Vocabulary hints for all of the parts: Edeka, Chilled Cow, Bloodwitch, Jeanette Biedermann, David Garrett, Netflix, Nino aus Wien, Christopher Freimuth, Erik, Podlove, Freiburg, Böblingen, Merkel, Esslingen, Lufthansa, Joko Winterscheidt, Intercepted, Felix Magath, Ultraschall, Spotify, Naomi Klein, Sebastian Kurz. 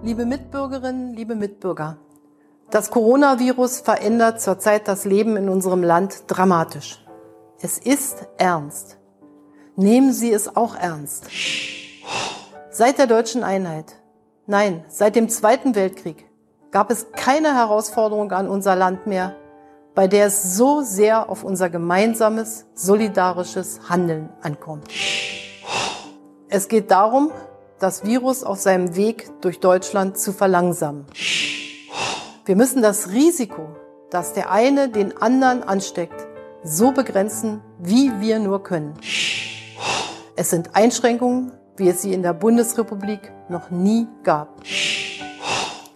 Liebe Mitbürgerinnen, liebe Mitbürger, das Coronavirus verändert zurzeit das Leben in unserem Land dramatisch. Es ist ernst. Nehmen Sie es auch ernst. Seit der deutschen Einheit, nein, seit dem Zweiten Weltkrieg, gab es keine Herausforderung an unser Land mehr, bei der es so sehr auf unser gemeinsames, solidarisches Handeln ankommt. Es geht darum, das Virus auf seinem Weg durch Deutschland zu verlangsamen. Wir müssen das Risiko, dass der eine den anderen ansteckt, so begrenzen, wie wir nur können. Es sind Einschränkungen, wie es sie in der Bundesrepublik noch nie gab.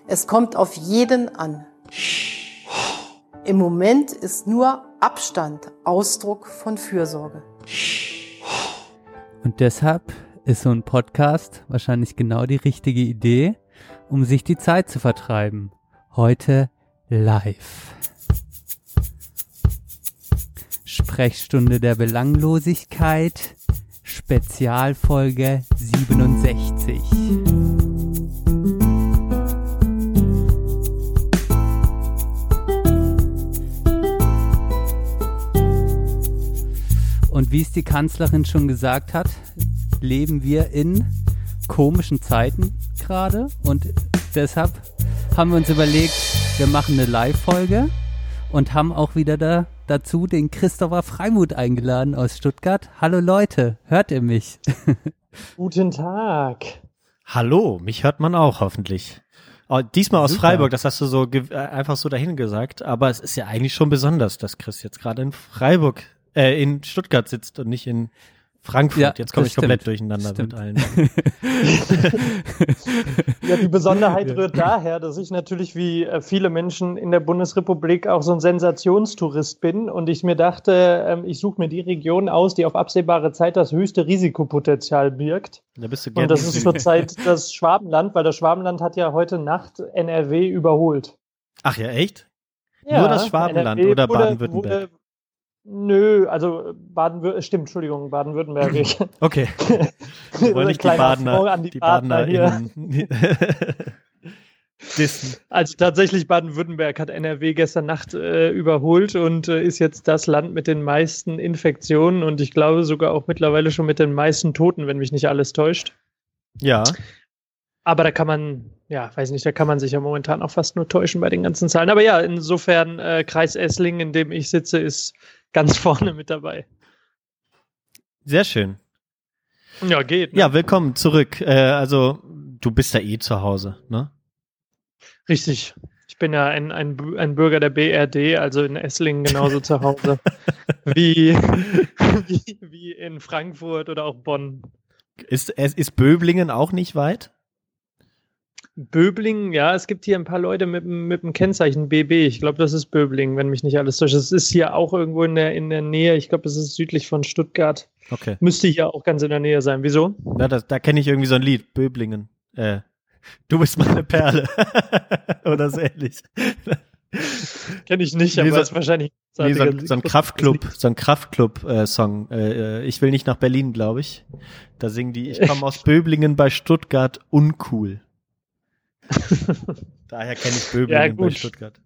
Es kommt auf jeden an. Im Moment ist nur Abstand Ausdruck von Fürsorge. Und deshalb ist so ein Podcast wahrscheinlich genau die richtige Idee, um sich die Zeit zu vertreiben. Heute live. Sprechstunde der Belanglosigkeit, Spezialfolge 67. Und wie es die Kanzlerin schon gesagt hat, leben wir in komischen Zeiten gerade und deshalb haben wir uns überlegt, wir machen eine Live-Folge und haben auch wieder dazu den Christopher Freimuth eingeladen aus Stuttgart. Hallo Leute, hört ihr mich? Guten Tag. Hallo, mich hört man auch hoffentlich. Diesmal aus Freiburg, das hast du so einfach so dahin gesagt, aber es ist ja eigentlich schon besonders, dass Chris jetzt gerade in Freiburg, in Stuttgart sitzt und nicht in Frankfurt, ja, jetzt komme ich komplett durcheinander mit allen. Ja, die Besonderheit rührt daher, dass ich natürlich wie viele Menschen in der Bundesrepublik auch so ein Sensationstourist bin und ich mir dachte, ich suche mir die Region aus, die auf absehbare Zeit das höchste Risikopotenzial birgt. Da bist du gerne. Und das ist zurzeit das Schwabenland, weil das Schwabenland hat ja heute Nacht NRW überholt. Ach ja, echt? Ja, nur das Schwabenland NRW oder Baden-Württemberg? Nö, also Baden-Württemberg. Okay. Wir wollen nicht die Badener, an die Badener hier. Also tatsächlich Baden-Württemberg hat NRW gestern Nacht überholt und ist jetzt das Land mit den meisten Infektionen und ich glaube sogar auch mittlerweile schon mit den meisten Toten, wenn mich nicht alles täuscht. Ja. Aber da kann man, sich ja momentan auch fast nur täuschen bei den ganzen Zahlen. Aber ja, insofern Kreis Esslingen, in dem ich sitze, ist ganz vorne mit dabei. Sehr schön. Ja, geht. Ne? Ja, willkommen zurück. Also, du bist ja zu Hause, ne? Richtig. Ich bin ja ein Bürger der BRD, also in Esslingen genauso zu Hause wie in Frankfurt oder auch Bonn. Ist Böblingen auch nicht weit? Böblingen, ja, es gibt hier ein paar Leute mit dem Kennzeichen BB. Ich glaube, das ist Böblingen, wenn mich nicht alles täuscht. Es ist hier auch irgendwo in der Nähe. Ich glaube, es ist südlich von Stuttgart. Okay. Müsste hier auch ganz in der Nähe sein. Wieso? Na, da kenne ich irgendwie so ein Lied. Böblingen. Du bist meine Perle. Oder so ähnlich. Kenne ich nicht, aber das ist wahrscheinlich... So ein Kraftklub-Song. Ich will nicht nach Berlin, glaube ich. Da singen die, ich komme aus Böblingen bei Stuttgart, uncool. Daher kenne ich Böblingen bei Stuttgart.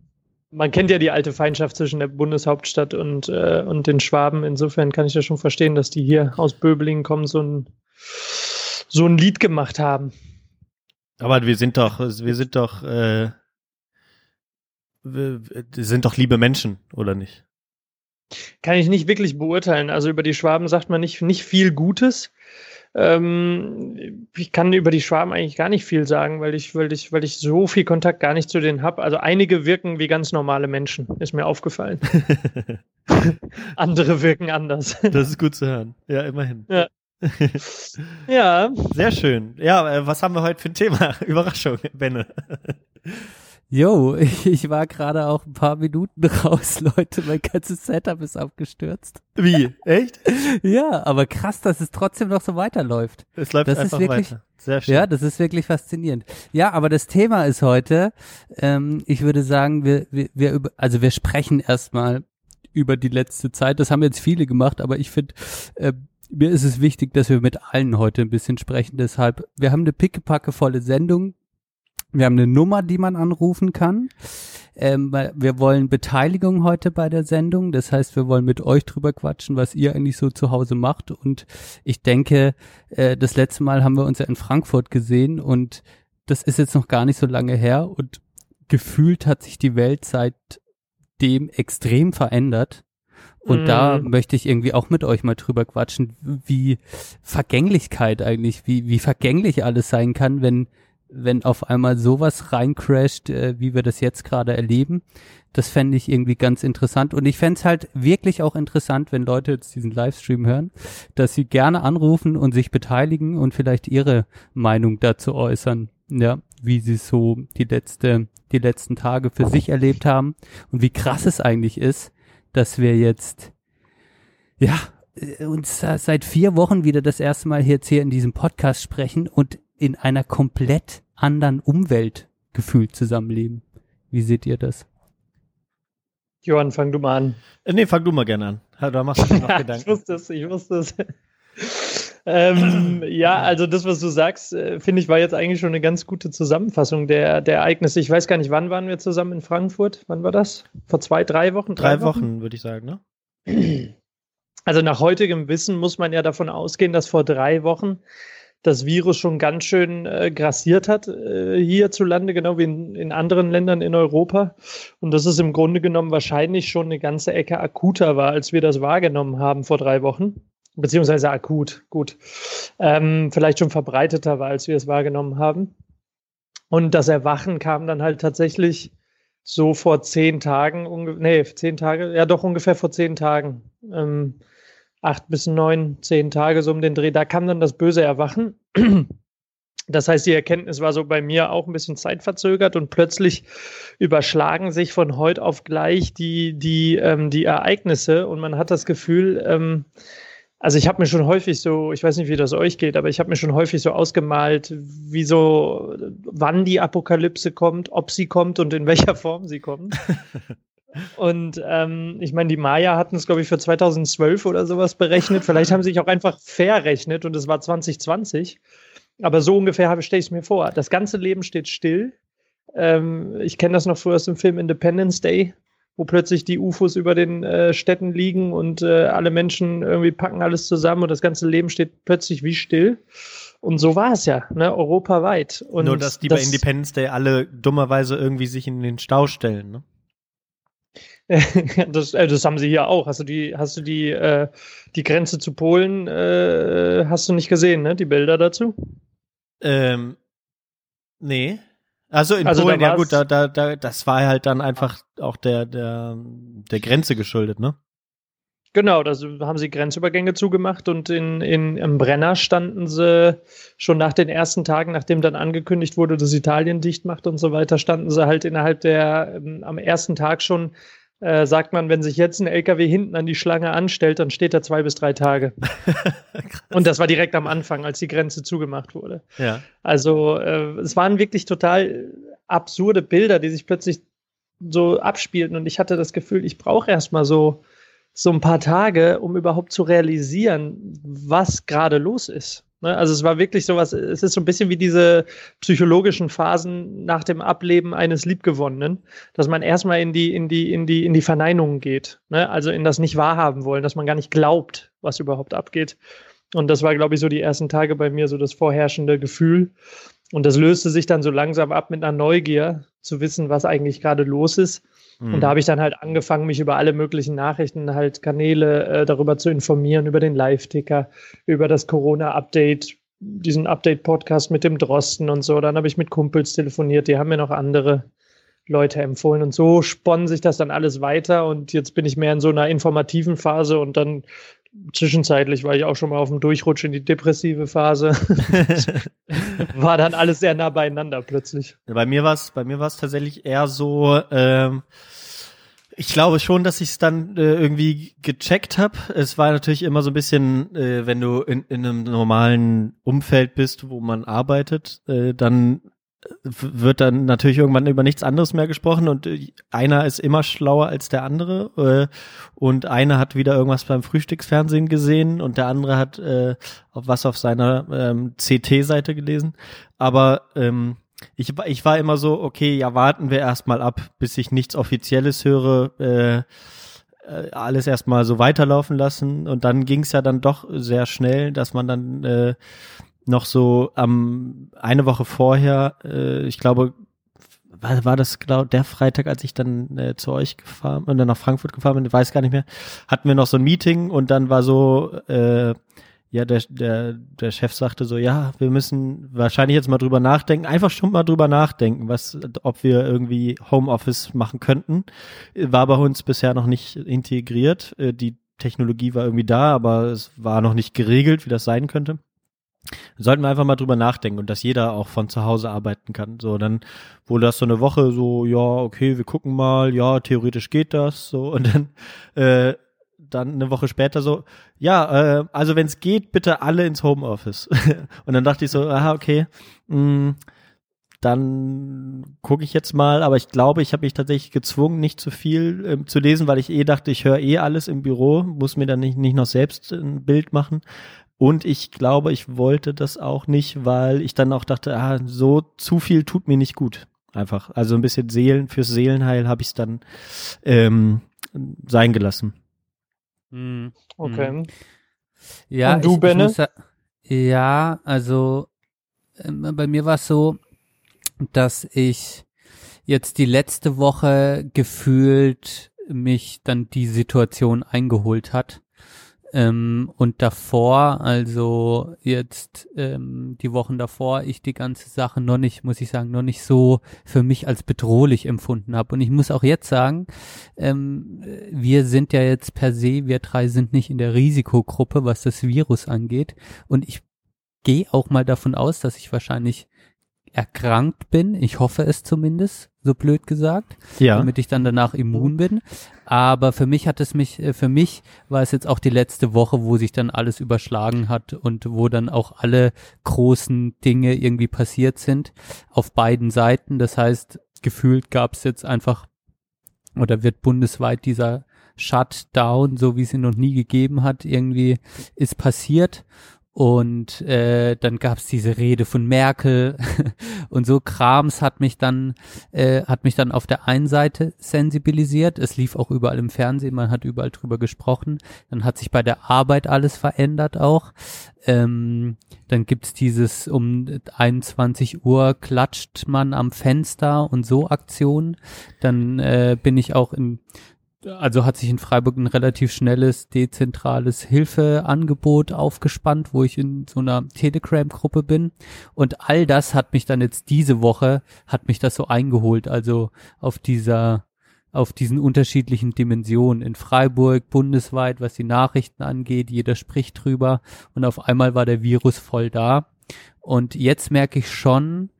Man kennt ja die alte Feindschaft zwischen der Bundeshauptstadt und den Schwaben. Insofern kann ich ja schon verstehen, dass die hier aus Böblingen kommen, so ein Lied gemacht haben. Aber wir sind doch liebe Menschen, oder nicht? Kann ich nicht wirklich beurteilen. Also über die Schwaben sagt man nicht viel Gutes. Ich kann über die Schwaben eigentlich gar nicht viel sagen, weil ich so viel Kontakt gar nicht zu denen habe. Also einige wirken wie ganz normale Menschen, ist mir aufgefallen. Andere wirken anders. Das ist gut zu hören. Ja, immerhin. Ja. Ja. Sehr schön. Ja, was haben wir heute für ein Thema? Überraschung, Benne. Jo, ich war gerade auch ein paar Minuten raus, Leute. Mein ganzes Setup ist abgestürzt. Wie? Echt? Ja, aber krass, dass es trotzdem noch so weiterläuft. Es läuft das einfach ist wirklich, weiter. Sehr schön. Ja, das ist wirklich faszinierend. Ja, aber das Thema ist heute, ich würde sagen, wir sprechen erstmal über die letzte Zeit. Das haben jetzt viele gemacht, aber ich finde, mir ist es wichtig, dass wir mit allen heute ein bisschen sprechen. Deshalb, wir haben eine pickepackevolle Sendung. Wir haben eine Nummer, die man anrufen kann. Wir wollen Beteiligung heute bei der Sendung. Das heißt, wir wollen mit euch drüber quatschen, was ihr eigentlich so zu Hause macht. Und ich denke, das letzte Mal haben wir uns ja in Frankfurt gesehen und das ist jetzt noch gar nicht so lange her. Und gefühlt hat sich die Welt seitdem extrem verändert. Und da möchte ich irgendwie auch mit euch mal drüber quatschen, wie Vergänglichkeit eigentlich, wie vergänglich alles sein kann, wenn auf einmal sowas reincrasht, wie wir das jetzt gerade erleben. Das fände ich irgendwie ganz interessant. Und ich fände es halt wirklich auch interessant, wenn Leute jetzt diesen Livestream hören, dass sie gerne anrufen und sich beteiligen und vielleicht ihre Meinung dazu äußern, ja, wie sie so die letzten Tage für sich erlebt haben und wie krass es eigentlich ist, dass wir jetzt, ja, uns seit 4 Wochen wieder das erste Mal jetzt hier in diesem Podcast sprechen und in einer komplett anderen Umwelt gefühlt zusammenleben. Wie seht ihr das? Johann, fang du mal an. Fang du mal gerne an. Da machst du noch Gedanken. Ich wusste es. Ja, also das, was du sagst, finde ich, war jetzt eigentlich schon eine ganz gute Zusammenfassung der Ereignisse. Ich weiß gar nicht, wann waren wir zusammen in Frankfurt? Wann war das? Vor 2, 3 Wochen? 3 Wochen, würde ich sagen, ne? Also nach heutigem Wissen muss man ja davon ausgehen, dass vor 3 Wochen das Virus schon ganz schön grassiert hat hierzulande, genau wie in anderen Ländern in Europa. Und dass es im Grunde genommen wahrscheinlich schon eine ganze Ecke akuter war, als wir das wahrgenommen haben vor 3 Wochen. Beziehungsweise akut, gut. Vielleicht schon verbreiteter war, als wir es wahrgenommen haben. Und das Erwachen kam dann halt tatsächlich so vor 10 Tagen, 10 Tage, ja doch ungefähr vor 10 Tagen. 8 bis 9, 10 Tage so um den Dreh, da kam dann das böse Erwachen. Das heißt, die Erkenntnis war so bei mir auch ein bisschen zeitverzögert und plötzlich überschlagen sich von heute auf gleich die Ereignisse und man hat das Gefühl, also ich habe mir schon häufig so, ich weiß nicht, wie das euch geht, aber ich habe mir schon häufig so ausgemalt, wie so, wann die Apokalypse kommt, ob sie kommt und in welcher Form sie kommt. Und ich meine, die Maya hatten es, glaube ich, für 2012 oder sowas berechnet. Vielleicht haben sie sich auch einfach verrechnet und es war 2020. Aber so ungefähr stelle ich es mir vor. Das ganze Leben steht still. Ich kenne das noch früher aus dem Film Independence Day, wo plötzlich die UFOs über den Städten liegen und alle Menschen irgendwie packen alles zusammen und das ganze Leben steht plötzlich wie still. Und so war es ja, ne, europaweit. Und nur, dass bei Independence Day alle dummerweise irgendwie sich in den Stau stellen, ne? Das haben sie hier auch. Hast du die Grenze zu Polen hast du nicht gesehen, ne? Die Bilder dazu? Nee. Also in Polen, ja gut, da das war halt dann einfach auch der Grenze geschuldet, ne? Genau, da haben sie Grenzübergänge zugemacht und im Brenner standen sie schon nach den ersten Tagen, nachdem dann angekündigt wurde, dass Italien dicht macht und so weiter, standen sie halt innerhalb am ersten Tag schon, sagt man, wenn sich jetzt ein LKW hinten an die Schlange anstellt, dann steht er 2 bis 3 Tage. Und das war direkt am Anfang, als die Grenze zugemacht wurde. Ja. Also es waren wirklich total absurde Bilder, die sich plötzlich so abspielten und ich hatte das Gefühl, ich brauche erstmal so ein paar Tage, um überhaupt zu realisieren, was gerade los ist. Also es war wirklich sowas, es ist so ein bisschen wie diese psychologischen Phasen nach dem Ableben eines Liebgewonnenen, dass man erstmal in die Verneinungen geht, also in das nicht wahrhaben wollen, dass man gar nicht glaubt, was überhaupt abgeht. Und das war, glaube ich, so die ersten Tage bei mir so das vorherrschende Gefühl. Und das löste sich dann so langsam ab mit einer Neugier, zu wissen, was eigentlich gerade los ist. Und da habe ich dann halt angefangen, mich über alle möglichen Nachrichten, halt Kanäle darüber zu informieren, über den Live-Ticker, über das Corona-Update, diesen Update-Podcast mit dem Drosten und so. Dann habe ich mit Kumpels telefoniert, die haben mir noch andere Leute empfohlen. Und so sponnen sich das dann alles weiter und jetzt bin ich mehr in so einer informativen Phase und dann zwischenzeitlich war ich auch schon mal auf dem Durchrutsch in die depressive Phase. War dann alles sehr nah beieinander plötzlich. Bei mir war es tatsächlich eher so, ich glaube schon, dass ich es dann irgendwie gecheckt habe. Es war natürlich immer so ein bisschen, wenn du in einem normalen Umfeld bist, wo man arbeitet, dann wird dann natürlich irgendwann über nichts anderes mehr gesprochen und einer ist immer schlauer als der andere und einer hat wieder irgendwas beim Frühstücksfernsehen gesehen und der andere hat was auf seiner CT-Seite gelesen, aber Ich war immer so, okay, ja, warten wir erstmal ab, bis ich nichts Offizielles höre, alles erstmal so weiterlaufen lassen. Und dann ging es ja dann doch sehr schnell, dass man dann noch so eine Woche vorher, ich glaube, war das genau der Freitag, als ich dann zu euch gefahren und dann nach Frankfurt gefahren bin, weiß gar nicht mehr, hatten wir noch so ein Meeting und dann war so, ja, der Chef sagte so, ja, wir müssen wahrscheinlich jetzt mal drüber nachdenken, einfach schon mal drüber nachdenken, ob wir irgendwie Homeoffice machen könnten. War bei uns bisher noch nicht integriert. Die Technologie war irgendwie da, aber es war noch nicht geregelt, wie das sein könnte. Sollten wir einfach mal drüber nachdenken und dass jeder auch von zu Hause arbeiten kann. So, dann wurde das so eine Woche so, ja, okay, wir gucken mal, ja, theoretisch geht das, so, und dann eine Woche später so, ja, also wenn es geht, bitte alle ins Homeoffice. Und dann dachte ich so, aha, okay, dann gucke ich jetzt mal. Aber ich glaube, ich habe mich tatsächlich gezwungen, nicht zu viel zu lesen, weil ich dachte, ich höre alles im Büro, muss mir dann nicht noch selbst ein Bild machen. Und ich glaube, ich wollte das auch nicht, weil ich dann auch dachte, so zu viel tut mir nicht gut. Einfach, also ein bisschen fürs Seelenheil habe ich es dann sein gelassen. Okay. Ja, und du, Benne? Ja, also bei mir war es so, dass ich jetzt die letzte Woche gefühlt mich dann die Situation eingeholt hat. Und davor, also jetzt die Wochen davor, ich die ganze Sache noch nicht so für mich als bedrohlich empfunden habe. Und ich muss auch jetzt sagen, wir sind ja jetzt per se, wir drei sind nicht in der Risikogruppe, was das Virus angeht. Und ich gehe auch mal davon aus, dass ich wahrscheinlich erkrankt bin. Ich hoffe es zumindest, so blöd gesagt, ja, damit ich dann danach immun bin. Aber für mich war es jetzt auch die letzte Woche, wo sich dann alles überschlagen hat und wo dann auch alle großen Dinge irgendwie passiert sind auf beiden Seiten. Das heißt, gefühlt gab es jetzt einfach oder wird bundesweit dieser Shutdown, so wie es ihn noch nie gegeben hat, irgendwie ist passiert. Und dann gab es diese Rede von Merkel und so Krams hat mich dann auf der einen Seite sensibilisiert. Es lief auch überall im Fernsehen, man hat überall drüber gesprochen. Dann hat sich bei der Arbeit alles verändert auch. Dann gibt's dieses um 21 Uhr klatscht man am Fenster und so Aktionen. Dann bin ich auch also hat sich in Freiburg ein relativ schnelles, dezentrales Hilfeangebot aufgespannt, wo ich in so einer Telegram-Gruppe bin. Und all das hat mich dann jetzt diese Woche, hat mich das so eingeholt. Also auf diesen unterschiedlichen Dimensionen in Freiburg, bundesweit, was die Nachrichten angeht, jeder spricht drüber. Und auf einmal war der Virus voll da. Und jetzt merke ich schon,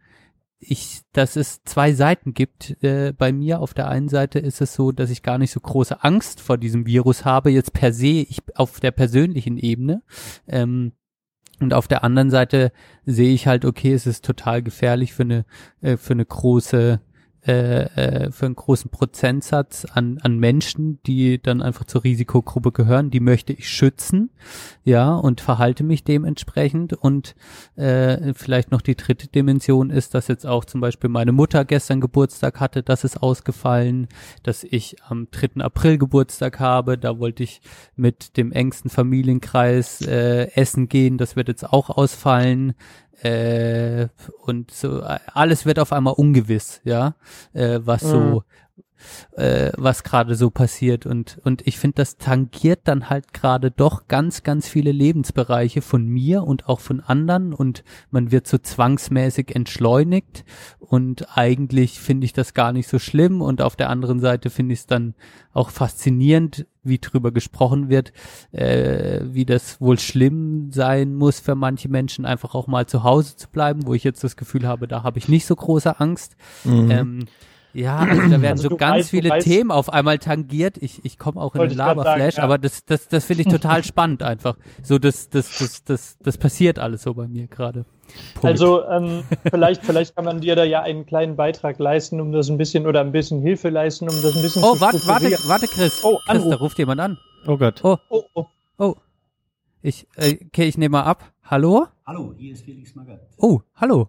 dass es zwei Seiten gibt. Bei mir auf der einen Seite ist es so, dass ich gar nicht so große Angst vor diesem Virus habe, jetzt per se, auf der persönlichen Ebene. Und auf der anderen Seite sehe ich halt, okay, es ist total gefährlich für einen großen Prozentsatz an Menschen, die dann einfach zur Risikogruppe gehören, die möchte ich schützen, ja, und verhalte mich dementsprechend. Und vielleicht noch die dritte Dimension ist, dass jetzt auch zum Beispiel meine Mutter gestern Geburtstag hatte, das ist ausgefallen, dass ich am 3. April Geburtstag habe, da wollte ich mit dem engsten Familienkreis essen gehen, das wird jetzt auch ausfallen. Und so alles wird auf einmal ungewiss, ja, was gerade so passiert, und ich finde, das tangiert dann halt gerade doch ganz, ganz viele Lebensbereiche von mir und auch von anderen, und man wird so zwangsmäßig entschleunigt, und eigentlich finde ich das gar nicht so schlimm, und auf der anderen Seite finde ich es dann auch faszinierend, wie drüber gesprochen wird, wie das wohl schlimm sein muss für manche Menschen, einfach auch mal zu Hause zu bleiben, wo ich jetzt das Gefühl habe, da habe ich nicht so große Angst. Mhm. Ja, also da werden so ganz viele Themen auf einmal tangiert. Ich komme auch in den Laberflash, aber das finde ich total spannend einfach. So, das passiert alles so bei mir gerade. Also vielleicht kann man dir da ja einen kleinen Beitrag leisten, um das ein bisschen, oder ein bisschen Hilfe leisten, um das ein bisschen zu strukturieren. Warte, Chris. Oh, Chris, da ruft jemand an. Oh Gott. Oh. Ich nehme mal ab. Hallo? Hallo, hier ist Felix Magath. Oh, hallo.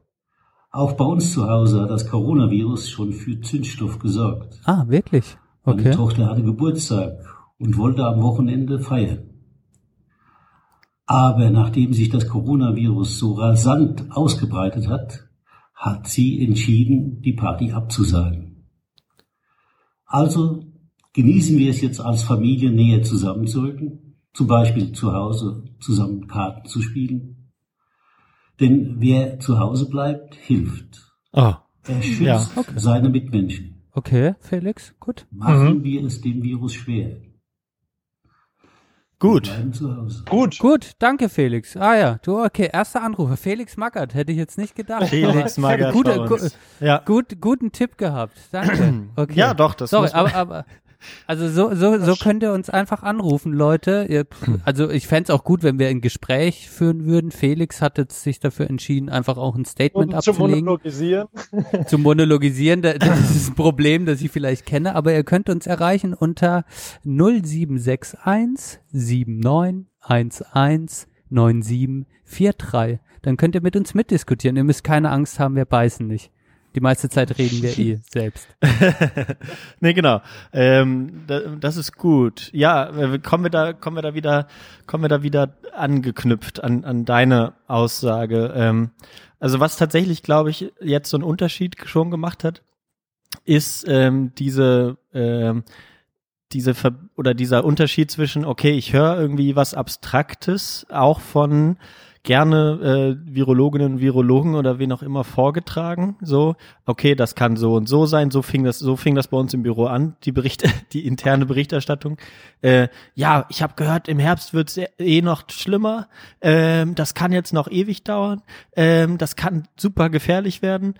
Auch bei uns zu Hause hat das Coronavirus schon für Zündstoff gesorgt. Ah, wirklich? Okay. Meine Tochter hatte Geburtstag und wollte am Wochenende feiern. Aber nachdem sich das Coronavirus so rasant ausgebreitet hat, hat sie entschieden, die Party abzusagen. Also genießen wir es jetzt als Familie, näher zusammenzurücken, zum Beispiel zu Hause zusammen Karten zu spielen. Denn wer zu Hause bleibt, hilft. Ah. Er schützt seine Mitmenschen. Okay, Felix, gut. Machen wir es dem Virus schwer. Gut. Gut, danke Felix. Ah ja, du, okay, erster Anrufer. Felix Magath, hätte ich jetzt nicht gedacht. Felix Magath bei uns. Ja. Guten Tipp gehabt, danke. Okay. Ja, doch, das muss man. Aber also so könnt ihr uns einfach anrufen, Leute. Also ich fände es auch gut, wenn wir ein Gespräch führen würden. Felix hat jetzt sich dafür entschieden, einfach auch ein Statement abzulegen. Zum Monologisieren. Zum Monologisieren, das ist ein Problem, das ich vielleicht kenne. Aber ihr könnt uns erreichen unter 0761 7911 9743. Dann könnt ihr mit uns mitdiskutieren. Ihr müsst keine Angst haben, wir beißen nicht. Die meiste Zeit reden wir selbst. Nee, genau. Das ist gut. Ja, kommen wir da wieder angeknüpft an deine Aussage. Also was tatsächlich, glaube ich, jetzt so einen Unterschied schon gemacht hat, ist dieser Unterschied zwischen, okay, ich höre irgendwie was Abstraktes, auch von gerne Virologinnen und Virologen oder wen auch immer vorgetragen, so, okay, das kann so und so sein, so fing das bei uns im Büro an, die interne Berichterstattung. Ja, ich habe gehört, im Herbst wird es eh noch schlimmer, das kann jetzt noch ewig dauern, das kann super gefährlich werden.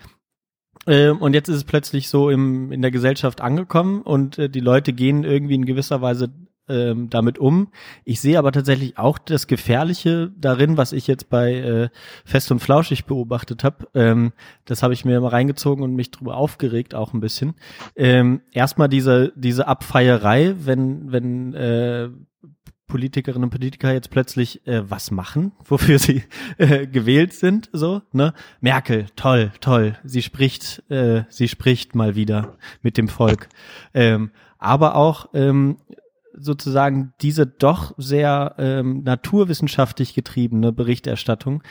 Und jetzt ist es plötzlich so in der Gesellschaft angekommen und die Leute gehen irgendwie in gewisser Weise damit um. Ich sehe aber tatsächlich auch das Gefährliche darin, was ich jetzt bei Fest und Flauschig beobachtet habe. Das habe ich mir mal reingezogen und mich drüber aufgeregt auch ein bisschen. Erstmal diese Abfeierei, wenn Politikerinnen und Politiker jetzt plötzlich was machen, wofür sie gewählt sind, so, ne? Merkel, toll, sie spricht mal wieder mit dem Volk. Aber auch sozusagen diese doch sehr naturwissenschaftlich getriebene Berichterstattung,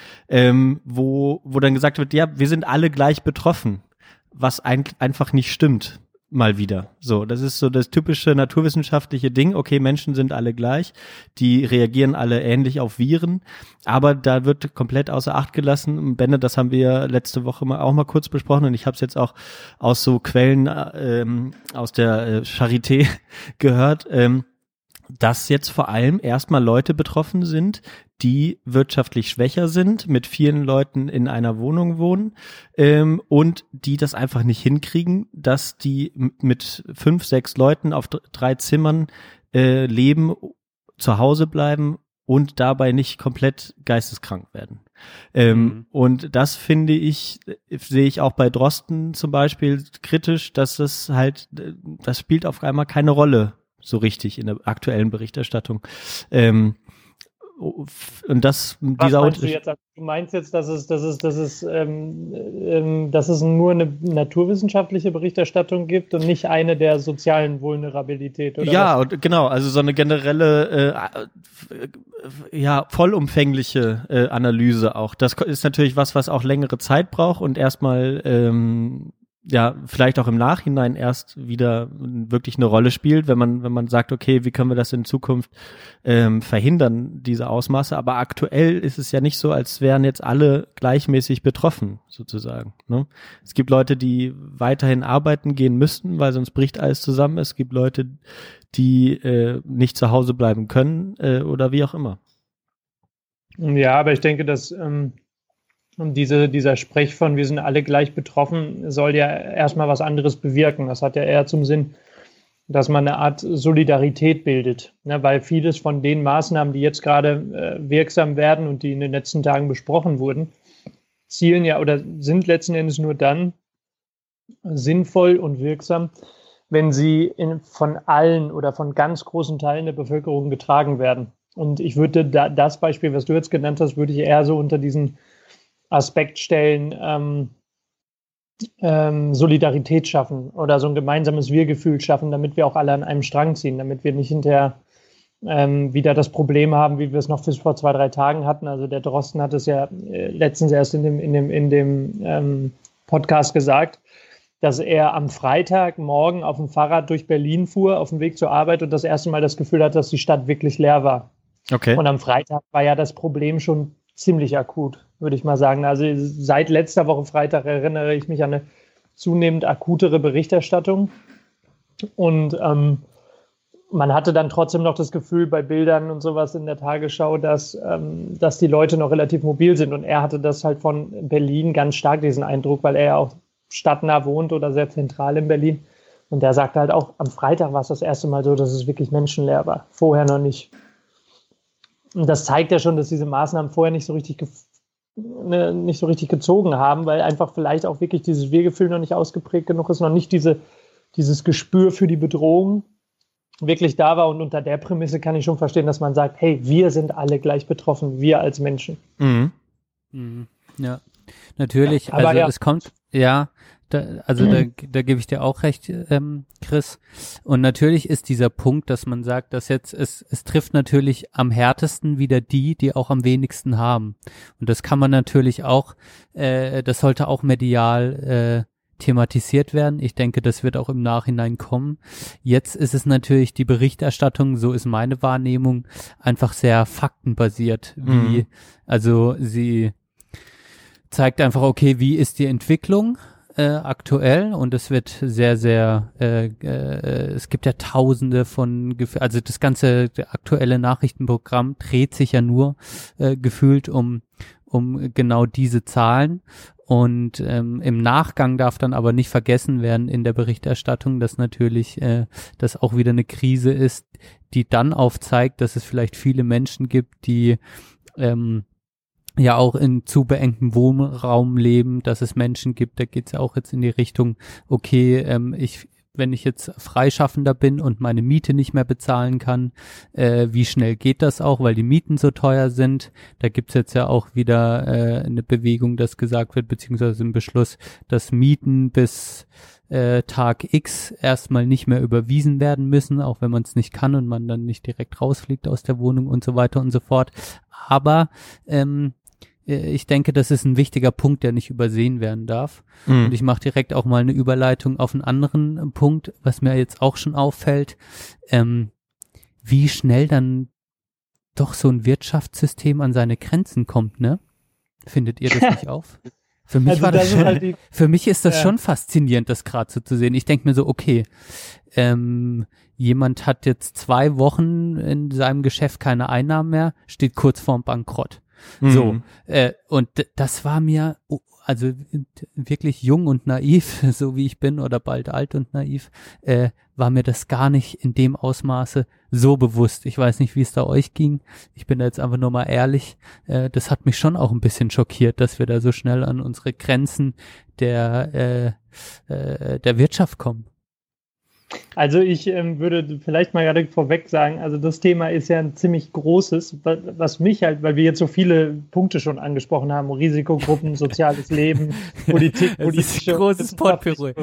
wo dann gesagt wird, ja, wir sind alle gleich betroffen, was einfach nicht stimmt, mal wieder. So, das ist so das typische naturwissenschaftliche Ding, okay, Menschen sind alle gleich, die reagieren alle ähnlich auf Viren, aber da wird komplett außer Acht gelassen. Benne, das haben wir letzte Woche auch mal kurz besprochen und ich habe es jetzt auch aus so Quellen aus der Charité gehört, dass jetzt vor allem erstmal Leute betroffen sind, die wirtschaftlich schwächer sind, mit vielen Leuten in einer Wohnung wohnen und die das einfach nicht hinkriegen, dass die mit 5, 6 Leuten auf 3 Zimmern leben, zu Hause bleiben und dabei nicht komplett geisteskrank werden. Und das sehe ich auch bei Drosten zum Beispiel kritisch, dass das halt, das spielt auf einmal keine Rolle so richtig in der aktuellen Berichterstattung. Und das, dieser Unterschied. Du meinst jetzt, dass es nur eine naturwissenschaftliche Berichterstattung gibt und nicht eine der sozialen Vulnerabilität, oder? Ja, und genau, also so eine generelle, vollumfängliche Analyse auch. Das ist natürlich was auch längere Zeit braucht und erstmal, vielleicht auch im Nachhinein erst wieder wirklich eine Rolle spielt, wenn man sagt, okay, wie können wir das in Zukunft verhindern, diese Ausmaße. Aber aktuell ist es ja nicht so, als wären jetzt alle gleichmäßig betroffen, sozusagen, ne? Es gibt Leute, die weiterhin arbeiten gehen müssten, weil sonst bricht alles zusammen. Es gibt Leute, die nicht zu Hause bleiben können oder wie auch immer. Ja, aber ich denke, dass und dieser Sprech von, wir sind alle gleich betroffen, soll ja erstmal was anderes bewirken. Das hat ja eher zum Sinn, dass man eine Art Solidarität bildet, ne? Weil vieles von den Maßnahmen, die jetzt gerade wirksam werden und die in den letzten Tagen besprochen wurden, zielen ja oder sind letzten Endes nur dann sinnvoll und wirksam, wenn sie von allen oder von ganz großen Teilen der Bevölkerung getragen werden. Und ich würde das Beispiel, was du jetzt genannt hast, würde ich eher so unter diesen Aspekt stellen, Solidarität schaffen oder so ein gemeinsames Wir-Gefühl schaffen, damit wir auch alle an einem Strang ziehen, damit wir nicht hinterher wieder das Problem haben, wie wir es noch bis vor 2, 3 Tagen hatten. Also der Drosten hat es ja letztens erst in dem Podcast gesagt, dass er am Freitagmorgen auf dem Fahrrad durch Berlin fuhr, auf dem Weg zur Arbeit und das erste Mal das Gefühl hat, dass die Stadt wirklich leer war. Okay. Und am Freitag war ja das Problem schon ziemlich akut, würde ich mal sagen. Also seit letzter Woche Freitag erinnere ich mich an eine zunehmend akutere Berichterstattung. Und man hatte dann trotzdem noch das Gefühl bei Bildern und sowas in der Tagesschau, dass die Leute noch relativ mobil sind. Und er hatte das halt von Berlin ganz stark, diesen Eindruck, weil er ja auch stadtnah wohnt oder sehr zentral in Berlin. Und der sagte halt auch, am Freitag war es das erste Mal so, dass es wirklich menschenleer war. Vorher noch nicht. Und das zeigt ja schon, dass diese Maßnahmen vorher nicht so richtig gezogen haben, weil einfach vielleicht auch wirklich dieses Wir-Gefühl noch nicht ausgeprägt genug ist, noch nicht dieses Gespür für die Bedrohung wirklich da war. Und unter der Prämisse kann ich schon verstehen, dass man sagt, hey, wir sind alle gleich betroffen, wir als Menschen. Mhm. Mhm. Ja, natürlich. Ja, aber also ja. Es kommt, ja, da gebe ich dir auch recht, Chris. Und natürlich ist dieser Punkt, dass man sagt, dass jetzt es trifft natürlich am härtesten wieder die auch am wenigsten haben. Und das kann man natürlich auch, das sollte auch medial thematisiert werden. Ich denke, das wird auch im Nachhinein kommen. Jetzt ist es natürlich die Berichterstattung, so ist meine Wahrnehmung, einfach sehr faktenbasiert. Also sie zeigt einfach, okay, wie ist die Entwicklung aktuell, und es wird sehr, sehr, es gibt ja tausende von, also das ganze aktuelle Nachrichtenprogramm dreht sich ja nur gefühlt um genau diese Zahlen, und im Nachgang darf dann aber nicht vergessen werden in der Berichterstattung, dass natürlich das auch wieder eine Krise ist, die dann aufzeigt, dass es vielleicht viele Menschen gibt, die ja auch in zu beengtem Wohnraum leben, dass es Menschen gibt, da geht's ja auch jetzt in die Richtung, okay, wenn ich jetzt Freischaffender bin und meine Miete nicht mehr bezahlen kann, wie schnell geht das auch, weil die Mieten so teuer sind. Da gibt's jetzt ja auch wieder eine Bewegung, dass gesagt wird, beziehungsweise ein Beschluss, dass Mieten bis Tag X erstmal nicht mehr überwiesen werden müssen, auch wenn man es nicht kann und man dann nicht direkt rausfliegt aus der Wohnung und so weiter und so fort. Aber ich denke, das ist ein wichtiger Punkt, der nicht übersehen werden darf. Mhm. Und ich mache direkt auch mal eine Überleitung auf einen anderen Punkt, was mir jetzt auch schon auffällt, wie schnell dann doch so ein Wirtschaftssystem an seine Grenzen kommt, ne? Findet ihr das nicht auf? Für mich, also war das schon, halt für mich ist das schon faszinierend, das gerade so zu sehen. Ich denke mir so, okay, jemand hat jetzt 2 Wochen in seinem Geschäft keine Einnahmen mehr, steht kurz vorm Bankrott. So, und das war mir, also wirklich jung und naiv, so wie ich bin, oder bald alt und naiv, war mir das gar nicht in dem Ausmaße so bewusst. Ich weiß nicht, wie es da euch ging. Ich bin da jetzt einfach nur mal ehrlich. Das hat mich schon auch ein bisschen schockiert, dass wir da so schnell an unsere Grenzen der Wirtschaft kommen. Also ich würde vielleicht mal gerade vorweg sagen, also das Thema ist ja ein ziemlich großes, was mich halt, weil wir jetzt so viele Punkte schon angesprochen haben, Risikogruppen, soziales Leben, Politik, politische... Ein großes Potpourri.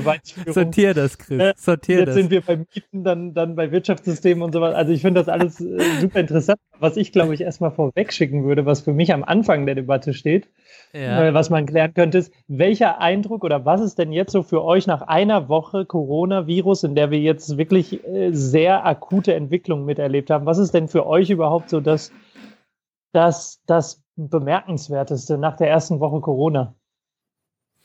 Sortier das, Chris, sortier das. Jetzt sind wir bei Mieten, dann bei Wirtschaftssystemen und sowas. Also ich finde das alles super interessant. Was ich, glaube ich, erstmal vorweg schicken würde, was für mich am Anfang der Debatte steht, was man klären könnte, ist, welcher Eindruck oder was ist denn jetzt so für euch nach einer Woche Coronavirus, in der wir jetzt wirklich sehr akute Entwicklungen miterlebt haben. Was ist denn für euch überhaupt so das Bemerkenswerteste nach der ersten Woche Corona?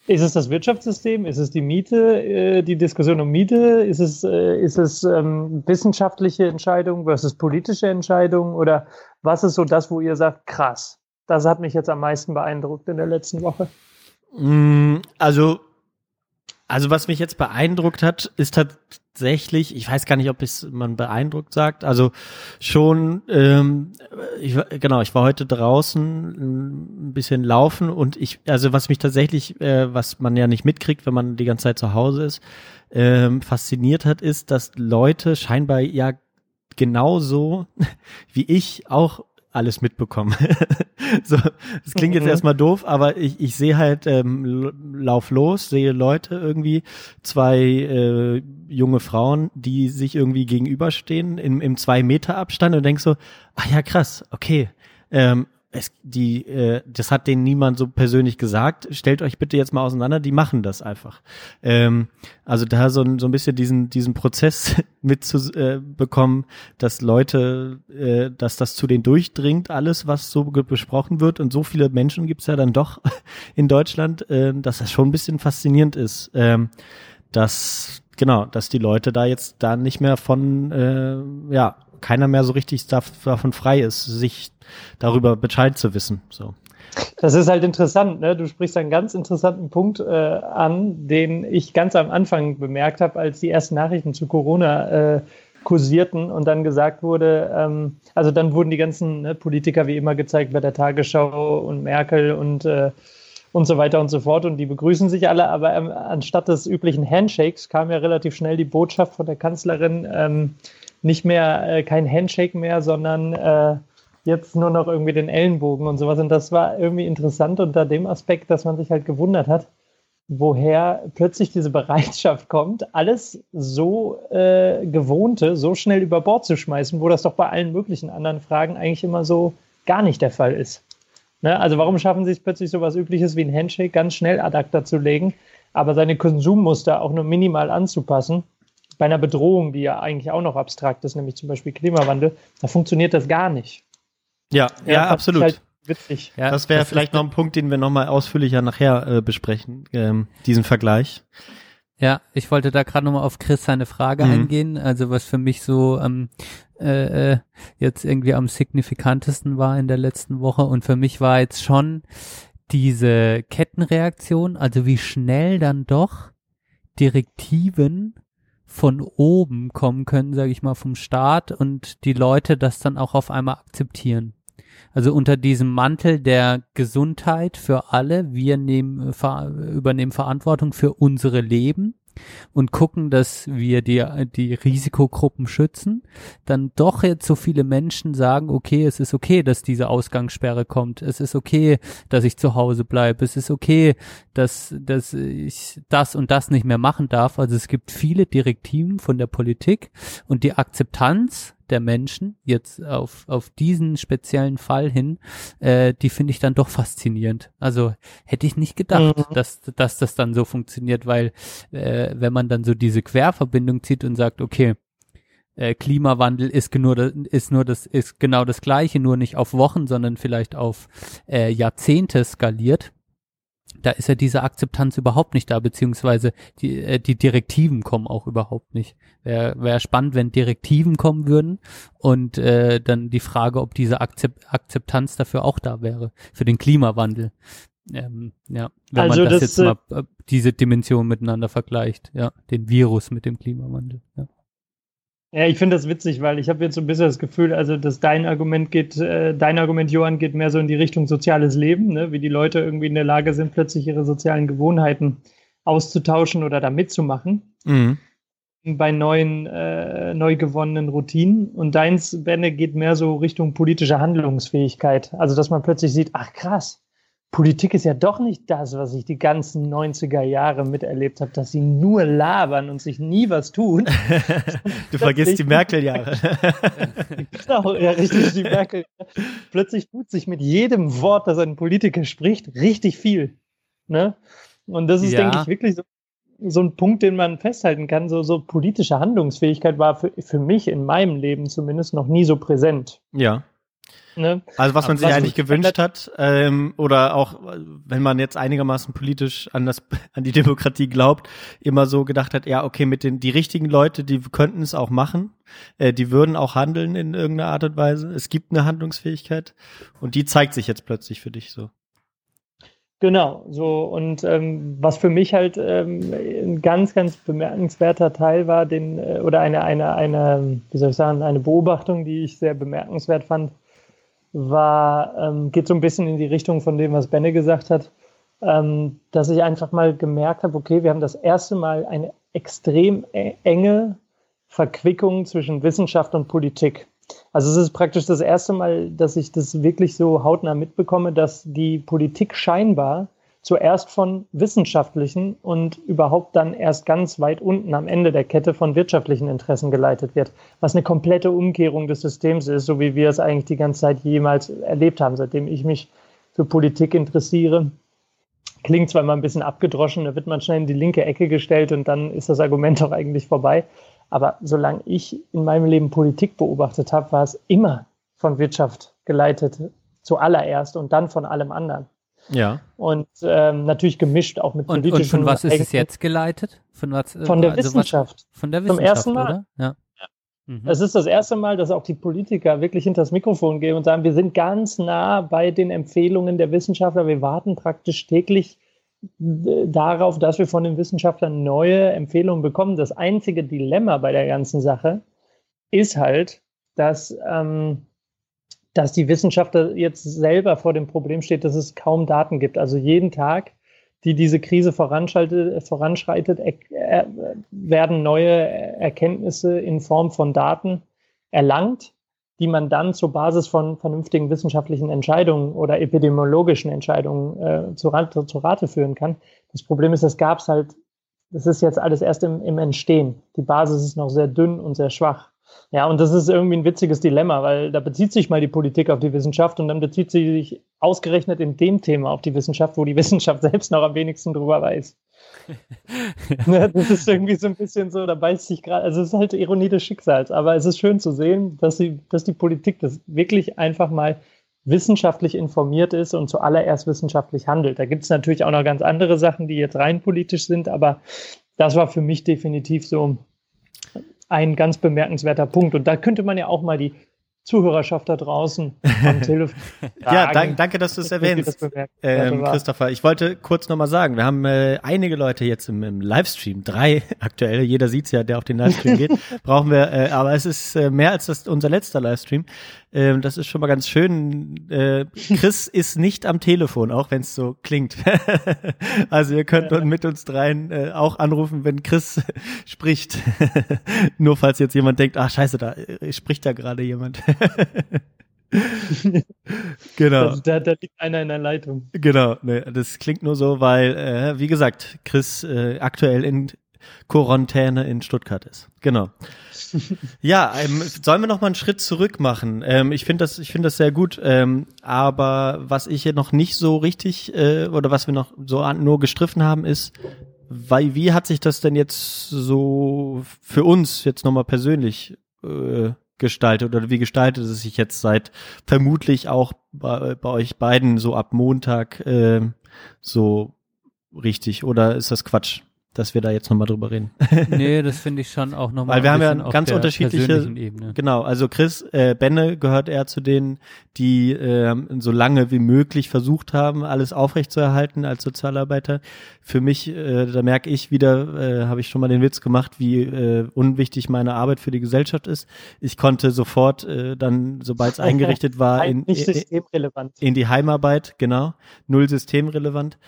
Ist es das Wirtschaftssystem? Ist es die Miete, die Diskussion um Miete? Ist es wissenschaftliche Entscheidung versus politische Entscheidung? Oder was ist so das, wo ihr sagt, krass, das hat mich jetzt am meisten beeindruckt in der letzten Woche? Also was mich jetzt beeindruckt hat, ist tatsächlich, ich weiß gar nicht, ob man beeindruckt sagt, also schon, ich war heute draußen ein bisschen laufen und was mich tatsächlich, was man ja nicht mitkriegt, wenn man die ganze Zeit zu Hause ist, fasziniert hat, ist, dass Leute scheinbar ja genauso wie ich auch alles mitbekommen. So, das klingt jetzt erstmal doof, aber ich sehe halt, lauf los, sehe Leute irgendwie, zwei junge Frauen, die sich irgendwie gegenüberstehen im 2-Meter-Abstand und denk so, ach ja, krass, okay, das hat denen niemand so persönlich gesagt. Stellt euch bitte jetzt mal auseinander. Die machen das einfach. Also da so ein bisschen diesen Prozess mitzubekommen, dass Leute, dass das zu denen durchdringt, alles, was so besprochen wird. Und so viele Menschen gibt's ja dann doch in Deutschland, dass das schon ein bisschen faszinierend ist, dass die Leute da jetzt da nicht mehr von, keiner mehr so richtig davon frei ist, sich darüber Bescheid zu wissen. So. Das ist halt interessant, ne? Du sprichst einen ganz interessanten Punkt an, den ich ganz am Anfang bemerkt habe, als die ersten Nachrichten zu Corona kursierten und dann gesagt wurde, also dann wurden die ganzen Politiker wie immer gezeigt bei der Tagesschau und Merkel und so weiter und so fort und die begrüßen sich alle, aber anstatt des üblichen Handshakes kam ja relativ schnell die Botschaft von der Kanzlerin, nicht mehr, kein Handshake mehr, sondern jetzt nur noch irgendwie den Ellenbogen und sowas. Und das war irgendwie interessant unter dem Aspekt, dass man sich halt gewundert hat, woher plötzlich diese Bereitschaft kommt, alles so Gewohnte so schnell über Bord zu schmeißen, wo das doch bei allen möglichen anderen Fragen eigentlich immer so gar nicht der Fall ist. Ne? Also warum schaffen sie es plötzlich, sowas Übliches wie ein Handshake ganz schnell ad acta zu legen, aber seine Konsummuster auch nur minimal anzupassen? Bei einer Bedrohung, die ja eigentlich auch noch abstrakt ist, nämlich zum Beispiel Klimawandel, da funktioniert das gar nicht. Ja, absolut. Halt witzig. Ja, das wäre vielleicht noch ein Punkt, den wir nochmal ausführlicher nachher besprechen, diesen Vergleich. Ja, ich wollte da gerade nochmal auf Chris seine Frage eingehen, also was für mich so jetzt irgendwie am signifikantesten war in der letzten Woche und für mich war jetzt schon diese Kettenreaktion, also wie schnell dann doch Direktiven von oben kommen können, sage ich mal, vom Staat und die Leute das dann auch auf einmal akzeptieren. Also unter diesem Mantel der Gesundheit für alle, wir übernehmen Verantwortung für unsere Leben und gucken, dass wir die Risikogruppen schützen, dann doch jetzt so viele Menschen sagen, okay, es ist okay, dass diese Ausgangssperre kommt, es ist okay, dass ich zu Hause bleibe, es ist okay, dass ich das und das nicht mehr machen darf. Also es gibt viele Direktiven von der Politik und die Akzeptanz der Menschen jetzt auf diesen speziellen Fall hin, die finde ich dann doch faszinierend. Also hätte ich nicht gedacht, dass das dann so funktioniert, weil wenn man dann so diese Querverbindung zieht und sagt, okay, Klimawandel ist genau das Gleiche, nur nicht auf Wochen, sondern vielleicht auf Jahrzehnte skaliert, da ist ja diese Akzeptanz überhaupt nicht da, beziehungsweise die Direktiven kommen auch überhaupt nicht. Wäre spannend, wenn Direktiven kommen würden und dann die Frage, ob diese Akzeptanz dafür auch da wäre, für den Klimawandel. Wenn also man das jetzt mal diese Dimension miteinander vergleicht, ja, den Virus mit dem Klimawandel. Ja, ja, ich finde das witzig, weil ich habe jetzt so ein bisschen das Gefühl, also dass dein Argument, Johann, geht mehr so in die Richtung soziales Leben, ne? Wie die Leute irgendwie in der Lage sind, plötzlich ihre sozialen Gewohnheiten auszutauschen oder da mitzumachen bei neu gewonnenen Routinen. Und deins, Benne, geht mehr so Richtung politische Handlungsfähigkeit. Also dass man plötzlich sieht, ach krass, Politik ist ja doch nicht das, was ich die ganzen 90er Jahre miterlebt habe, dass sie nur labern und sich nie was tun. Du vergisst die Merkel-Jahre. Genau, ja, richtig, die Merkel. Plötzlich tut sich mit jedem Wort, das ein Politiker spricht, richtig viel. Ne? Und das ist, denke ich, wirklich so ein Punkt, den man festhalten kann. So politische Handlungsfähigkeit war für mich in meinem Leben zumindest noch nie so präsent. Ja. Ne? Also was man sich eigentlich gewünscht hat, oder auch, wenn man jetzt einigermaßen politisch an die Demokratie glaubt, immer so gedacht hat, ja, okay, mit die richtigen Leute, die könnten es auch machen, die würden auch handeln in irgendeiner Art und Weise. Es gibt eine Handlungsfähigkeit und die zeigt sich jetzt plötzlich für dich so. Genau, so, und was für mich halt ein ganz, ganz bemerkenswerter Teil war, eine Beobachtung, die ich sehr bemerkenswert fand, geht so ein bisschen in die Richtung von dem, was Benne gesagt hat, dass ich einfach mal gemerkt habe, okay, wir haben das erste Mal eine extrem enge Verquickung zwischen Wissenschaft und Politik. Also es ist praktisch das erste Mal, dass ich das wirklich so hautnah mitbekomme, dass die Politik scheinbar zuerst von wissenschaftlichen und überhaupt dann erst ganz weit unten am Ende der Kette von wirtschaftlichen Interessen geleitet wird, was eine komplette Umkehrung des Systems ist, so wie wir es eigentlich die ganze Zeit jemals erlebt haben, seitdem ich mich für Politik interessiere. Klingt zwar immer ein bisschen abgedroschen, da wird man schnell in die linke Ecke gestellt und dann ist das Argument auch eigentlich vorbei. Aber solange ich in meinem Leben Politik beobachtet habe, war es immer von Wirtschaft geleitet, zuallererst und dann von allem anderen. Ja. Und natürlich gemischt auch mit politischen... Und von was ist es jetzt geleitet? Von der Wissenschaft. Von der Wissenschaft, zum ersten Mal. Oder? Ja. Es ist das erste Mal, dass auch die Politiker wirklich hinter das Mikrofon gehen und sagen, wir sind ganz nah bei den Empfehlungen der Wissenschaftler. Wir warten praktisch täglich darauf, dass wir von den Wissenschaftlern neue Empfehlungen bekommen. Das einzige Dilemma bei der ganzen Sache ist halt, dass die Wissenschaftler jetzt selber vor dem Problem steht, dass es kaum Daten gibt. Also jeden Tag, die diese Krise voranschreitet, werden neue Erkenntnisse in Form von Daten erlangt, die man dann zur Basis von vernünftigen wissenschaftlichen Entscheidungen oder epidemiologischen Entscheidungen zu Rate führen kann. Das Problem ist, das ist jetzt alles erst im Entstehen. Die Basis ist noch sehr dünn und sehr schwach. Ja, und das ist irgendwie ein witziges Dilemma, weil da bezieht sich mal die Politik auf die Wissenschaft und dann bezieht sie sich ausgerechnet in dem Thema auf die Wissenschaft, wo die Wissenschaft selbst noch am wenigsten drüber weiß. Ja. Das ist irgendwie so ein bisschen so, da beißt sich gerade, also es ist halt Ironie des Schicksals, aber es ist schön zu sehen, dass die Politik das wirklich einfach mal wissenschaftlich informiert ist und zuallererst wissenschaftlich handelt. Da gibt es natürlich auch noch ganz andere Sachen, die jetzt rein politisch sind, aber das war für mich definitiv so ein ganz bemerkenswerter Punkt. Und da könnte man ja auch mal die Zuhörerschaft da draußen am Telefon fragen. Ja, danke, dass du es erwähnst, Christopher. Ich wollte kurz nochmal sagen, wir haben einige Leute jetzt im Livestream, 3 aktuell, jeder sieht's ja, der auf den Livestream geht, brauchen wir, aber es ist mehr als unser letzter Livestream. Das ist schon mal ganz schön. Chris ist nicht am Telefon, auch wenn es so klingt. Also ihr könnt mit uns dreien auch anrufen, wenn Chris spricht. Nur falls jetzt jemand denkt, ach scheiße, da spricht da gerade jemand. Genau. Da liegt einer in der Leitung. Genau, ne, das klingt nur so, weil, wie gesagt, Chris aktuell in Quarantäne in Stuttgart ist. Genau. Ja, sollen wir noch mal einen Schritt zurück machen? Ich finde das sehr gut, aber was ich hier noch nicht so richtig oder was wir noch so nur gestriffen haben, ist, wie hat sich das denn jetzt so für uns jetzt nochmal persönlich gestaltet oder wie gestaltet es sich jetzt seit vermutlich auch bei euch beiden so ab Montag so richtig, oder ist das Quatsch, dass wir da jetzt nochmal drüber reden? Nee, das finde ich schon auch nochmal. Weil wir haben ja ganz unterschiedliche Ebene. Genau, also Chris, Benne gehört eher zu denen, die so lange wie möglich versucht haben, alles aufrechtzuerhalten als Sozialarbeiter. Für mich, da merke ich wieder, habe ich schon mal den Witz gemacht, wie unwichtig meine Arbeit für die Gesellschaft ist. Ich konnte sofort dann, sobald es eingerichtet war, in die Heimarbeit, genau, 0 systemrelevant.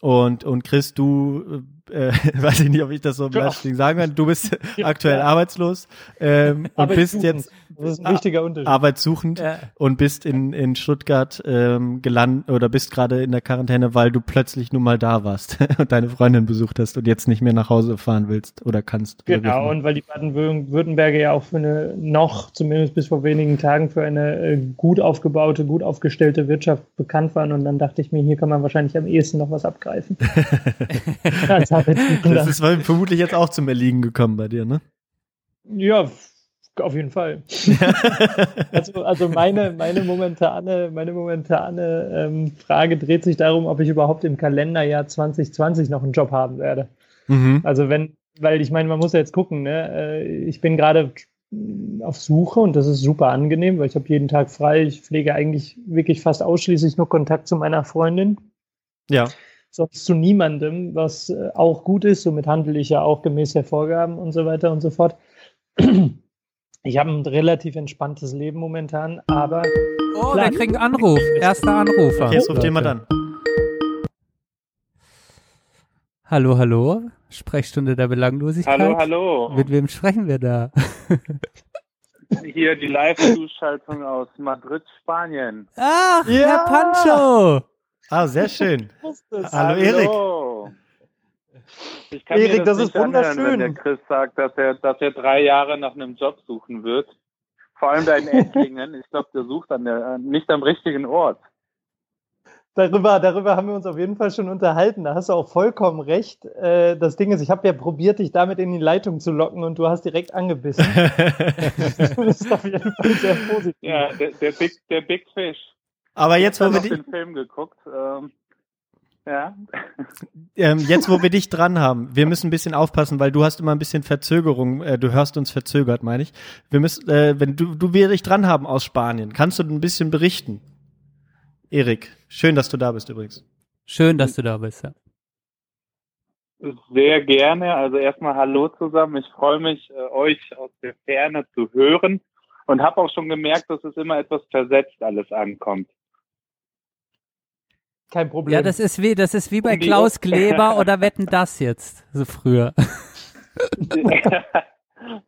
Und Chris, du, weiß ich nicht, ob ich das so im Livestream sagen kann, du bist aktuell arbeitslos und bist jetzt das ist ein wichtiger Unterschied. Arbeitssuchend und bist in Stuttgart gelandet oder bist gerade in der Quarantäne, weil du plötzlich nun mal da warst und deine Freundin besucht hast und jetzt nicht mehr nach Hause fahren willst oder kannst. Genau, und weil die Baden-Württemberger ja auch für eine zumindest bis vor wenigen Tagen, für eine gut aufgebaute, gut aufgestellte Wirtschaft bekannt waren und dann dachte ich mir, hier kann man wahrscheinlich am ehesten noch was abgreifen. Das ist vermutlich jetzt auch zum Erliegen gekommen bei dir, ne? Ja, auf jeden Fall. Also meine momentane Frage dreht sich darum, ob ich überhaupt im Kalenderjahr 2020 noch einen Job haben werde. Mhm. Also weil ich meine, man muss ja jetzt gucken, ne? Ich bin gerade auf Suche und das ist super angenehm, weil ich habe jeden Tag frei. Ich pflege eigentlich wirklich fast ausschließlich nur Kontakt zu meiner Freundin. Ja. Sonst zu niemandem, was auch gut ist. Somit handle ich ja auch gemäß der Vorgaben und so weiter und so fort. Ich habe ein relativ entspanntes Leben momentan, aber... Oh, wir kriegen einen Anruf. Erster Anrufer. Okay, jetzt ruft jemand an. Hallo, hallo. Sprechstunde der Belanglosigkeit. Hallo, hallo. Mit wem sprechen wir da? hier die Live-Zuschaltung aus Madrid, Spanien. Ach, ja. Herr Pancho! Ah, sehr schön. Hallo, Erik. Ich kann Erik, mir das nicht ist wunderschön. Anhören, wenn der Chris sagt, dass er 3 Jahre nach einem Job suchen wird. Vor allem da in Ettlingen. Ich glaube, der sucht nicht am richtigen Ort. Darüber haben wir uns auf jeden Fall schon unterhalten. Da hast du auch vollkommen recht. Das Ding ist, ich habe ja probiert, dich damit in die Leitung zu locken und du hast direkt angebissen. Das ist auf jeden Fall sehr positiv. Ja, der Big Fish. Aber jetzt, wo wir den Film geguckt. Ja. Jetzt, wo wir dich dran haben, wir müssen ein bisschen aufpassen, weil du hast immer ein bisschen Verzögerung. Du hörst uns verzögert, meine ich. Wir müssen, wenn wir dich dran haben aus Spanien, kannst du ein bisschen berichten? Erik, schön, dass du da bist übrigens. Schön, dass du da bist, ja. Sehr gerne. Also erstmal hallo zusammen. Ich freue mich, euch aus der Ferne zu hören und habe auch schon gemerkt, dass es immer etwas versetzt alles ankommt. Kein Problem. Ja, das ist wie bei Klaus Kleber oder Wetten, das jetzt, so früher.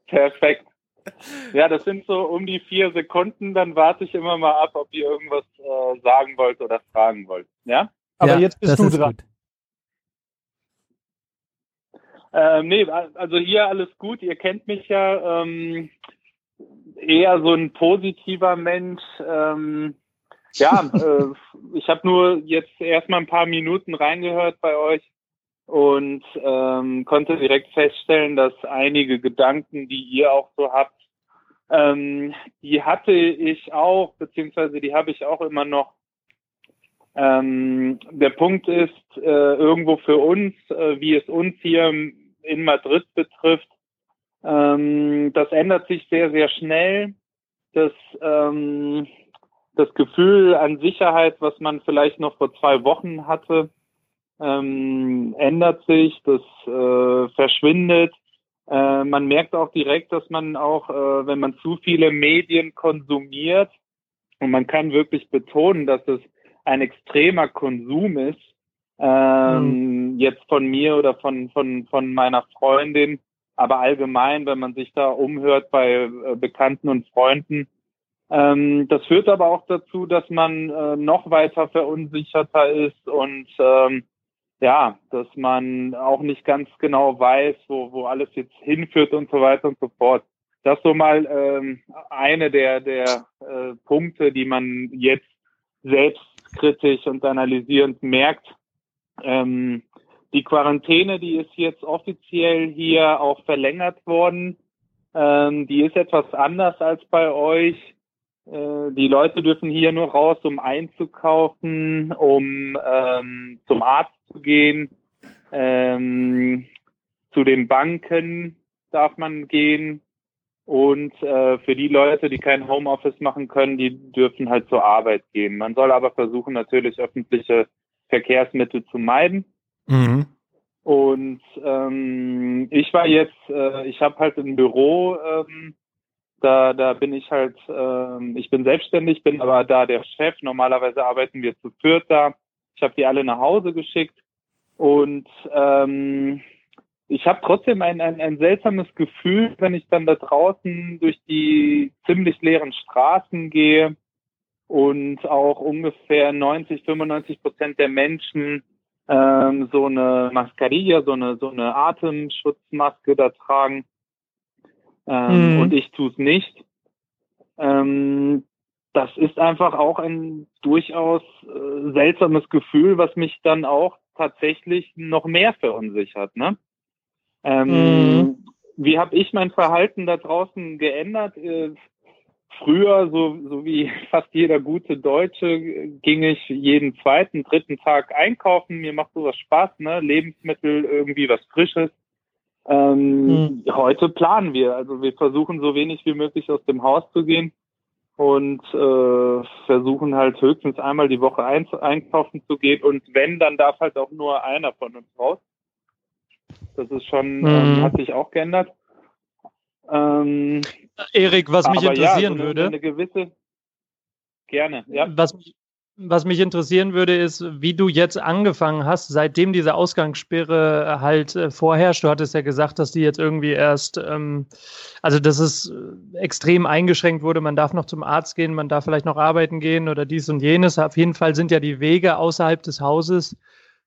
Perfekt. Ja, das sind so um die 4 Sekunden, dann warte ich immer mal ab, ob ihr irgendwas sagen wollt oder fragen wollt. Ja? Aber ja, jetzt bist du dran. Nee, also hier alles gut, ihr kennt mich ja, eher so ein positiver Mensch, ja, ich habe nur jetzt erstmal ein paar Minuten reingehört bei euch und konnte direkt feststellen, dass einige Gedanken, die ihr auch so habt, die hatte ich auch, beziehungsweise die habe ich auch immer noch. Der Punkt ist, irgendwo für uns, wie es uns hier in Madrid betrifft, das ändert sich sehr, sehr schnell. Das Gefühl an Sicherheit, was man vielleicht noch vor 2 Wochen hatte, ändert sich, das verschwindet. Man merkt auch direkt, dass man auch, wenn man zu viele Medien konsumiert, und man kann wirklich betonen, dass es ein extremer Konsum ist, jetzt von mir oder von meiner Freundin, aber allgemein, wenn man sich da umhört bei Bekannten und Freunden. Das führt aber auch dazu, dass man noch weiter verunsicherter ist und ja, dass man auch nicht ganz genau weiß, wo alles jetzt hinführt und so weiter und so fort. Das so mal eine der Punkte, die man jetzt selbstkritisch und analysierend merkt. Die Quarantäne, die ist jetzt offiziell hier auch verlängert worden. Die ist etwas anders als bei euch. Die Leute dürfen hier nur raus, um einzukaufen, um zum Arzt zu gehen, zu den Banken darf man gehen und für die Leute, die kein Homeoffice machen können, die dürfen halt zur Arbeit gehen. Man soll aber versuchen, natürlich öffentliche Verkehrsmittel zu meiden. Mhm. Und ich war jetzt, ich habe halt ein Büro, da bin ich halt, ich bin selbstständig, bin aber da der Chef. Normalerweise arbeiten wir zu viert da. Ich habe die alle nach Hause geschickt und ich habe trotzdem ein seltsames Gefühl, wenn ich dann da draußen durch die ziemlich leeren Straßen gehe und auch ungefähr 90-95% der Menschen so eine Mascarilla, so eine Atemschutzmaske da tragen. Und ich tue es nicht. Das ist einfach auch ein durchaus seltsames Gefühl, was mich dann auch tatsächlich noch mehr verunsichert. Ne? Wie habe ich mein Verhalten da draußen geändert? Früher, so wie fast jeder gute Deutsche, ging ich jeden 2., 3. Tag einkaufen. Mir macht sowas Spaß, ne? Lebensmittel, irgendwie was Frisches. Heute planen wir, also wir versuchen so wenig wie möglich aus dem Haus zu gehen und versuchen halt höchstens einmal die Woche einkaufen zu gehen und wenn, dann darf halt auch nur einer von uns raus. Das ist schon, hat sich auch geändert. Erik, was mich interessieren würde. Gerne, ja. Was mich Was mich interessieren würde, ist, wie du jetzt angefangen hast, seitdem diese Ausgangssperre halt vorherrscht. Du hattest ja gesagt, dass die jetzt irgendwie erst, also dass es extrem eingeschränkt wurde. Man darf noch zum Arzt gehen, man darf vielleicht noch arbeiten gehen oder dies und jenes. Auf jeden Fall sind ja die Wege außerhalb des Hauses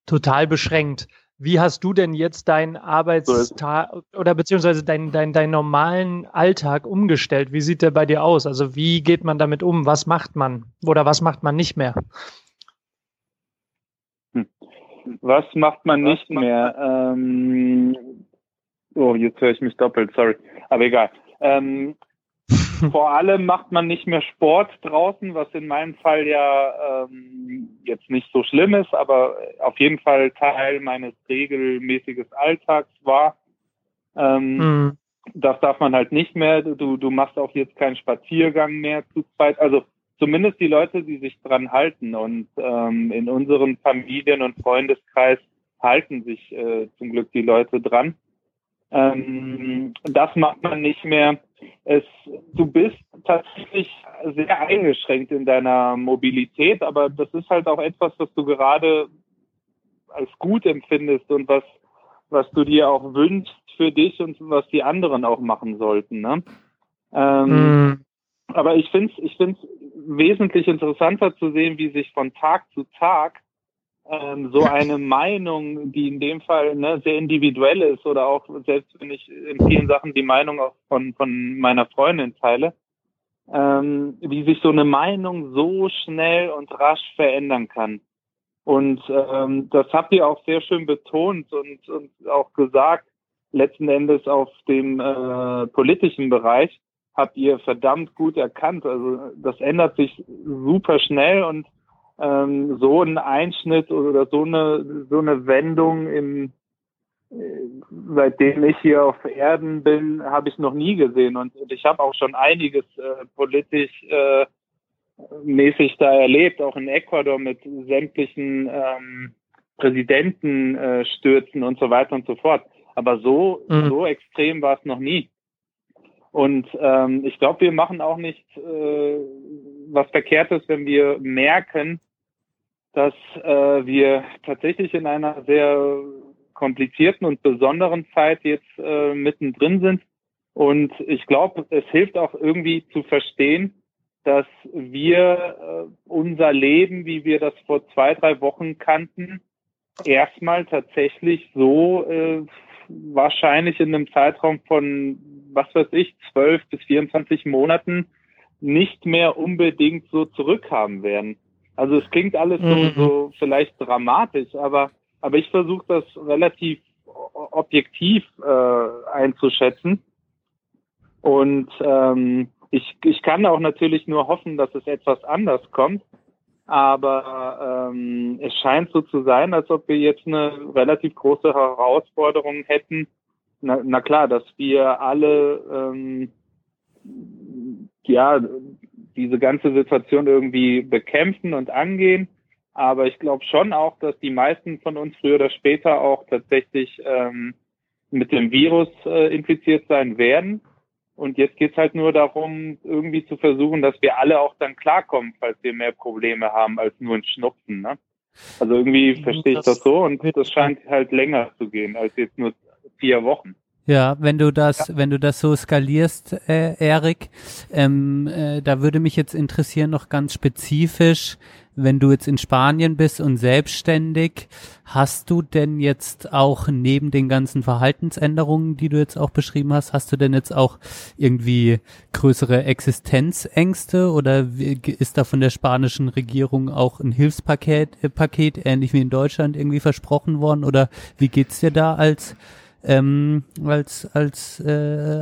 total beschränkt. Wie hast du denn jetzt deinen Arbeitstag oder beziehungsweise deinen normalen Alltag umgestellt? Wie sieht der bei dir aus? Also wie geht man damit um? Was macht man oder was macht man nicht mehr? Was macht man nicht mehr? Oh, jetzt höre ich mich doppelt, sorry. Aber egal. Vor allem macht man nicht mehr Sport draußen, was in meinem Fall ja jetzt nicht so schlimm ist, aber auf jeden Fall Teil meines regelmäßigen Alltags war. Das darf man halt nicht mehr. Du machst auch jetzt keinen Spaziergang mehr zu zweit. Also zumindest die Leute, die sich dran halten. Und in unseren Familien- und Freundeskreis halten sich zum Glück die Leute dran. Das macht man nicht mehr. Du bist tatsächlich sehr eingeschränkt in deiner Mobilität, aber das ist halt auch etwas, was du gerade als gut empfindest und was du dir auch wünschst für dich und was die anderen auch machen sollten, ne? Aber ich find's wesentlich interessanter zu sehen, wie sich von Tag zu Tag so eine Meinung, die in dem Fall sehr individuell ist, oder auch selbst wenn ich in vielen Sachen die Meinung auch von meiner Freundin teile, wie sich so eine Meinung so schnell und rasch verändern kann. Und das habt ihr auch sehr schön betont und auch gesagt, letzten Endes auf dem politischen Bereich habt ihr verdammt gut erkannt. Also das ändert sich super schnell, und so ein Einschnitt oder so eine Wendung seitdem ich hier auf Erden bin, habe ich noch nie gesehen, und ich habe auch schon einiges politisch mäßig da erlebt, auch in Ecuador mit sämtlichen Präsidentenstürzen und so weiter und so fort. Aber so extrem war es noch nie. Und ich glaube, wir machen auch nicht was Verkehrtes, wenn wir merken, dass wir tatsächlich in einer sehr komplizierten und besonderen Zeit jetzt mittendrin sind. Und ich glaube, es hilft auch irgendwie zu verstehen, dass wir unser Leben, wie wir das vor 2-3 Wochen kannten, erstmal tatsächlich so wahrscheinlich in einem Zeitraum von, was weiß ich, 12 bis 24 Monaten nicht mehr unbedingt so zurückhaben werden. Also es klingt alles so vielleicht dramatisch, aber ich versuche das relativ objektiv einzuschätzen. Und ich kann auch natürlich nur hoffen, dass es etwas anders kommt. Aber es scheint so zu sein, als ob wir jetzt eine relativ große Herausforderung hätten. Na klar, dass wir alle diese ganze Situation irgendwie bekämpfen und angehen. Aber ich glaube schon auch, dass die meisten von uns früher oder später auch tatsächlich mit dem Virus infiziert sein werden. Und jetzt geht's halt nur darum, irgendwie zu versuchen, dass wir alle auch dann klarkommen, falls wir mehr Probleme haben als nur ein Schnupfen, ne? Also irgendwie verstehe ich das so, und das scheint halt länger zu gehen als jetzt nur 4 Wochen. Ja, wenn du das so skalierst, Erik, da würde mich jetzt interessieren, noch ganz spezifisch, wenn du jetzt in Spanien bist und selbstständig, hast du denn jetzt auch neben den ganzen Verhaltensänderungen, die du jetzt auch beschrieben hast, hast du denn jetzt auch irgendwie größere Existenzängste, oder ist da von der spanischen Regierung auch ein Hilfspaket, ähnlich wie in Deutschland, irgendwie versprochen worden, oder wie geht's dir da als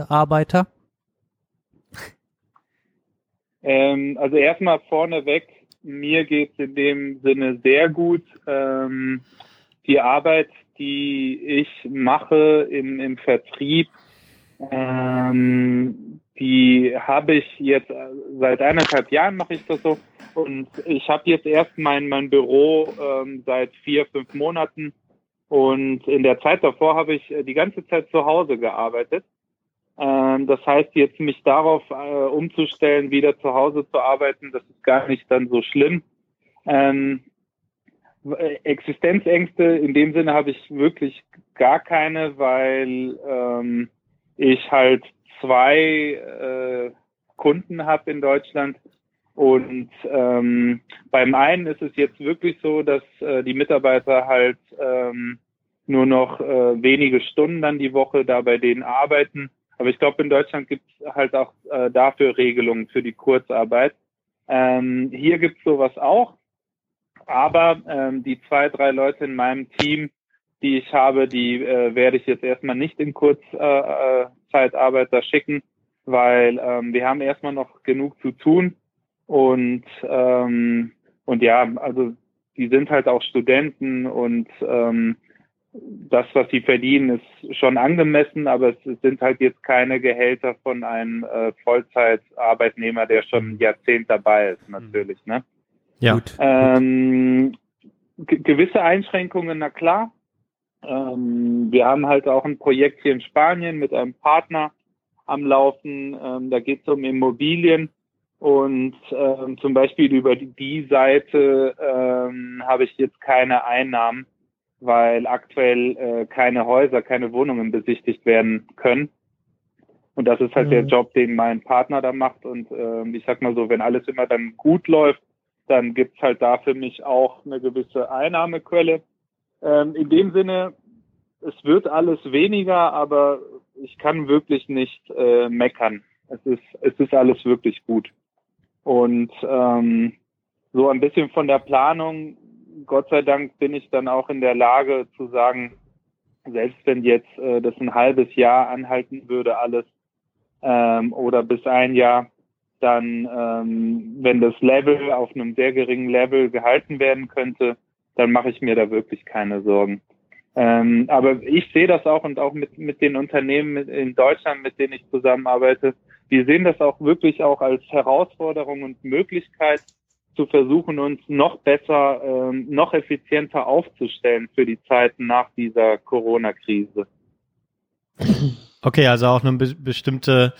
Arbeiter? Also erstmal vorneweg, mir geht's in dem Sinne sehr gut. Die Arbeit, die ich mache im Vertrieb, die habe ich jetzt seit 1,5 Jahren, mache ich das so. Und ich habe jetzt erst mein Büro seit 4-5 Monaten. Und in der Zeit davor habe ich die ganze Zeit zu Hause gearbeitet. Das heißt, jetzt mich darauf umzustellen, wieder zu Hause zu arbeiten, das ist gar nicht dann so schlimm. Existenzängste in dem Sinne habe ich wirklich gar keine, weil ich halt 2 Kunden habe in Deutschland. Und beim einen ist es jetzt wirklich so, dass die Mitarbeiter halt nur noch wenige Stunden dann die Woche da bei denen arbeiten. Aber ich glaube, in Deutschland gibt es halt auch dafür Regelungen für die Kurzarbeit. Hier gibt es sowas auch. Aber die 2, 3 Leute in meinem Team, die ich habe, die werde ich jetzt erstmal nicht in Kurzzeitarbeiter schicken, weil wir haben erstmal noch genug zu tun. Und ja, also die sind halt auch Studenten und das, was sie verdienen, ist schon angemessen, aber es sind halt jetzt keine Gehälter von einem Vollzeitarbeitnehmer, der schon ein Jahrzehnt dabei ist, natürlich, ne? Ja. Gut. Gewisse Einschränkungen, na klar. Wir haben halt auch ein Projekt hier in Spanien mit einem Partner am Laufen. Da geht es um Immobilien. Und zum Beispiel über die Seite habe ich jetzt keine Einnahmen, weil aktuell keine Häuser, keine Wohnungen besichtigt werden können. Und das ist halt der Job, den mein Partner da macht. Und ich sag mal so, wenn alles immer dann gut läuft, dann gibt's halt da für mich auch eine gewisse Einnahmequelle. In dem Sinne, es wird alles weniger, aber ich kann wirklich nicht meckern. Es ist alles wirklich gut. Und so ein bisschen von der Planung, Gott sei Dank bin ich dann auch in der Lage zu sagen, selbst wenn jetzt das ein halbes Jahr anhalten würde alles oder bis ein Jahr, dann, wenn das Level auf einem sehr geringen Level gehalten werden könnte, dann mache ich mir da wirklich keine Sorgen. Aber ich sehe das auch und auch mit den Unternehmen in Deutschland, mit denen ich zusammenarbeite, wir sehen das auch wirklich auch als Herausforderung und Möglichkeit, zu versuchen, uns noch besser, noch effizienter aufzustellen für die Zeiten nach dieser Corona-Krise. Okay, also auch eine bestimmte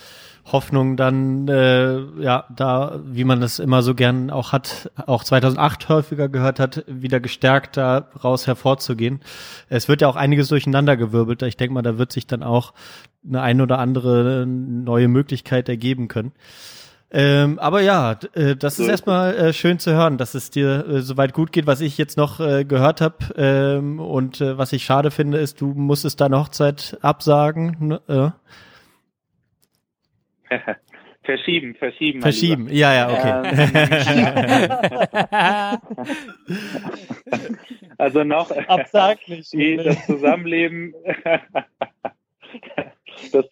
Hoffnung dann, ja, da, wie man das immer so gern auch hat, auch 2008 häufiger gehört hat, wieder gestärkt daraus hervorzugehen. Es wird ja auch einiges durcheinandergewirbelt. Ich denke mal, da wird sich dann auch eine oder andere neue Möglichkeit ergeben können. Aber ja, das ist erstmal schön zu hören, dass es dir soweit gut geht. Was ich jetzt noch gehört habe und was ich schade finde, ist, du musstest deine Hochzeit absagen. Verschieben. Verschieben, ja, okay. Also noch absag nicht. Das Zusammenleben... Das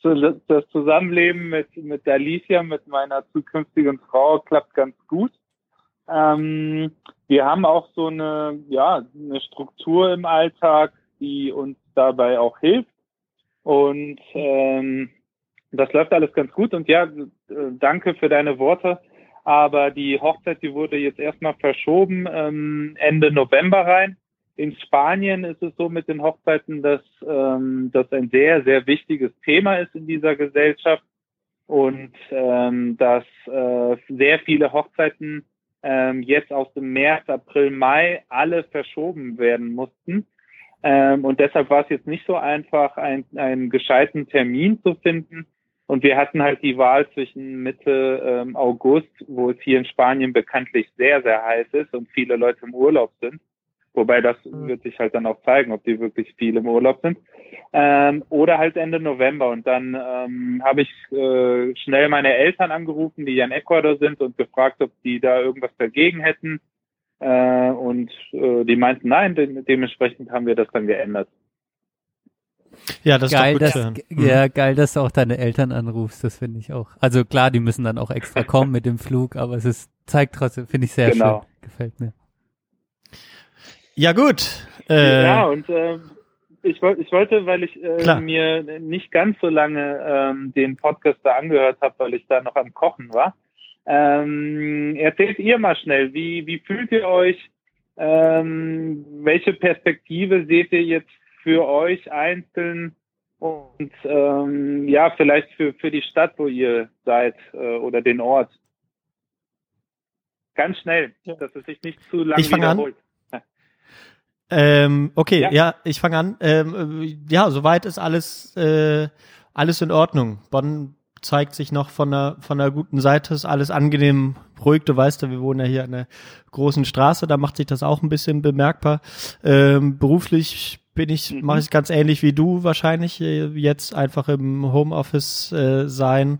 Zusammenleben mit Alicia, mit meiner zukünftigen Frau, klappt ganz gut. Wir haben auch so eine Struktur im Alltag, die uns dabei auch hilft. Und das läuft alles ganz gut. Und ja, danke für deine Worte. Aber die Hochzeit, die wurde jetzt erstmal verschoben, Ende November rein. In Spanien ist es so mit den Hochzeiten, dass das ein sehr, sehr wichtiges Thema ist in dieser Gesellschaft und dass sehr viele Hochzeiten jetzt aus dem März, April, Mai alle verschoben werden mussten. Und deshalb war es jetzt nicht so einfach, einen gescheiten Termin zu finden. Und wir hatten halt die Wahl zwischen Mitte August, wo es hier in Spanien bekanntlich sehr, sehr heiß ist und viele Leute im Urlaub sind. Wobei das wird sich halt dann auch zeigen, ob die wirklich viel im Urlaub sind. Oder halt Ende November. Und dann habe ich schnell meine Eltern angerufen, die ja in Ecuador sind, und gefragt, ob die da irgendwas dagegen hätten. Und die meinten nein, dementsprechend haben wir das dann geändert. Ja, das ist geil, doch gut. Ja, geil, dass du auch deine Eltern anrufst, das finde ich auch. Also klar, die müssen dann auch extra kommen mit dem Flug, aber es ist, zeigt trotzdem, finde ich sehr schön, gefällt mir. Ja, gut. Ja, und ich wollte, weil ich mir nicht ganz so lange den Podcast da angehört habe, weil ich da noch am Kochen war, erzählt ihr mal schnell, wie fühlt ihr euch, welche Perspektive seht ihr jetzt für euch einzeln und ja, vielleicht für die Stadt, wo ihr seid oder den Ort? Ganz schnell, dass es sich nicht zu lange wiederholt. Ich fange an. Soweit ist alles in Ordnung. Bonn zeigt sich noch von der guten Seite, ist alles angenehm ruhig. Du weißt ja, wir wohnen ja hier an der großen Straße, da macht sich das auch ein bisschen bemerkbar. Beruflich mache ich ganz ähnlich wie du wahrscheinlich, jetzt einfach im Homeoffice sein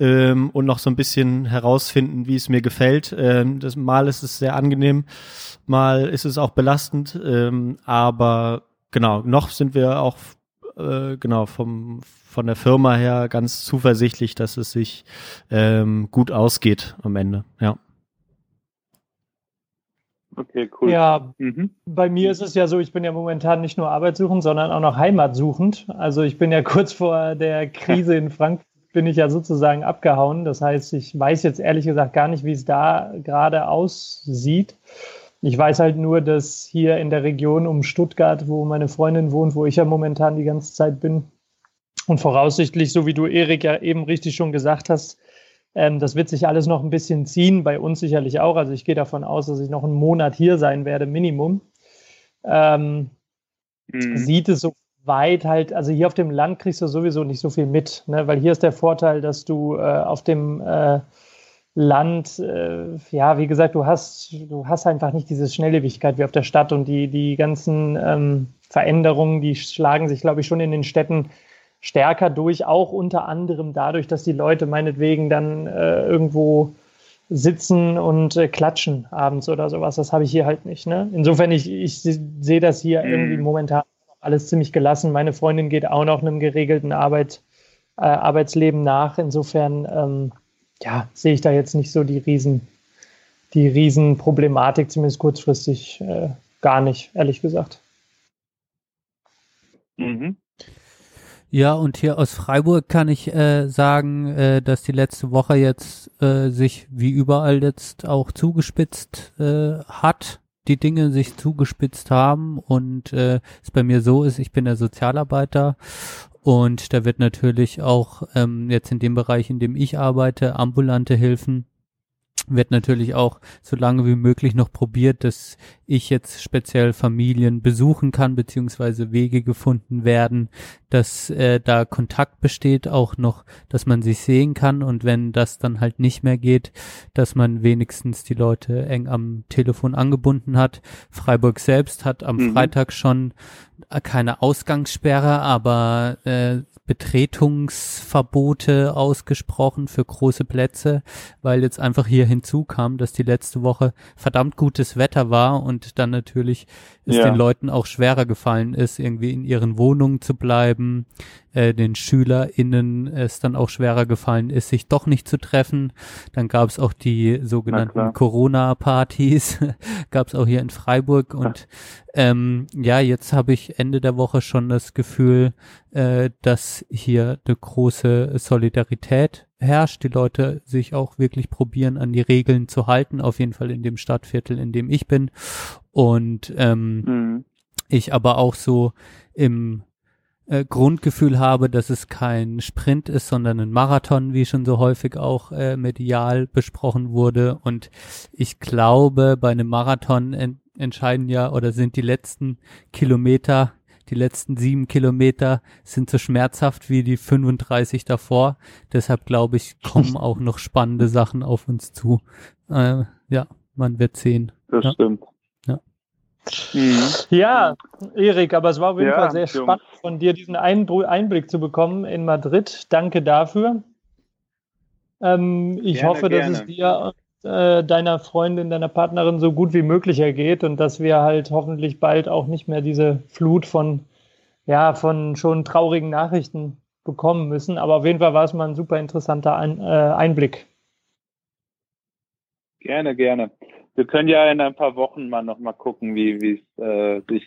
und noch so ein bisschen herausfinden, wie es mir gefällt. Das mal ist es sehr angenehm, mal ist es auch belastend, aber genau, noch sind wir auch von der Firma her ganz zuversichtlich, dass es sich gut ausgeht am Ende, ja. Okay, cool. Ja, bei mir ist es ja so, ich bin ja momentan nicht nur arbeitssuchend, sondern auch noch heimatsuchend. Also ich bin ja kurz vor der Krise in Frankfurt, bin ich ja sozusagen abgehauen. Das heißt, ich weiß jetzt ehrlich gesagt gar nicht, wie es da gerade aussieht. Ich weiß halt nur, dass hier in der Region um Stuttgart, wo meine Freundin wohnt, wo ich ja momentan die ganze Zeit bin und voraussichtlich, so wie du, Erik, ja eben richtig schon gesagt hast, das wird sich alles noch ein bisschen ziehen, bei uns sicherlich auch. Also ich gehe davon aus, dass ich noch einen Monat hier sein werde, Minimum. Sieht es so weit halt, also hier auf dem Land kriegst du sowieso nicht so viel mit, ne? Weil hier ist der Vorteil, dass du auf dem Land, wie gesagt, du hast einfach nicht diese Schnelllebigkeit wie auf der Stadt, und die ganzen Veränderungen, die schlagen sich, glaube ich, schon in den Städten stärker durch, auch unter anderem dadurch, dass die Leute meinetwegen dann irgendwo sitzen und klatschen abends oder sowas. Das habe ich hier halt nicht. Ne? Insofern, ich sehe das hier irgendwie momentan alles ziemlich gelassen. Meine Freundin geht auch noch einem geregelten Arbeitsleben nach. Insofern sehe ich da jetzt nicht so die riesen Problematik, zumindest kurzfristig gar nicht, ehrlich gesagt. Mhm. Ja, und hier aus Freiburg kann ich sagen, dass die letzte Woche jetzt sich wie überall jetzt auch zugespitzt hat, die Dinge sich zugespitzt haben, und es bei mir so ist, ich bin ja Sozialarbeiter, und da wird natürlich auch jetzt in dem Bereich, in dem ich arbeite, ambulante Hilfen, wird natürlich auch so lange wie möglich noch probiert, dass ich jetzt speziell Familien besuchen kann, beziehungsweise Wege gefunden werden, dass da Kontakt besteht, auch noch, dass man sich sehen kann, und wenn das dann halt nicht mehr geht, dass man wenigstens die Leute eng am Telefon angebunden hat. Freiburg selbst hat am Freitag schon keine Ausgangssperre, aber Betretungsverbote ausgesprochen für große Plätze, weil jetzt einfach hier hinzukam, dass die letzte Woche verdammt gutes Wetter war und dann natürlich es den Leuten auch schwerer gefallen ist, irgendwie in ihren Wohnungen zu bleiben, den SchülerInnen es dann auch schwerer gefallen ist, sich doch nicht zu treffen. Dann gab es auch die sogenannten Corona-Partys, gab es auch hier in Freiburg, und jetzt habe ich Ende der Woche schon das Gefühl, dass hier eine große Solidarität herrscht, die Leute sich auch wirklich probieren, an die Regeln zu halten, auf jeden Fall in dem Stadtviertel, in dem ich bin, und ich aber auch so im Grundgefühl habe, dass es kein Sprint ist, sondern ein Marathon, wie schon so häufig auch medial besprochen wurde, und ich glaube, bei einem Marathon entscheiden ja, oder sind die letzten Kilometer, die letzten 7 Kilometer sind so schmerzhaft wie die 35 davor. Deshalb glaube ich, kommen auch noch spannende Sachen auf uns zu. Man wird sehen. Das stimmt. Ja, Erik, aber es war auf jeden Fall sehr spannend, von dir diesen Einblick zu bekommen in Madrid. Danke dafür. Ich hoffe, dass es dir deiner Freundin, deiner Partnerin so gut wie möglich ergeht, und dass wir halt hoffentlich bald auch nicht mehr diese Flut von schon traurigen Nachrichten bekommen müssen. Aber auf jeden Fall war es mal ein super interessanter Einblick. Gerne, gerne. Wir können ja in ein paar Wochen mal nochmal gucken, wie sich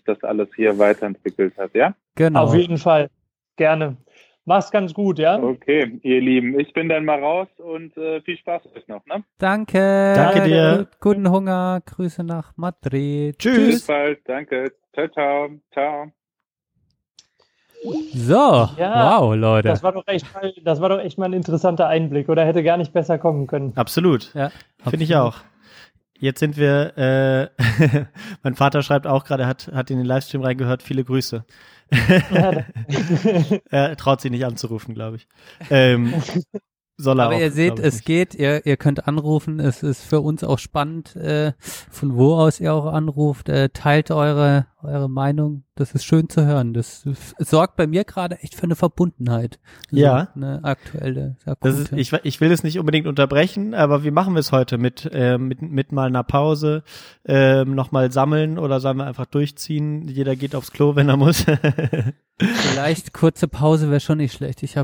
das alles hier weiterentwickelt hat, ja? Genau. Auf jeden Fall. Gerne. Mach's ganz gut, ja? Okay, ihr Lieben. Ich bin dann mal raus, und viel Spaß euch noch, ne? Danke. Danke dir. Guten Hunger. Grüße nach Madrid. Tschüss. Bis bald. Danke. Ciao, ciao. Ciao. So. Ja, wow, Leute. Das war doch echt mal ein interessanter Einblick, oder? Hätte gar nicht besser kommen können. Absolut. Ja. Finde ich auch. Jetzt sind wir, mein Vater schreibt auch gerade, hat in den Livestream reingehört, viele Grüße. Er traut sich nicht anzurufen, glaube ich. Aber ihr seht, es geht, ihr könnt anrufen, es ist für uns auch spannend, von wo aus ihr auch anruft, teilt eure Meinung, das ist schön zu hören, das sorgt bei mir gerade echt für eine Verbundenheit. Ja. So eine aktuelle, sehr gute. Das ist, ich will es nicht unbedingt unterbrechen, aber wie machen wir es heute mit mal einer Pause, nochmal sammeln oder sollen wir einfach durchziehen, jeder geht aufs Klo, wenn er muss. Vielleicht kurze Pause wäre schon nicht schlecht. Ich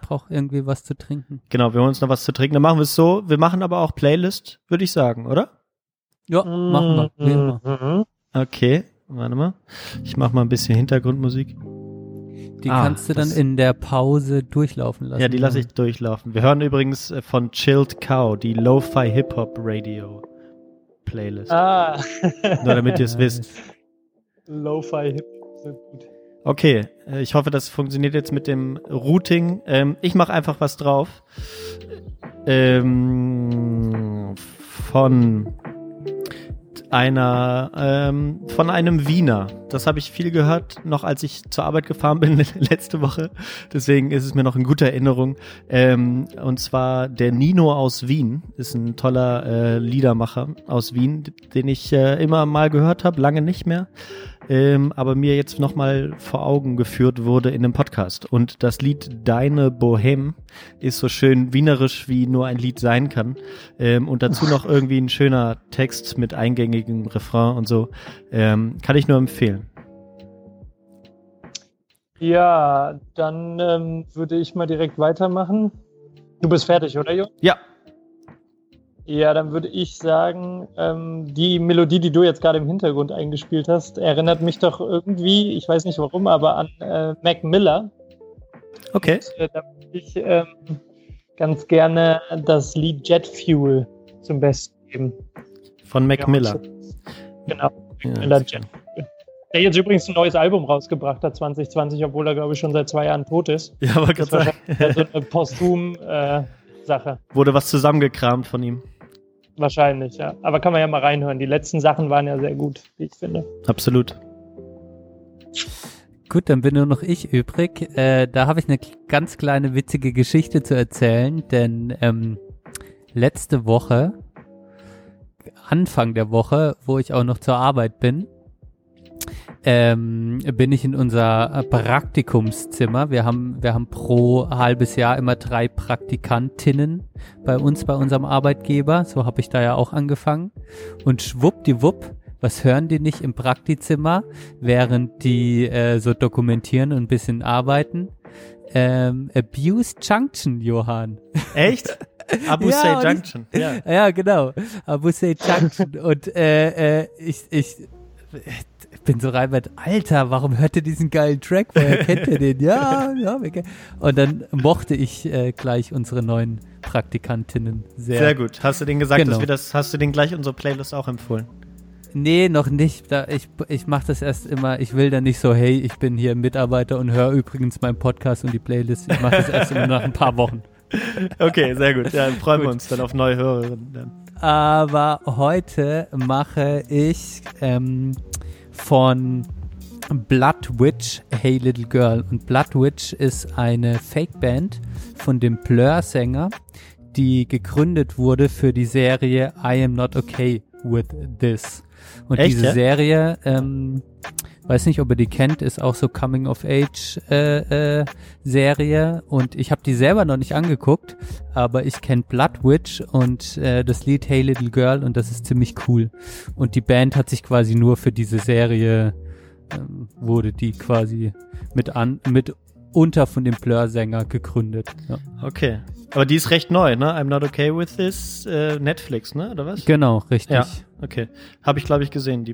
brauche irgendwie was zu trinken. Genau, wir holen uns noch was zu trinken. Dann machen wir es so. Wir machen aber auch Playlist, würde ich sagen, oder? Ja, machen wir. Okay, warte mal. Ich mache mal ein bisschen Hintergrundmusik. Die kannst du dann in der Pause durchlaufen lassen. Ja, die lasse ich durchlaufen. Wir hören übrigens von Chilled Cow, die Lo-Fi Hip-Hop Radio Playlist. Nur damit ihr es wisst. Lo-Fi Hip-Hop, sehr gut. Okay, ich hoffe, das funktioniert jetzt mit dem Routing. Ich mache einfach was drauf. Von einem Wiener. Das habe ich viel gehört, noch als ich zur Arbeit gefahren bin letzte Woche. Deswegen ist es mir noch in guter Erinnerung. Und zwar der Nino aus Wien ist ein toller Liedermacher aus Wien, den ich immer mal gehört habe, lange nicht mehr. Aber mir jetzt nochmal vor Augen geführt wurde in einem Podcast. Und das Lied Deine Bohème ist so schön wienerisch, wie nur ein Lied sein kann. Und dazu noch irgendwie ein schöner Text mit eingängigem Refrain und so. Kann ich nur empfehlen. Ja, dann würde ich mal direkt weitermachen. Du bist fertig, oder, Jo? Ja. Ja, dann würde ich sagen, die Melodie, die du jetzt gerade im Hintergrund eingespielt hast, erinnert mich doch irgendwie, ich weiß nicht warum, aber an Mac Miller. Okay. Und, da würde ich ganz gerne das Lied Jet Fuel zum Besten geben. Von Mac Miller. Genau, Mac Miller Jet Fuel. Der jetzt übrigens ein neues Album rausgebracht hat, 2020, obwohl er, glaube ich, schon seit 2 Jahren tot ist. Ja, aber gerade so eine Posthum-Sache. Wurde was zusammengekramt von ihm. Wahrscheinlich, ja. Aber kann man ja mal reinhören. Die letzten Sachen waren ja sehr gut, wie ich finde. Absolut. Gut, dann bin nur noch ich übrig. Da habe ich eine ganz kleine witzige Geschichte zu erzählen, denn letzte Woche, Anfang der Woche, wo ich auch noch zur Arbeit bin, bin ich in unser Praktikumszimmer. Wir haben pro halbes Jahr immer 3 Praktikantinnen bei uns, bei unserem Arbeitgeber. So habe ich da ja auch angefangen. Und schwuppdiwupp, was hören die nicht im Praktizimmer, während die so dokumentieren und ein bisschen arbeiten? Abuse Junction, Johann. Echt? Abuse Junction. Ja, genau. Abuse Junction. Und ich bin so rein mit, Alter, warum hört ihr diesen geilen Track? Woher kennt ihr den? Ja. Und dann mochte ich gleich unsere neuen Praktikantinnen sehr. Sehr gut. Hast du denen gesagt, genau, dass wir das, hast du denen gleich unsere Playlist auch empfohlen? Nee, noch nicht. Ich mache das erst immer, ich will dann nicht so, hey, ich bin hier Mitarbeiter und höre übrigens meinen Podcast und die Playlist. Ich mache das erst immer nach ein paar Wochen. Okay, sehr gut. Ja, dann freuen wir uns dann auf neue Hörerinnen. Dann. Aber heute mache ich von Bloodwitch Hey Little Girl. Und Bloodwitch ist eine Fake-Band von dem Blur-Sänger, die gegründet wurde für die Serie I Am Not Okay With This. Und echt, diese Serie, weiß nicht, ob ihr die kennt, ist auch so Coming-of-Age-Serie. Und ich habe die selber noch nicht angeguckt, aber ich kenne Bloodwitch und das Lied Hey Little Girl und das ist ziemlich cool. Und die Band hat sich quasi nur für diese Serie, wurde die quasi mitunter von dem Blur-Sänger gegründet. Ja. Okay, aber die ist recht neu, ne? I'm Not Okay With This, Netflix, ne? Oder was? Genau, richtig. Ja. Okay, habe ich, glaube ich, gesehen,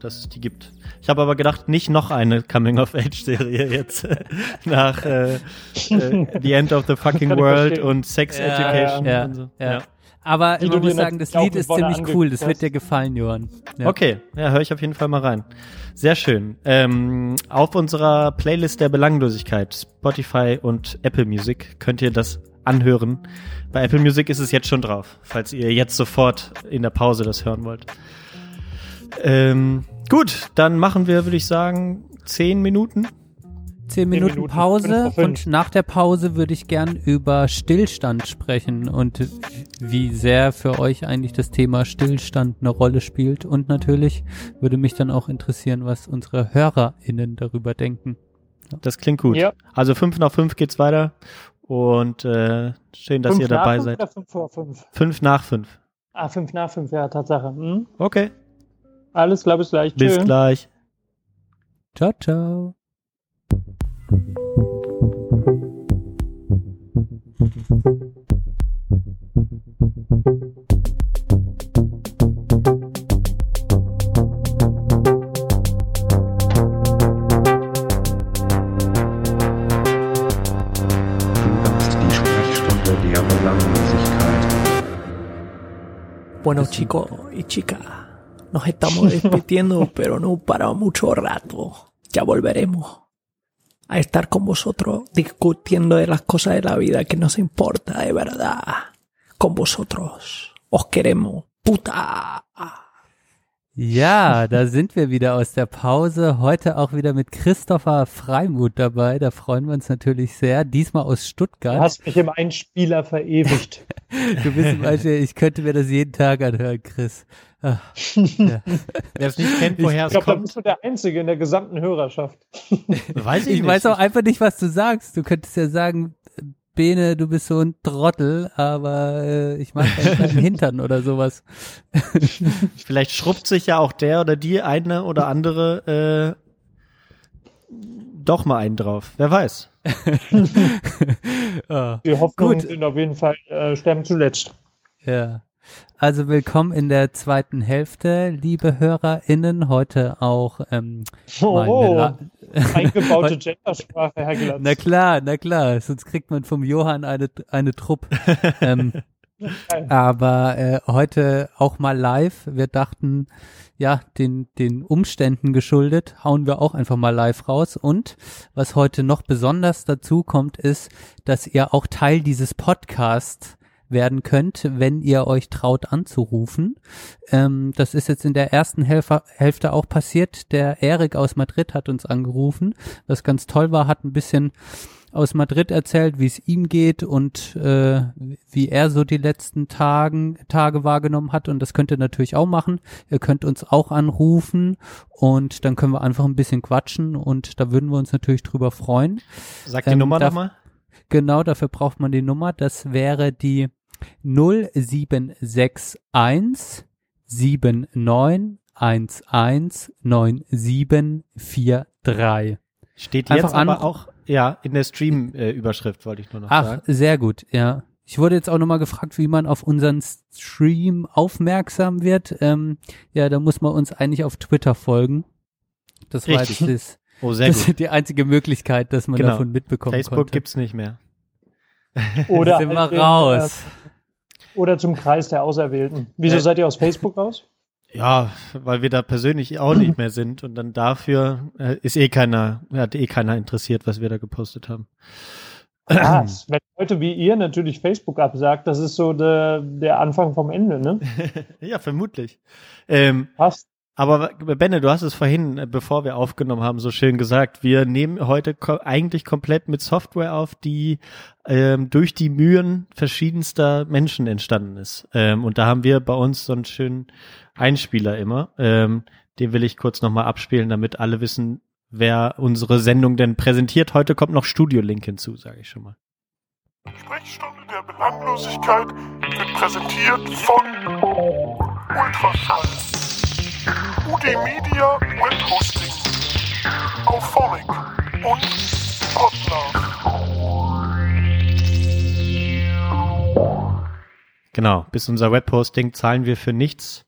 dass es die gibt. Ich habe aber gedacht, nicht noch eine Coming-of-Age-Serie jetzt nach The End of the Fucking World und Sex Education und so. Ja. Aber man muss sagen, das Lied ist ziemlich cool, das wird dir gefallen, Johann. Ja. Okay, ja, höre ich auf jeden Fall mal rein. Sehr schön. Auf unserer Playlist der Belanglosigkeit, Spotify und Apple Music, könnt ihr das anhören. Bei Apple Music ist es jetzt schon drauf, falls ihr jetzt sofort in der Pause das hören wollt. Gut, dann machen wir, würde ich sagen, 10 Minuten. 10 Minuten Pause und nach der Pause würde ich gern über Stillstand sprechen und wie sehr für euch eigentlich das Thema Stillstand eine Rolle spielt. Und natürlich würde mich dann auch interessieren, was unsere HörerInnen darüber denken. Das klingt gut. Ja. Also 5 nach 5 geht's weiter und schön, dass ihr dabei seid. 5 nach 5 oder 5 vor 5? 5 nach 5. Ah, 5 nach 5, ja, Tatsache. Hm? Okay. Alles klar, bis gleich. Bis Tschö. Gleich. Ciao, ciao. Bueno, chicos y chicas, nos estamos despidiendo, pero no para mucho rato. Ya volveremos a estar con vosotros discutiendo de las cosas de la vida que nos importa de verdad. Con vosotros. Os queremos. Puta. Ja, da sind wir wieder aus der Pause. Heute auch wieder mit Christopher Freimuth dabei. Da freuen wir uns natürlich sehr. Diesmal aus Stuttgart. Du hast mich im Einspieler verewigt. Du bist im Einspieler. Ich könnte mir das jeden Tag anhören, Chris. Ach, ja. Wer es nicht kennt, woher es kommt. Ich glaube, da bist du der Einzige in der gesamten Hörerschaft. Ich weiß auch einfach nicht, was du sagst. Du könntest ja sagen, Bene, du bist so ein Trottel, aber ich meine deinen Hintern oder sowas. Vielleicht schrubbt sich ja auch der oder die eine oder andere doch mal einen drauf. Wer weiß. Die Hoffnungen sind auf jeden Fall sterben zuletzt. Ja. Also willkommen in der zweiten Hälfte, liebe HörerInnen. Heute auch eingebaute Gendersprache, Herr Glatz. Na klar, sonst kriegt man vom Johann eine Truppe. Aber heute auch mal live. Wir dachten, ja, den Umständen geschuldet, hauen wir auch einfach mal live raus. Und was heute noch besonders dazu kommt, ist, dass ihr auch Teil dieses Podcasts werden könnt, wenn ihr euch traut anzurufen. Das ist jetzt in der ersten Hälfte auch passiert. Der Erik aus Madrid hat uns angerufen, was ganz toll war, hat ein bisschen aus Madrid erzählt, wie es ihm geht und wie er so die letzten Tage wahrgenommen hat, und das könnt ihr natürlich auch machen. Ihr könnt uns auch anrufen und dann können wir einfach ein bisschen quatschen und da würden wir uns natürlich drüber freuen. Sag die Nummer nochmal. Genau, dafür braucht man die Nummer. Das wäre die 0761 79119743. Steht einfach jetzt aber auch ja in der Stream-Überschrift, wollte ich nur noch sagen. Ach, sehr gut, ja. Ich wurde jetzt auch nochmal gefragt, wie man auf unseren Stream aufmerksam wird. Ja, da muss man uns eigentlich auf Twitter folgen. Das war jetzt das. Oh, sehr gut. Das ist die einzige Möglichkeit, dass man davon mitbekommen konnte. Facebook gibt's nicht mehr. Oder sind wir raus. Oder zum Kreis der Auserwählten. Wieso seid ihr aus Facebook raus? Ja, weil wir da persönlich auch nicht mehr sind und dann dafür hat keiner interessiert, was wir da gepostet haben. Krass, wenn Leute wie ihr natürlich Facebook absagt, das ist so der Anfang vom Ende, ne? Ja, vermutlich. Passt. Aber Benne, du hast es vorhin, bevor wir aufgenommen haben, so schön gesagt, wir nehmen heute eigentlich komplett mit Software auf, die durch die Mühen verschiedenster Menschen entstanden ist. Und da haben wir bei uns so einen schönen Einspieler immer. Den will ich kurz nochmal abspielen, damit alle wissen, wer unsere Sendung denn präsentiert. Heute kommt noch Studio-Link hinzu, sage ich schon mal. Sprechstunde der Belanglosigkeit wird präsentiert von Ultraschall. UdMedia Web Hosting, Auphonic und Podlove. Genau, bis unser Webhosting zahlen wir für nichts.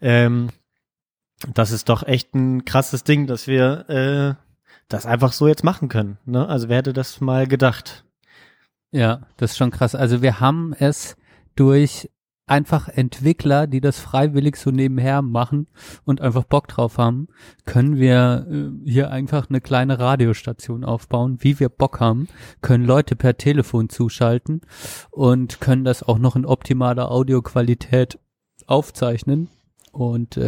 Das ist doch echt ein krasses Ding, dass wir das einfach so jetzt machen können. Ne? Also wer hätte das mal gedacht? Ja, das ist schon krass. Also wir haben es durch einfach Entwickler, die das freiwillig so nebenher machen und einfach Bock drauf haben, können wir hier einfach eine kleine Radiostation aufbauen, wie wir Bock haben, können Leute per Telefon zuschalten und können das auch noch in optimaler Audioqualität aufzeichnen. Und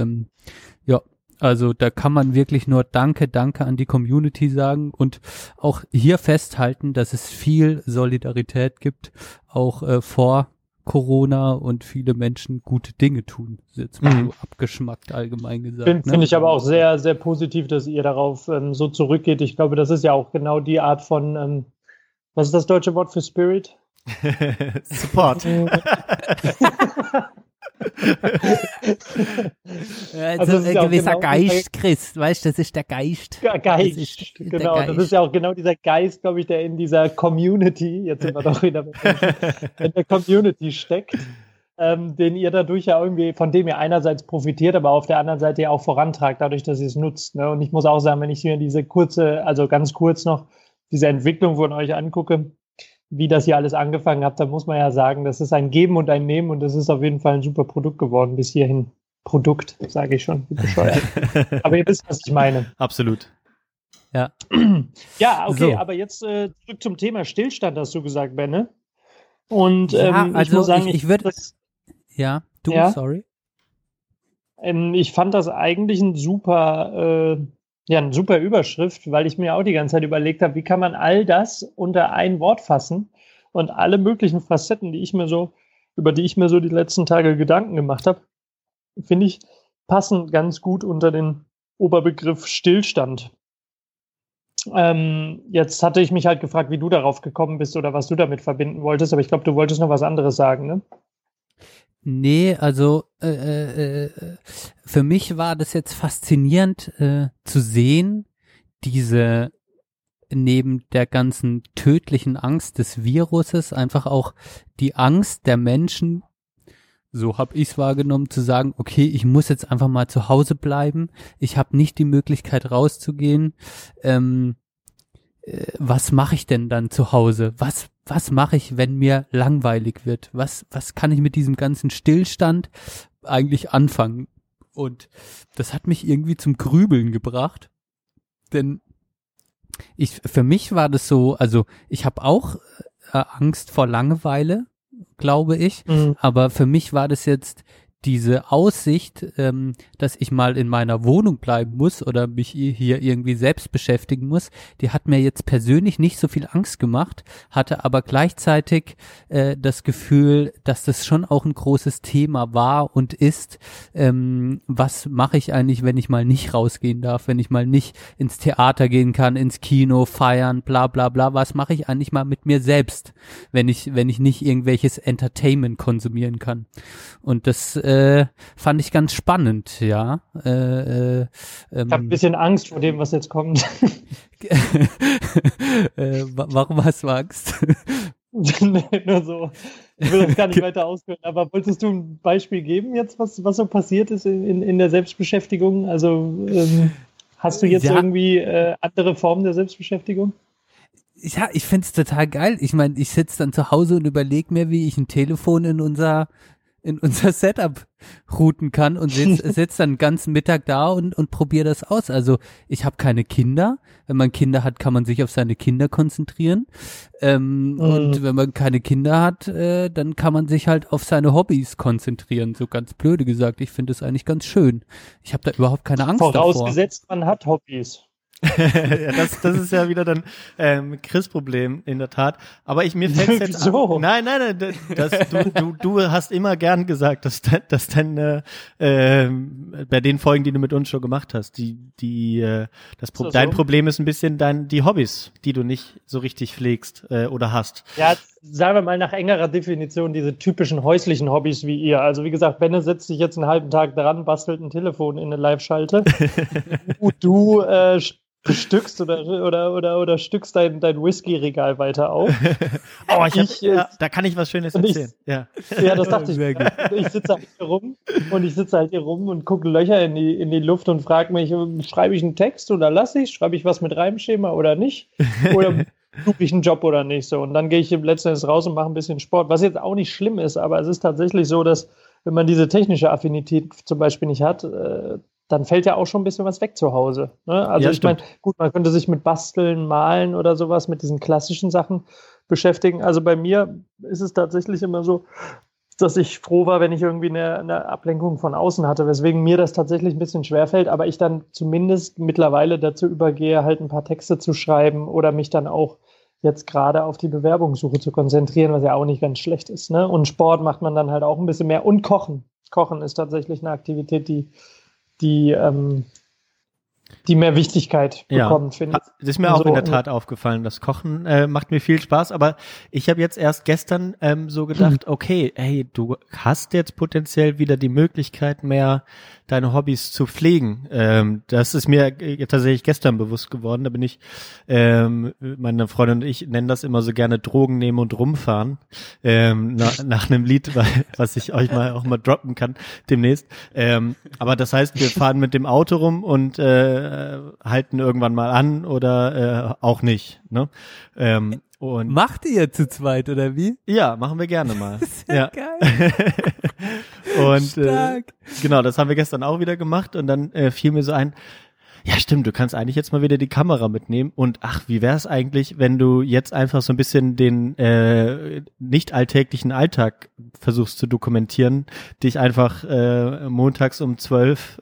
ja, also da kann man wirklich nur Danke an die Community sagen und auch hier festhalten, dass es viel Solidarität gibt, auch vor Corona, und viele Menschen gute Dinge tun. Das ist jetzt mal so abgeschmackt allgemein gesagt. Finde ich aber auch sehr, sehr positiv, dass ihr darauf so zurückgeht. Ich glaube, das ist ja auch genau die Art von, was ist das deutsche Wort für Spirit? Support. Also ein gewisser genau Geist, Christ, weißt du, das ist der Geist. Geist, das ist der genau. Geist. Das ist ja auch genau dieser Geist, glaube ich, der in dieser Community, jetzt sind wir doch wieder in der Community steckt, den ihr dadurch ja irgendwie, von dem ihr einerseits profitiert, aber auf der anderen Seite ja auch vorantragt, dadurch, dass ihr es nutzt. Ne? Und ich muss auch sagen, wenn ich mir diese kurze, also ganz kurz noch, diese Entwicklung von euch angucke, wie das hier alles angefangen hat, da muss man ja sagen, das ist ein Geben und ein Nehmen und das ist auf jeden Fall ein super Produkt geworden bis hierhin. Produkt, sage ich schon, wie bescheuert. Aber ihr wisst, was ich meine. Absolut. Ja. Ja, okay, so. Aber jetzt zurück zum Thema Stillstand, hast du gesagt, Ben, ne? Und ja, also ich muss sagen, ich würde... Ja, du, ja? Sorry. Ich fand das eigentlich ein super... Ja, eine super Überschrift, weil ich mir auch die ganze Zeit überlegt habe, wie kann man all das unter ein Wort fassen und alle möglichen Facetten, über die ich mir so die letzten Tage Gedanken gemacht habe, finde ich, passen ganz gut unter den Oberbegriff Stillstand. Jetzt hatte ich mich halt gefragt, wie du darauf gekommen bist oder was du damit verbinden wolltest, aber ich glaube, du wolltest noch was anderes sagen, ne? Nee, also für mich war das jetzt faszinierend zu sehen, diese neben der ganzen tödlichen Angst des Viruses einfach auch die Angst der Menschen, so habe ich es wahrgenommen, zu sagen, okay, ich muss jetzt einfach mal zu Hause bleiben, ich habe nicht die Möglichkeit rauszugehen, was mache ich denn dann zu Hause? Was mache ich, wenn mir langweilig wird? Was kann ich mit diesem ganzen Stillstand eigentlich anfangen? Und das hat mich irgendwie zum Grübeln gebracht, denn für mich war das so, also ich habe auch Angst vor Langeweile, glaube ich, aber für mich war das jetzt diese Aussicht, dass ich mal in meiner Wohnung bleiben muss oder mich hier irgendwie selbst beschäftigen muss, die hat mir jetzt persönlich nicht so viel Angst gemacht, hatte aber gleichzeitig das Gefühl, dass das schon auch ein großes Thema war und ist. Was mache ich eigentlich, wenn ich mal nicht rausgehen darf, wenn ich mal nicht ins Theater gehen kann, ins Kino, feiern, bla bla bla, was mache ich eigentlich mal mit mir selbst, wenn ich nicht irgendwelches Entertainment konsumieren kann? Und das fand ich ganz spannend, ja. Ich habe ein bisschen Angst vor dem, was jetzt kommt. Warum hast du Angst? Nee, nur so. Ich will das gar nicht weiter ausführen, aber wolltest du ein Beispiel geben jetzt, was so passiert ist in der Selbstbeschäftigung? Also hast du jetzt irgendwie andere Formen der Selbstbeschäftigung? Ja, ich find's total geil. Ich meine, ich sitze dann zu Hause und überlege mir, wie ich ein Telefon in unser Setup routen kann und sitz dann den ganzen Mittag da und probiere das aus. Also ich habe keine Kinder. Wenn man Kinder hat, kann man sich auf seine Kinder konzentrieren. Und wenn man keine Kinder hat, dann kann man sich halt auf seine Hobbys konzentrieren. So ganz blöde gesagt. Ich finde das eigentlich ganz schön. Ich habe da überhaupt keine Angst davor. Vorausgesetzt, man hat Hobbys. Ja, das ist ja wieder dann Chris-Problem, in der Tat. Aber mir fällt jetzt so. Nein, du hast immer gern gesagt, dass deine bei den Folgen, die du mit uns schon gemacht hast, dein Problem ist ein bisschen die Hobbys, die du nicht so richtig pflegst oder hast. Ja, sagen wir mal nach engerer Definition diese typischen häuslichen Hobbys wie ihr. Also wie gesagt, Benne setzt sich jetzt einen halben Tag dran, bastelt ein Telefon in eine Live-Schalte. Du bestückst oder stückst dein Whisky-Regal weiter auf. Oh, da kann ich was Schönes erzählen. Ja, das dachte ich. Ich sitze halt hier rum und gucke Löcher in die Luft und frage mich, schreibe ich einen Text oder lasse ich? Schreibe ich was mit Reimschema oder nicht? Oder suche ich einen Job oder nicht so. Und dann gehe ich letztendlich raus und mache ein bisschen Sport, was jetzt auch nicht schlimm ist, aber es ist tatsächlich so, dass wenn man diese technische Affinität zum Beispiel nicht hat, dann fällt ja auch schon ein bisschen was weg zu Hause. Ne? Also ja, ich meine, gut, man könnte sich mit Basteln, Malen oder sowas, mit diesen klassischen Sachen beschäftigen. Also bei mir ist es tatsächlich immer so, dass ich froh war, wenn ich irgendwie eine Ablenkung von außen hatte, weswegen mir das tatsächlich ein bisschen schwerfällt, aber ich dann zumindest mittlerweile dazu übergehe, halt ein paar Texte zu schreiben oder mich dann auch jetzt gerade auf die Bewerbungssuche zu konzentrieren, was ja auch nicht ganz schlecht ist. Ne? Und Sport macht man dann halt auch ein bisschen mehr und Kochen. Kochen ist tatsächlich eine Aktivität, die mehr Wichtigkeit bekommt, finde ich. Das ist mir auch so in der Tat aufgefallen. Das Kochen macht mir viel Spaß, aber ich habe jetzt erst gestern so gedacht, okay, hey, du hast jetzt potenziell wieder die Möglichkeit, mehr deine Hobbys zu pflegen. Das ist mir tatsächlich gestern bewusst geworden. Da bin ich, meine Freundin und ich nennen das immer so gerne Drogen nehmen und rumfahren, nach einem Lied, was ich euch auch mal droppen kann demnächst. Aber das heißt, wir fahren mit dem Auto rum und halten irgendwann mal an oder auch nicht. Ne? Und macht ihr zu zweit oder wie? Ja, machen wir gerne mal. Das ist ja geil. Und genau, das haben wir gestern auch wieder gemacht und dann fiel mir so ein, ja stimmt, du kannst eigentlich jetzt mal wieder die Kamera mitnehmen und ach, wie wär's eigentlich, wenn du jetzt einfach so ein bisschen den nicht alltäglichen Alltag versuchst zu dokumentieren, dich einfach montags um 12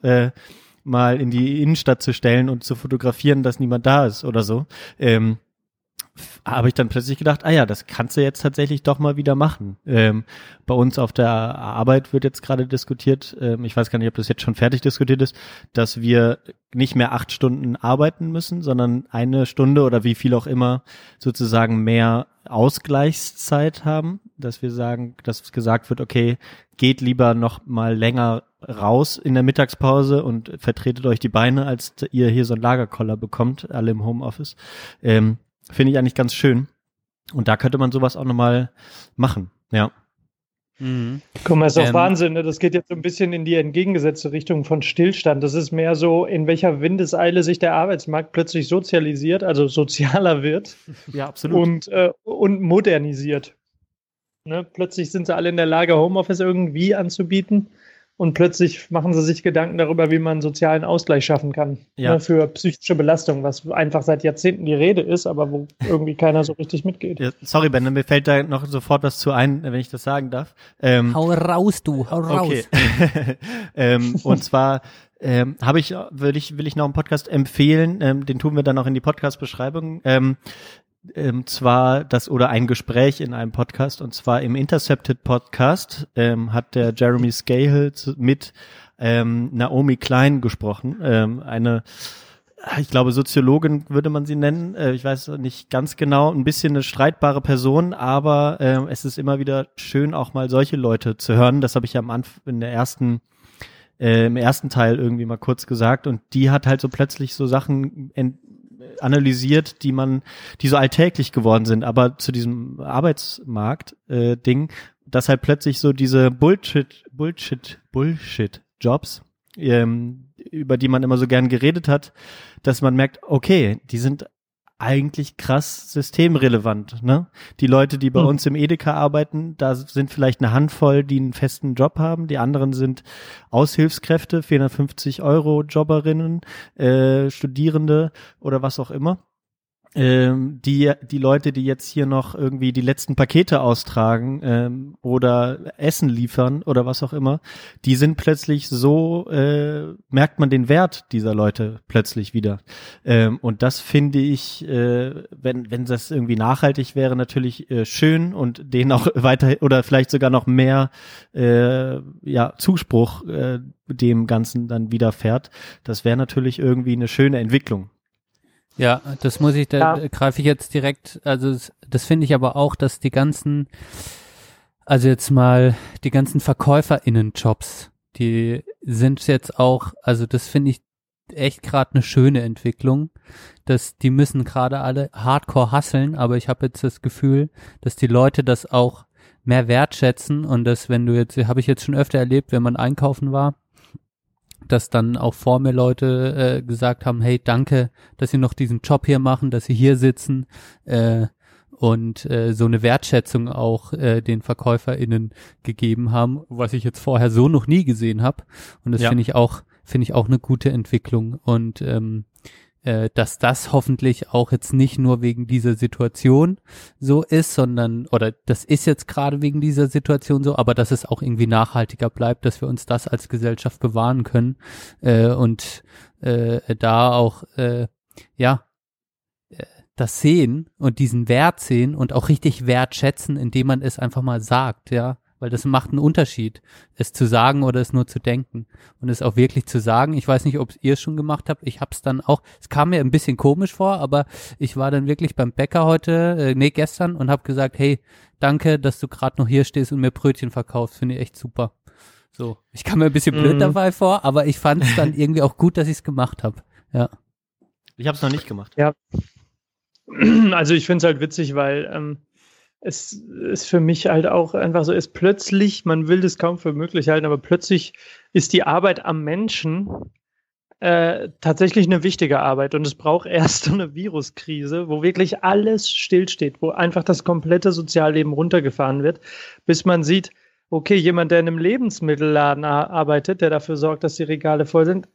mal in die Innenstadt zu stellen und zu fotografieren, dass niemand da ist oder so, habe ich dann plötzlich gedacht, ah ja, das kannst du jetzt tatsächlich doch mal wieder machen. Bei uns auf der Arbeit wird jetzt gerade diskutiert, ich weiß gar nicht, ob das jetzt schon fertig diskutiert ist, dass wir nicht mehr 8 Stunden arbeiten müssen, sondern 1 Stunde oder wie viel auch immer sozusagen mehr Ausgleichszeit haben, dass wir sagen, dass gesagt wird, okay, geht lieber noch mal länger raus in der Mittagspause und vertretet euch die Beine, als ihr hier so einen Lagerkoller bekommt, alle im Homeoffice. Finde ich eigentlich ganz schön. Und da könnte man sowas auch nochmal machen, ja. Mhm. Guck mal, ist doch Wahnsinn, ne? Das geht jetzt so ein bisschen in die entgegengesetzte Richtung von Stillstand. Das ist mehr so, in welcher Windeseile sich der Arbeitsmarkt plötzlich sozialisiert, also sozialer wird. Ja, absolut. Und modernisiert. Ne? Plötzlich sind sie alle in der Lage, Homeoffice irgendwie anzubieten. Und plötzlich machen sie sich Gedanken darüber, wie man einen sozialen Ausgleich schaffen kann, ja, ne, für psychische Belastung, was einfach seit Jahrzehnten die Rede ist, aber wo irgendwie keiner so richtig mitgeht. Ja, sorry, Ben, mir fällt da noch sofort was zu ein, wenn ich das sagen darf. Hau raus, du, hau raus. Und zwar will ich noch einen Podcast empfehlen, den tun wir dann auch in die Podcast-Beschreibung. Zwar das oder ein Gespräch in einem Podcast, und zwar im Intercepted Podcast hat der Jeremy Scahill mit Naomi Klein gesprochen, eine, ich glaube, Soziologin würde man sie nennen, ich weiß nicht ganz genau, ein bisschen eine streitbare Person, aber es ist immer wieder schön, auch mal solche Leute zu hören. Das habe ich am Anfang in der im ersten Teil irgendwie mal kurz gesagt, und die hat halt so plötzlich so Sachen analysiert, die so alltäglich geworden sind, aber zu diesem Arbeitsmarkt-Ding, dass halt plötzlich so diese Bullshit-Jobs, über die man immer so gern geredet hat, dass man merkt, okay, die sind eigentlich krass systemrelevant, ne? Die Leute, die bei uns im Edeka arbeiten, da sind vielleicht eine Handvoll, die einen festen Job haben. Die anderen sind Aushilfskräfte, 450 € Jobberinnen, Studierende oder was auch immer. Die Leute, die jetzt hier noch irgendwie die letzten Pakete austragen oder Essen liefern oder was auch immer, die sind plötzlich so, merkt man den Wert dieser Leute plötzlich wieder. Und das finde ich, wenn das irgendwie nachhaltig wäre, natürlich schön und denen auch weiter oder vielleicht sogar noch mehr Zuspruch dem Ganzen dann widerfährt. Das wäre natürlich irgendwie eine schöne Entwicklung. Ja, das muss ich, greife ich jetzt direkt, also das finde ich aber auch, dass die ganzen VerkäuferInnen-Jobs, die sind jetzt auch, also das finde ich echt gerade eine schöne Entwicklung, dass die müssen gerade alle hardcore hustlen, aber ich habe jetzt das Gefühl, dass die Leute das auch mehr wertschätzen und das, habe ich jetzt schon öfter erlebt, wenn man einkaufen war, dass dann auch vor mir Leute gesagt haben, hey, danke, dass Sie noch diesen Job hier machen, dass Sie hier sitzen und so eine Wertschätzung auch den VerkäuferInnen gegeben haben, was ich jetzt vorher so noch nie gesehen habe. Und das finde ich auch eine gute Entwicklung. Und dass das hoffentlich auch jetzt nicht nur wegen dieser Situation so ist, sondern, oder das ist jetzt gerade wegen dieser Situation so, aber dass es auch irgendwie nachhaltiger bleibt, dass wir uns das als Gesellschaft bewahren können und da auch das sehen und diesen Wert sehen und auch richtig wertschätzen, indem man es einfach mal sagt, ja. Weil das macht einen Unterschied, es zu sagen oder es nur zu denken und es auch wirklich zu sagen. Ich weiß nicht, ob ihr es schon gemacht habt, ich hab's dann auch, es kam mir ein bisschen komisch vor, aber ich war dann wirklich beim Bäcker gestern und hab gesagt, hey, danke, dass du gerade noch hier stehst und mir Brötchen verkaufst, finde ich echt super. So, ich kam mir ein bisschen blöd dabei vor, aber ich fand es dann irgendwie auch gut, dass ich es gemacht habe, ja. Ich hab's noch nicht gemacht. Ja, also ich find's halt witzig, weil es ist für mich halt auch einfach so, ist plötzlich, man will das kaum für möglich halten, aber plötzlich ist die Arbeit am Menschen tatsächlich eine wichtige Arbeit und es braucht erst eine Viruskrise, wo wirklich alles stillsteht, wo einfach das komplette Sozialleben runtergefahren wird, bis man sieht, okay, jemand, der in einem Lebensmittelladen arbeitet, der dafür sorgt, dass die Regale voll sind,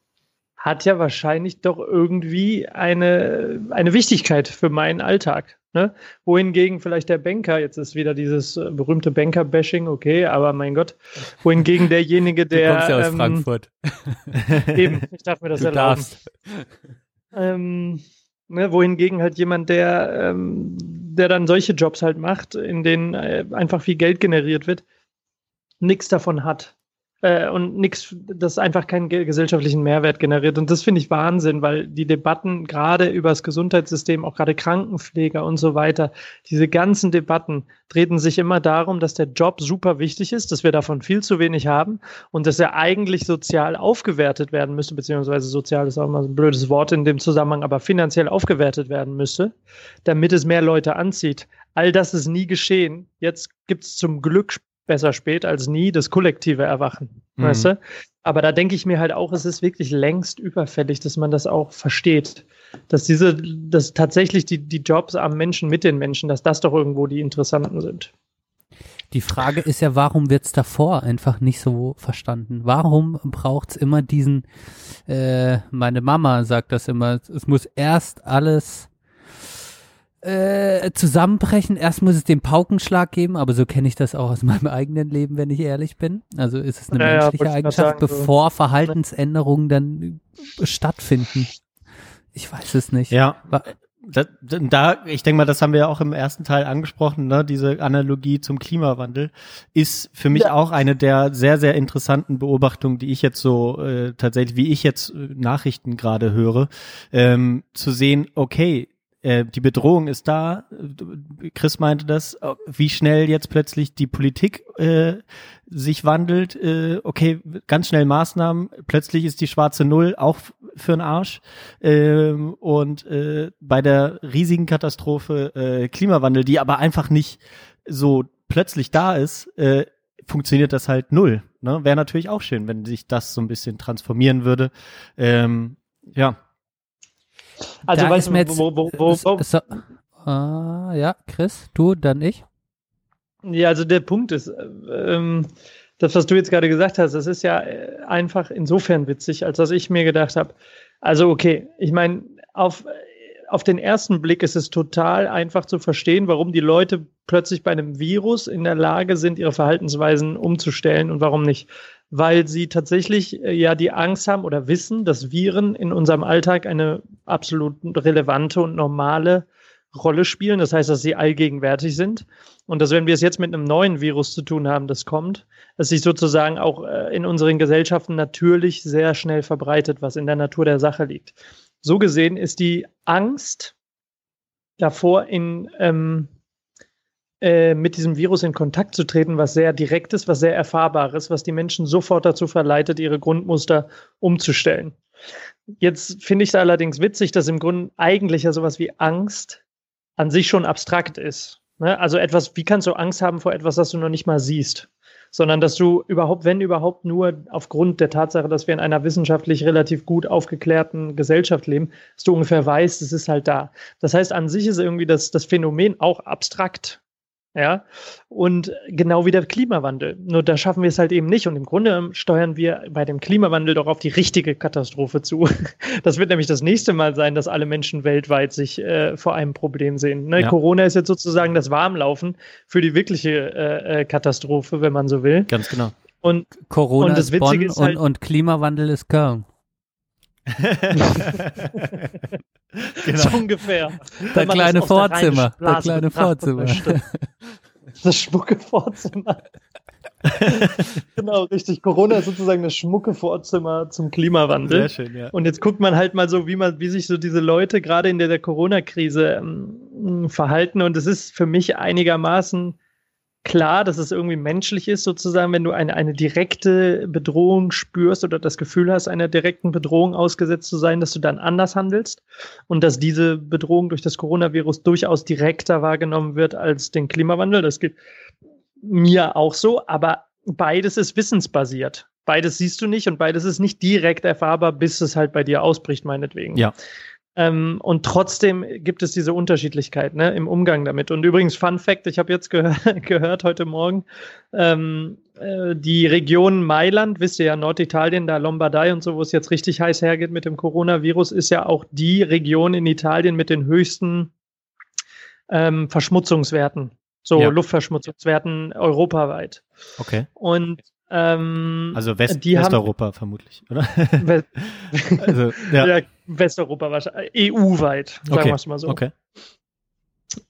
hat ja wahrscheinlich doch irgendwie eine Wichtigkeit für meinen Alltag. Ne? Wohingegen vielleicht der Banker, jetzt ist wieder dieses berühmte Banker-Bashing, okay, aber mein Gott, wohingegen derjenige, der... Du kommst ja aus Frankfurt. Eben, ich darf mir das erlauben. Wohingegen halt jemand, der dann solche Jobs halt macht, in denen einfach viel Geld generiert wird, nichts davon hat. Und nichts, das einfach keinen gesellschaftlichen Mehrwert generiert. Und das finde ich Wahnsinn, weil die Debatten gerade über das Gesundheitssystem, auch gerade Krankenpfleger und so weiter, diese ganzen Debatten drehten sich immer darum, dass der Job super wichtig ist, dass wir davon viel zu wenig haben und dass er eigentlich sozial aufgewertet werden müsste, beziehungsweise sozial ist auch mal ein blödes Wort in dem Zusammenhang, aber finanziell aufgewertet werden müsste, damit es mehr Leute anzieht. All das ist nie geschehen. Jetzt gibt es zum Glück besser spät als nie, das kollektive Erwachen, weißt du? Aber da denke ich mir halt auch, es ist wirklich längst überfällig, dass man das auch versteht, dass tatsächlich die Jobs am Menschen mit den Menschen, dass das doch irgendwo die interessanten sind. Die Frage ist ja, warum wird es davor einfach nicht so verstanden? Warum braucht es immer diesen, meine Mama sagt das immer, es muss erst alles zusammenbrechen. Erst muss es den Paukenschlag geben, aber so kenne ich das auch aus meinem eigenen Leben, wenn ich ehrlich bin. Also ist es eine menschliche Eigenschaft, bevor Verhaltensänderungen dann stattfinden. Ich weiß es nicht. Ja, ich denke mal, das haben wir ja auch im ersten Teil angesprochen, ne? Diese Analogie zum Klimawandel ist für mich auch eine der sehr, sehr interessanten Beobachtungen, die ich jetzt so tatsächlich, wie ich jetzt Nachrichten gerade höre, zu sehen, okay, die Bedrohung ist da, Chris meinte das, wie schnell jetzt plötzlich die Politik sich wandelt, okay, ganz schnell Maßnahmen, plötzlich ist die schwarze Null auch für den Arsch und bei der riesigen Katastrophe Klimawandel, die aber einfach nicht so plötzlich da ist, funktioniert das halt null, ne? Wäre natürlich auch schön, wenn sich das so ein bisschen transformieren würde, ja. Also da weißt du, ja, Chris, du, dann ich. Ja, also der Punkt ist, das, was du jetzt gerade gesagt hast, das ist ja einfach insofern witzig, als dass ich mir gedacht habe, also okay, ich meine, auf den ersten Blick ist es total einfach zu verstehen, warum die Leute plötzlich bei einem Virus in der Lage sind, ihre Verhaltensweisen umzustellen und warum nicht. Weil sie tatsächlich ja die Angst haben oder wissen, dass Viren in unserem Alltag eine absolut relevante und normale Rolle spielen. Das heißt, dass sie allgegenwärtig sind und dass, wenn wir es jetzt mit einem neuen Virus zu tun haben, das kommt, dass sich sozusagen auch in unseren Gesellschaften natürlich sehr schnell verbreitet, was in der Natur der Sache liegt. So gesehen ist die Angst davor, mit diesem Virus in Kontakt zu treten, was sehr Direktes, was sehr Erfahrbares, was die Menschen sofort dazu verleitet, ihre Grundmuster umzustellen. Jetzt finde ich es allerdings witzig, dass im Grunde eigentlich ja sowas wie Angst an sich schon abstrakt ist. Ne? Also etwas, wie kannst du Angst haben vor etwas, das du noch nicht mal siehst? sondern dass du überhaupt, wenn überhaupt, nur aufgrund der Tatsache, dass wir in einer wissenschaftlich relativ gut aufgeklärten Gesellschaft leben, dass du ungefähr weißt, es ist halt da. Das heißt, an sich ist irgendwie das Phänomen auch abstrakt. Ja, und genau wie der Klimawandel. Nur da schaffen wir es halt eben nicht. Und im Grunde steuern wir bei dem Klimawandel doch auf die richtige Katastrophe zu. Das wird nämlich das nächste Mal sein, dass alle Menschen weltweit sich vor einem Problem sehen. Ne? Ja. Corona ist jetzt sozusagen das Warmlaufen für die wirkliche Katastrophe, wenn man so will. Ganz genau. Und Corona und das ist Witzige Bonn ist halt, und Klimawandel ist Köln. Genau. So ungefähr. Der kleine Vorzimmer. Der kleine Vorzimmer. Das schmucke Vorzimmer. Genau, richtig. Corona ist sozusagen das schmucke Vorzimmer zum Klimawandel. Sehr schön, ja. Und jetzt guckt man halt mal so, wie sich so diese Leute gerade in der Corona-Krise verhalten. Und es ist für mich einigermaßen klar, dass es irgendwie menschlich ist, sozusagen, wenn du eine direkte Bedrohung spürst oder das Gefühl hast, einer direkten Bedrohung ausgesetzt zu sein, dass du dann anders handelst und dass diese Bedrohung durch das Coronavirus durchaus direkter wahrgenommen wird als den Klimawandel. Das geht mir auch so, aber beides ist wissensbasiert. Beides siehst du nicht und beides ist nicht direkt erfahrbar, bis es halt bei dir ausbricht, meinetwegen. Ja. Und trotzdem gibt es diese Unterschiedlichkeit, ne, im Umgang damit. Und übrigens, Fun Fact, ich habe jetzt gehört heute Morgen, die Region Mailand, wisst ihr ja, Norditalien, da Lombardei und so, wo es jetzt richtig heiß hergeht mit dem Coronavirus, ist ja auch die Region in Italien mit den höchsten Verschmutzungswerten, so ja. Luftverschmutzungswerten europaweit. Okay. Und also Westeuropa vermutlich, oder? Also, ja. Ja, Westeuropa wahrscheinlich, EU-weit, sagen wir es mal so. Okay.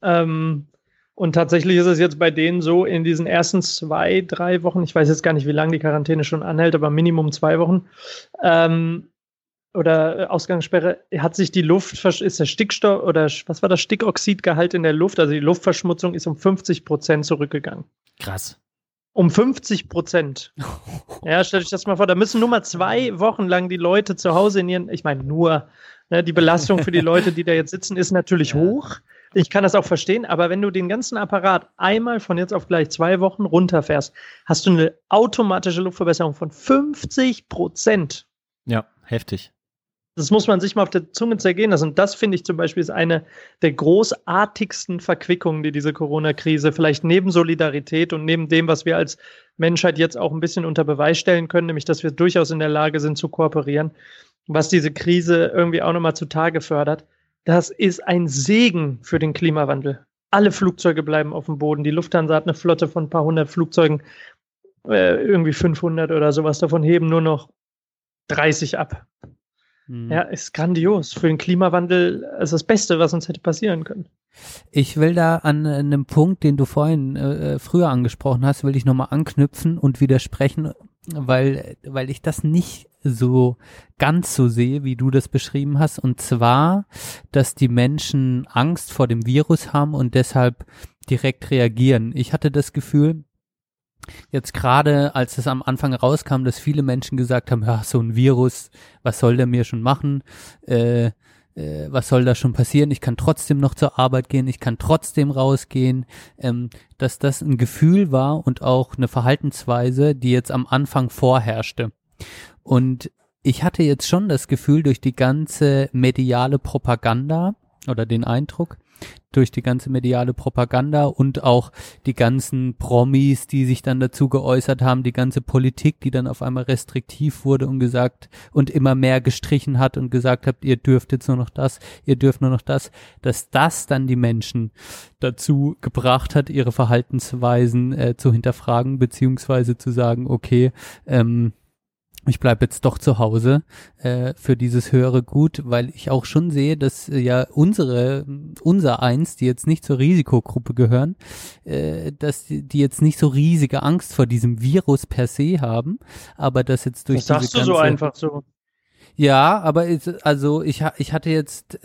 Und tatsächlich ist es jetzt bei denen so, in diesen ersten 2-3 Wochen, ich weiß jetzt gar nicht, wie lange die Quarantäne schon anhält, aber Minimum 2 Wochen, oder Ausgangssperre, hat sich die Luft, ist der Stickstoff, oder was war das, Stickoxidgehalt in der Luft, also die Luftverschmutzung ist um 50% zurückgegangen. Krass. Um 50%. Ja, stell euch das mal vor, da müssen nur mal 2 Wochen lang die Leute zu Hause in ihren, ich meine nur, ne, die Belastung für die Leute, die da jetzt sitzen, ist natürlich hoch. Ich kann das auch verstehen, aber wenn du den ganzen Apparat einmal von jetzt auf gleich 2 Wochen runterfährst, hast du eine automatische Luftverbesserung von 50%. Ja, heftig. Das muss man sich mal auf der Zunge zergehen lassen. Und das, finde ich zum Beispiel, ist eine der großartigsten Verquickungen, die diese Corona-Krise vielleicht neben Solidarität und neben dem, was wir als Menschheit jetzt auch ein bisschen unter Beweis stellen können, nämlich, dass wir durchaus in der Lage sind zu kooperieren, was diese Krise irgendwie auch nochmal zutage fördert. Das ist ein Segen für den Klimawandel. Alle Flugzeuge bleiben auf dem Boden. Die Lufthansa hat eine Flotte von ein paar hundert Flugzeugen, irgendwie 500 oder sowas. Davon heben nur noch 30 ab. Ja, ist grandios. Für den Klimawandel ist das Beste, was uns hätte passieren können. Ich will da an einem Punkt, den du vorhin früher angesprochen hast, will ich nochmal anknüpfen und widersprechen, weil ich das nicht so ganz so sehe, wie du das beschrieben hast. Und zwar, dass die Menschen Angst vor dem Virus haben und deshalb direkt reagieren. Ich hatte das Gefühl, jetzt gerade, als es am Anfang rauskam, dass viele Menschen gesagt haben, ja, so ein Virus, was soll der mir schon machen, was soll da schon passieren, ich kann trotzdem noch zur Arbeit gehen, ich kann trotzdem rausgehen, dass das ein Gefühl war und auch eine Verhaltensweise, die jetzt am Anfang vorherrschte. Und ich hatte jetzt schon das Gefühl, durch die ganze mediale Propaganda oder den Eindruck, durch die ganze mediale Propaganda und auch die ganzen Promis, die sich dann dazu geäußert haben, die ganze Politik, die dann auf einmal restriktiv wurde und gesagt und immer mehr gestrichen hat und gesagt hat, ihr dürft jetzt nur noch das, ihr dürft nur noch das, dass das dann die Menschen dazu gebracht hat, ihre Verhaltensweisen zu hinterfragen, beziehungsweise zu sagen, okay, ich bleibe jetzt doch zu Hause für dieses höhere Gut, weil ich auch schon sehe, dass ja unser Eins, die jetzt nicht zur Risikogruppe gehören, dass die jetzt nicht so riesige Angst vor diesem Virus per se haben, aber dass jetzt durch diese ganze... Das sagst du so einfach so. Ja, aber ich hatte jetzt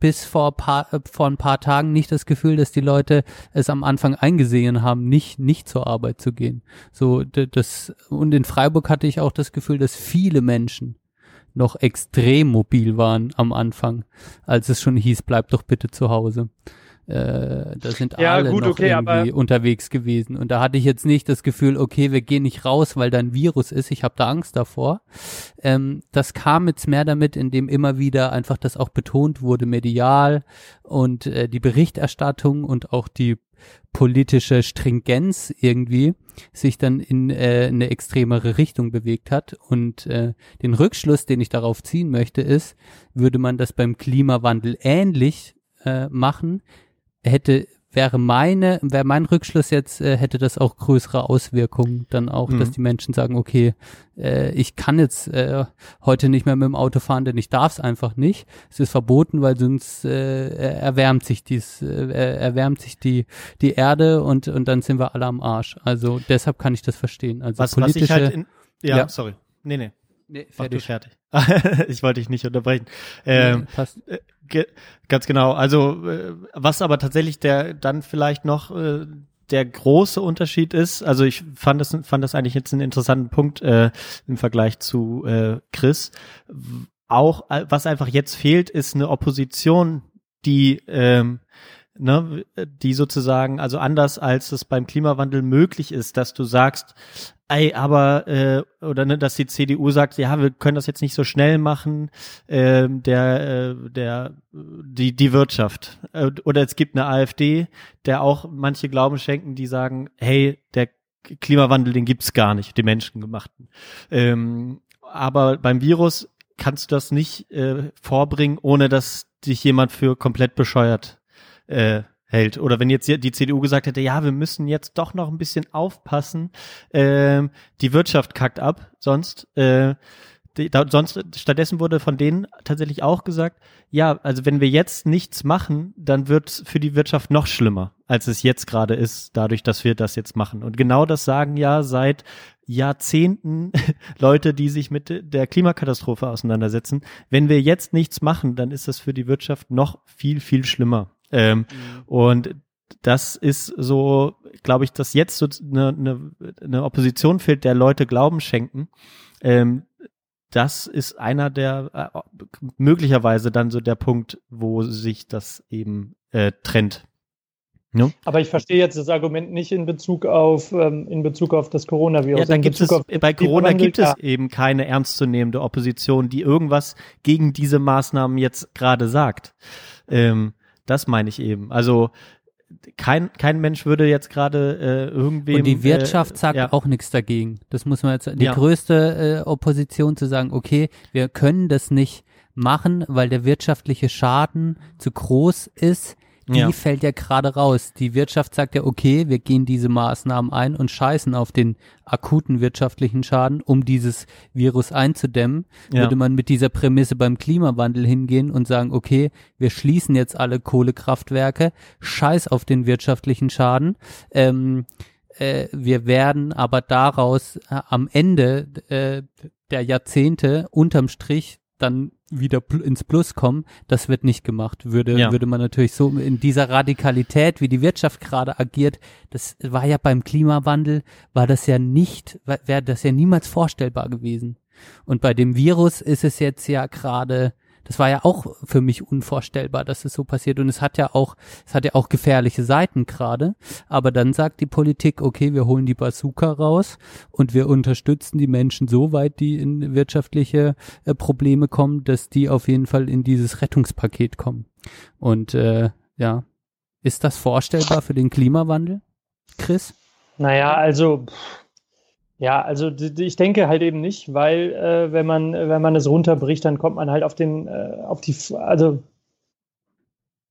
bis vor ein paar Tagen nicht das Gefühl, dass die Leute es am Anfang eingesehen haben, nicht zur Arbeit zu gehen. So das und in Freiburg hatte ich auch das Gefühl, dass viele Menschen noch extrem mobil waren am Anfang, als es schon hieß, bleib doch bitte zu Hause. Da sind ja, alle gut, noch okay, irgendwie unterwegs gewesen. Und da hatte ich jetzt nicht das Gefühl, okay, wir gehen nicht raus, weil da ein Virus ist. Ich habe da Angst davor. Das kam jetzt mehr damit, indem immer wieder einfach das auch betont wurde, medial und die Berichterstattung und auch die politische Stringenz irgendwie sich dann in eine extremere Richtung bewegt hat. Und den Rückschluss, den ich darauf ziehen möchte, ist, würde man das beim Klimawandel ähnlich machen, wäre mein Rückschluss jetzt, hätte das auch größere Auswirkungen dann auch, dass die Menschen sagen, okay, ich kann jetzt heute nicht mehr mit dem Auto fahren, denn ich darf es einfach nicht. Es ist verboten, weil sonst erwärmt sich die Erde und dann sind wir alle am Arsch. Also deshalb kann ich das verstehen. Also politische. Sorry. Nee. Nee, fertig. Ich wollte dich nicht unterbrechen. Passt. Ganz genau. Also was aber tatsächlich der große Unterschied ist, also ich fand das eigentlich jetzt einen interessanten Punkt im Vergleich zu Chris. Auch was einfach jetzt fehlt, ist eine Opposition, die sozusagen, also anders als es beim Klimawandel möglich ist, dass du sagst, dass die CDU sagt, ja, wir können das jetzt nicht so schnell machen, die Wirtschaft. Oder es gibt eine AfD, der auch manche Glauben schenken, die sagen, hey, der Klimawandel, den gibt's gar nicht, den menschengemachten. Aber beim Virus kannst du das nicht vorbringen, ohne dass dich jemand für komplett bescheuert hält. Oder wenn jetzt die CDU gesagt hätte, ja, wir müssen jetzt doch noch ein bisschen aufpassen, die Wirtschaft kackt ab, sonst stattdessen wurde von denen tatsächlich auch gesagt, ja, also wenn wir jetzt nichts machen, dann wird's für die Wirtschaft noch schlimmer, als es jetzt gerade ist, dadurch, dass wir das jetzt machen. Und genau das sagen ja seit Jahrzehnten Leute, die sich mit der Klimakatastrophe auseinandersetzen. Wenn wir jetzt nichts machen, dann ist das für die Wirtschaft noch viel, viel schlimmer. Und das ist so, glaube ich, dass jetzt so eine Opposition fehlt, der Leute Glauben schenken. Das ist einer der möglicherweise dann so der Punkt, wo sich das eben trennt. No? Aber ich verstehe jetzt das Argument nicht in Bezug auf das Coronavirus. Ja, bei Corona gibt es eben keine ernstzunehmende Opposition, die irgendwas gegen diese Maßnahmen jetzt gerade sagt. Das meine ich eben. Also kein Mensch würde jetzt gerade irgendwem. Und die Wirtschaft sagt auch nichts dagegen. Das muss man jetzt. Die größte Opposition zu sagen, okay, wir können das nicht machen, weil der wirtschaftliche Schaden zu groß ist, die fällt ja gerade raus. Die Wirtschaft sagt ja, okay, wir gehen diese Maßnahmen ein und scheißen auf den akuten wirtschaftlichen Schaden, um dieses Virus einzudämmen. Ja. Würde man mit dieser Prämisse beim Klimawandel hingehen und sagen, okay, wir schließen jetzt alle Kohlekraftwerke, scheiß auf den wirtschaftlichen Schaden, wir werden aber daraus am Ende der Jahrzehnte unterm Strich dann wieder ins Plus kommen, das wird nicht gemacht, würde man natürlich so in dieser Radikalität, wie die Wirtschaft gerade agiert, das war ja beim Klimawandel, wäre das ja niemals vorstellbar gewesen. Und bei dem Virus ist es jetzt ja gerade, das war ja auch für mich unvorstellbar, dass es so passiert und es hat ja auch gefährliche Seiten gerade, aber dann sagt die Politik, okay, wir holen die Bazooka raus und wir unterstützen die Menschen so weit, die in wirtschaftliche Probleme kommen, dass die auf jeden Fall in dieses Rettungspaket kommen. Und ist das vorstellbar für den Klimawandel, Chris? Naja, also ich denke halt eben nicht, weil wenn man es runterbricht, dann kommt man halt auf den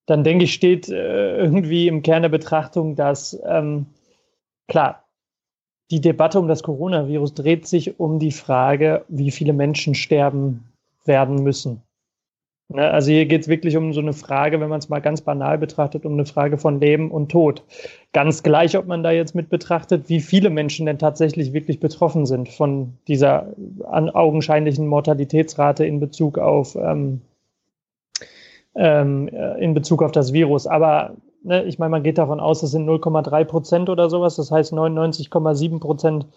dann denke ich, steht irgendwie im Kern der Betrachtung, dass klar, die Debatte um das Coronavirus dreht sich um die Frage, wie viele Menschen sterben werden müssen. Ne? Also hier geht es wirklich um so eine Frage, wenn man es mal ganz banal betrachtet, um eine Frage von Leben und Tod. Ganz gleich, ob man da jetzt mit betrachtet, wie viele Menschen denn tatsächlich wirklich betroffen sind von dieser augenscheinlichen Mortalitätsrate in Bezug auf das Virus. Aber ne, ich meine, man geht davon aus, das sind 0,3% oder sowas. Das heißt, 99,7%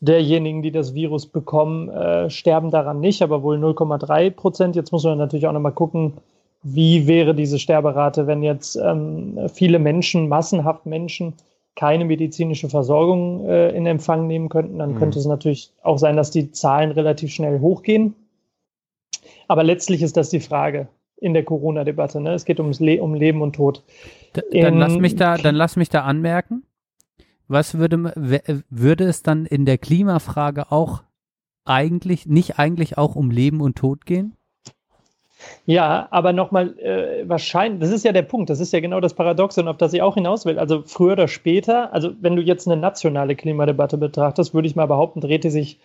derjenigen, die das Virus bekommen, sterben daran nicht, aber wohl 0,3%. Jetzt muss man natürlich auch nochmal gucken, wie wäre diese Sterberate, wenn jetzt viele Menschen, massenhaft Menschen, keine medizinische Versorgung in Empfang nehmen könnten, dann könnte es natürlich auch sein, dass die Zahlen relativ schnell hochgehen. Aber letztlich ist das die Frage in der Corona-Debatte. Ne? Es geht um Leben und Tod. Dann lass mich da anmerken, was würde es dann in der Klimafrage auch eigentlich auch um Leben und Tod gehen? Ja, aber nochmal, wahrscheinlich, das ist ja der Punkt, das ist ja genau das Paradoxon, auf das ich auch hinaus will. Also früher oder später, also wenn du jetzt eine nationale Klimadebatte betrachtest, würde ich mal behaupten, dreht die sich,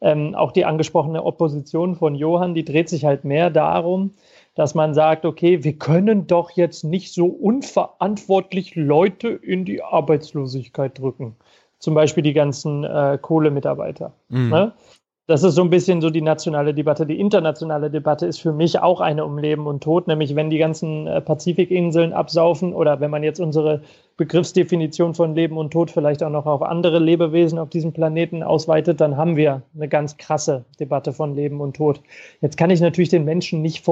auch die angesprochene Opposition von Johann, die dreht sich halt mehr darum, dass man sagt, okay, wir können doch jetzt nicht so unverantwortlich Leute in die Arbeitslosigkeit drücken. Zum Beispiel die ganzen Kohlemitarbeiter, ne? Das ist so ein bisschen so die nationale Debatte. Die internationale Debatte ist für mich auch eine um Leben und Tod, nämlich wenn die ganzen Pazifikinseln absaufen oder wenn man jetzt unsere Begriffsdefinition von Leben und Tod vielleicht auch noch auf andere Lebewesen auf diesem Planeten ausweitet, dann haben wir eine ganz krasse Debatte von Leben und Tod. Jetzt kann ich natürlich den Menschen nicht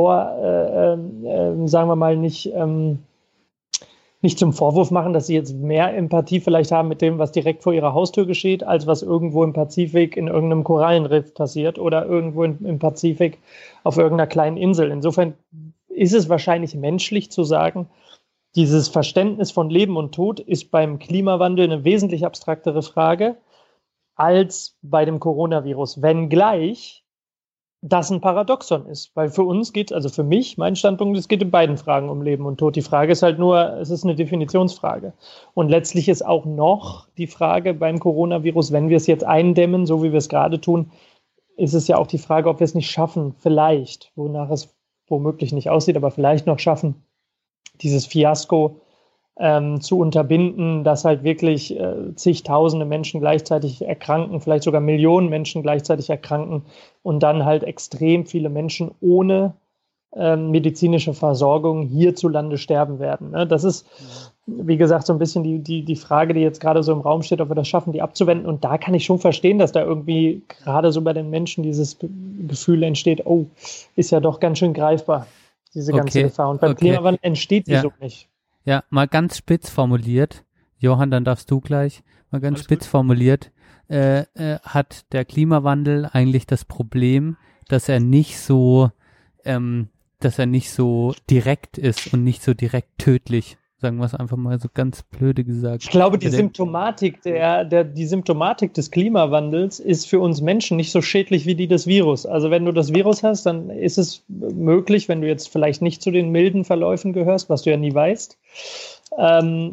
nicht zum Vorwurf machen, dass sie jetzt mehr Empathie vielleicht haben mit dem, was direkt vor ihrer Haustür geschieht, als was irgendwo im Pazifik in irgendeinem Korallenriff passiert oder irgendwo im Pazifik auf irgendeiner kleinen Insel. Insofern ist es wahrscheinlich menschlich zu sagen, dieses Verständnis von Leben und Tod ist beim Klimawandel eine wesentlich abstraktere Frage als bei dem Coronavirus, wenngleich das ein Paradoxon ist, weil für uns geht, also für mich, mein Standpunkt, es geht in beiden Fragen um Leben und Tod. Die Frage ist halt nur, es ist eine Definitionsfrage. Und letztlich ist auch noch die Frage beim Coronavirus, wenn wir es jetzt eindämmen, so wie wir es gerade tun, ist es ja auch die Frage, ob wir es nicht schaffen, vielleicht, wonach es womöglich nicht aussieht, aber vielleicht noch schaffen, dieses Fiasko zu unterbinden, dass halt wirklich zigtausende Menschen gleichzeitig erkranken, vielleicht sogar Millionen Menschen gleichzeitig erkranken und dann halt extrem viele Menschen ohne medizinische Versorgung hierzulande sterben werden. Ne? Das ist, wie gesagt, so ein bisschen die Frage, die jetzt gerade so im Raum steht, ob wir das schaffen, die abzuwenden. Und da kann ich schon verstehen, dass da irgendwie gerade so bei den Menschen dieses Gefühl entsteht, oh, ist ja doch ganz schön greifbar, diese ganze Gefahr. Und beim Klimawandel entsteht die so nicht. Ja, mal ganz spitz formuliert, Johann, dann darfst du gleich, mal ganz Alles spitz gut. formuliert, hat der Klimawandel eigentlich das Problem, dass er nicht so direkt ist und nicht so direkt tödlich. Sagen wir es einfach mal so ganz blöde gesagt. Ich glaube, die Symptomatik des Klimawandels ist für uns Menschen nicht so schädlich wie die des Virus. Also wenn du das Virus hast, dann ist es möglich, wenn du jetzt vielleicht nicht zu den milden Verläufen gehörst, was du ja nie weißt,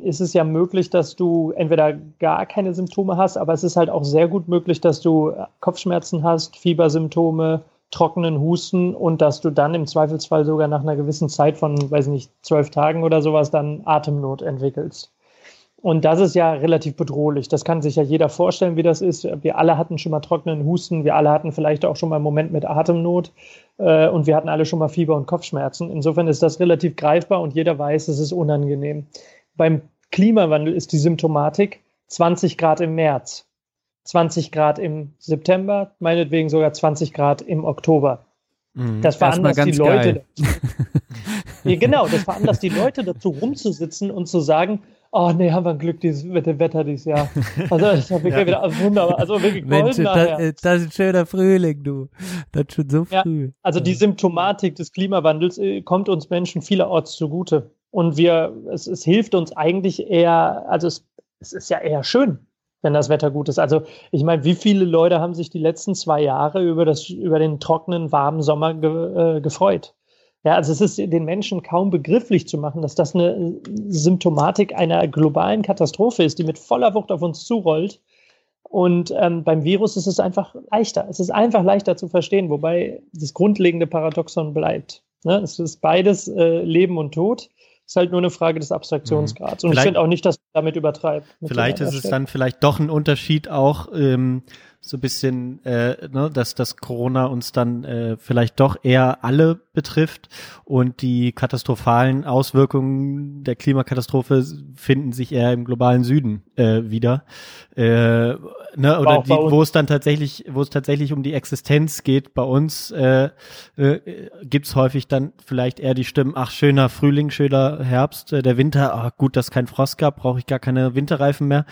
ist es ja möglich, dass du entweder gar keine Symptome hast, aber es ist halt auch sehr gut möglich, dass du Kopfschmerzen hast, Fiebersymptome, trockenen Husten und dass du dann im Zweifelsfall sogar nach einer gewissen Zeit von, 12 Tagen oder sowas dann Atemnot entwickelst. Und das ist ja relativ bedrohlich. Das kann sich ja jeder vorstellen, wie das ist. Wir alle hatten schon mal trockenen Husten, wir alle hatten vielleicht auch schon mal einen Moment mit Atemnot und wir hatten alle schon mal Fieber und Kopfschmerzen. Insofern ist das relativ greifbar und jeder weiß, es ist unangenehm. Beim Klimawandel ist die Symptomatik 20 Grad im März. 20 Grad im September, meinetwegen sogar 20 Grad im Oktober. Das veranlasst die Leute das veranlasst die Leute dazu rumzusitzen und zu sagen, oh nee, haben wir ein Glück mit dem Wetter dieses Jahr. Also ich habe wirklich wieder wunderbar, also wirklich Mensch, das ist ein schöner Frühling, du. Das ist schon so früh. Ja, also die Symptomatik des Klimawandels kommt uns Menschen vielerorts zugute. Und es hilft uns eigentlich eher, also es ist ja eher schön, wenn das Wetter gut ist. Also ich meine, wie viele Leute haben sich die letzten 2 Jahre über den trockenen, warmen Sommer gefreut? Ja, also es ist den Menschen kaum begrifflich zu machen, dass das eine Symptomatik einer globalen Katastrophe ist, die mit voller Wucht auf uns zurollt. Und beim Virus ist es einfach leichter. Es ist einfach leichter zu verstehen, wobei das grundlegende Paradoxon bleibt. Ne? Es ist beides Leben und Tod. Ist halt nur eine Frage des Abstraktionsgrads. Und vielleicht, ich finde auch nicht, dass man damit übertreibt. Vielleicht ist es dann doch ein Unterschied auch, so ein bisschen, ne, dass Corona uns dann vielleicht doch eher alle betrifft und die katastrophalen Auswirkungen der Klimakatastrophe finden sich eher im globalen Süden wieder. Ne, oder die, wo es tatsächlich um die Existenz geht bei uns, gibt's häufig dann vielleicht eher die Stimmen, ach, schöner Frühling, schöner Herbst, der Winter, ach, gut, dass kein Frost gab, brauche ich gar keine Winterreifen mehr.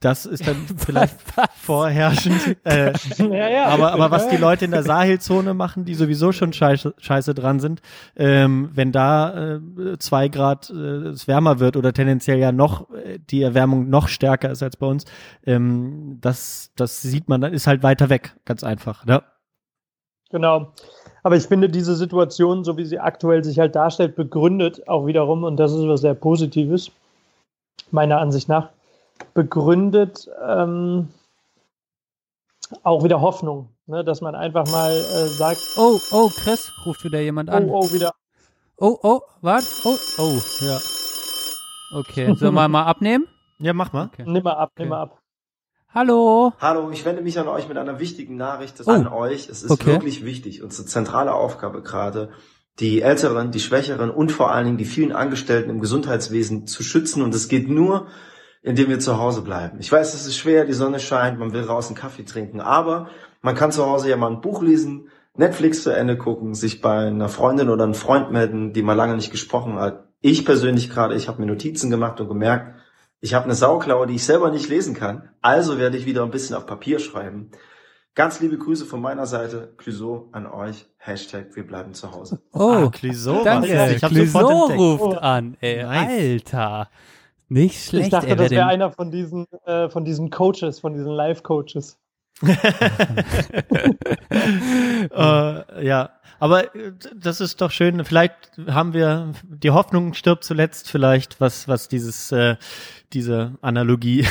Das ist dann vielleicht vorherrschend. Ja. Aber was die Leute in der Sahelzone machen, die sowieso schon scheiße dran sind, wenn da 2 Grad es wärmer wird oder tendenziell ja noch die Erwärmung noch stärker ist als bei uns, das sieht man, dann ist halt weiter weg, ganz einfach. Ne? Genau. Aber ich finde, diese Situation, so wie sie aktuell sich halt darstellt, begründet auch wiederum, und das ist was sehr Positives, meiner Ansicht nach, begründet auch wieder Hoffnung, ne? Dass man einfach mal sagt... Oh, Chris, ruft wieder jemand an. Oh, wieder. Oh, warte. Oh, ja. Okay, sollen wir mal abnehmen? Ja, mach mal. Okay. Nimm mal ab. Hallo, ich wende mich an euch mit einer wichtigen Nachricht an euch. Es ist wirklich wichtig, unsere zentrale Aufgabe gerade, die Älteren, die Schwächeren und vor allen Dingen die vielen Angestellten im Gesundheitswesen zu schützen. Und es geht nur, indem wir zu Hause bleiben. Ich weiß, es ist schwer, die Sonne scheint, man will raus einen Kaffee trinken, aber man kann zu Hause ja mal ein Buch lesen, Netflix zu Ende gucken, sich bei einer Freundin oder einem Freund melden, die man lange nicht gesprochen hat. Ich persönlich gerade, ich habe mir Notizen gemacht und gemerkt, ich habe eine Sauklaue, die ich selber nicht lesen kann, also werde ich wieder ein bisschen auf Papier schreiben. Ganz liebe Grüße von meiner Seite, Clueso an euch, #, wir bleiben zu Hause. Oh, Clueso, danke, Clueso ruft an, ey, nice. Alter. Nicht schlecht. Ich dachte, das wäre einer von diesen Coaches, von diesen Live-Coaches. Ja, aber das ist doch schön. Vielleicht haben wir, die Hoffnung stirbt zuletzt vielleicht, was diese Analogie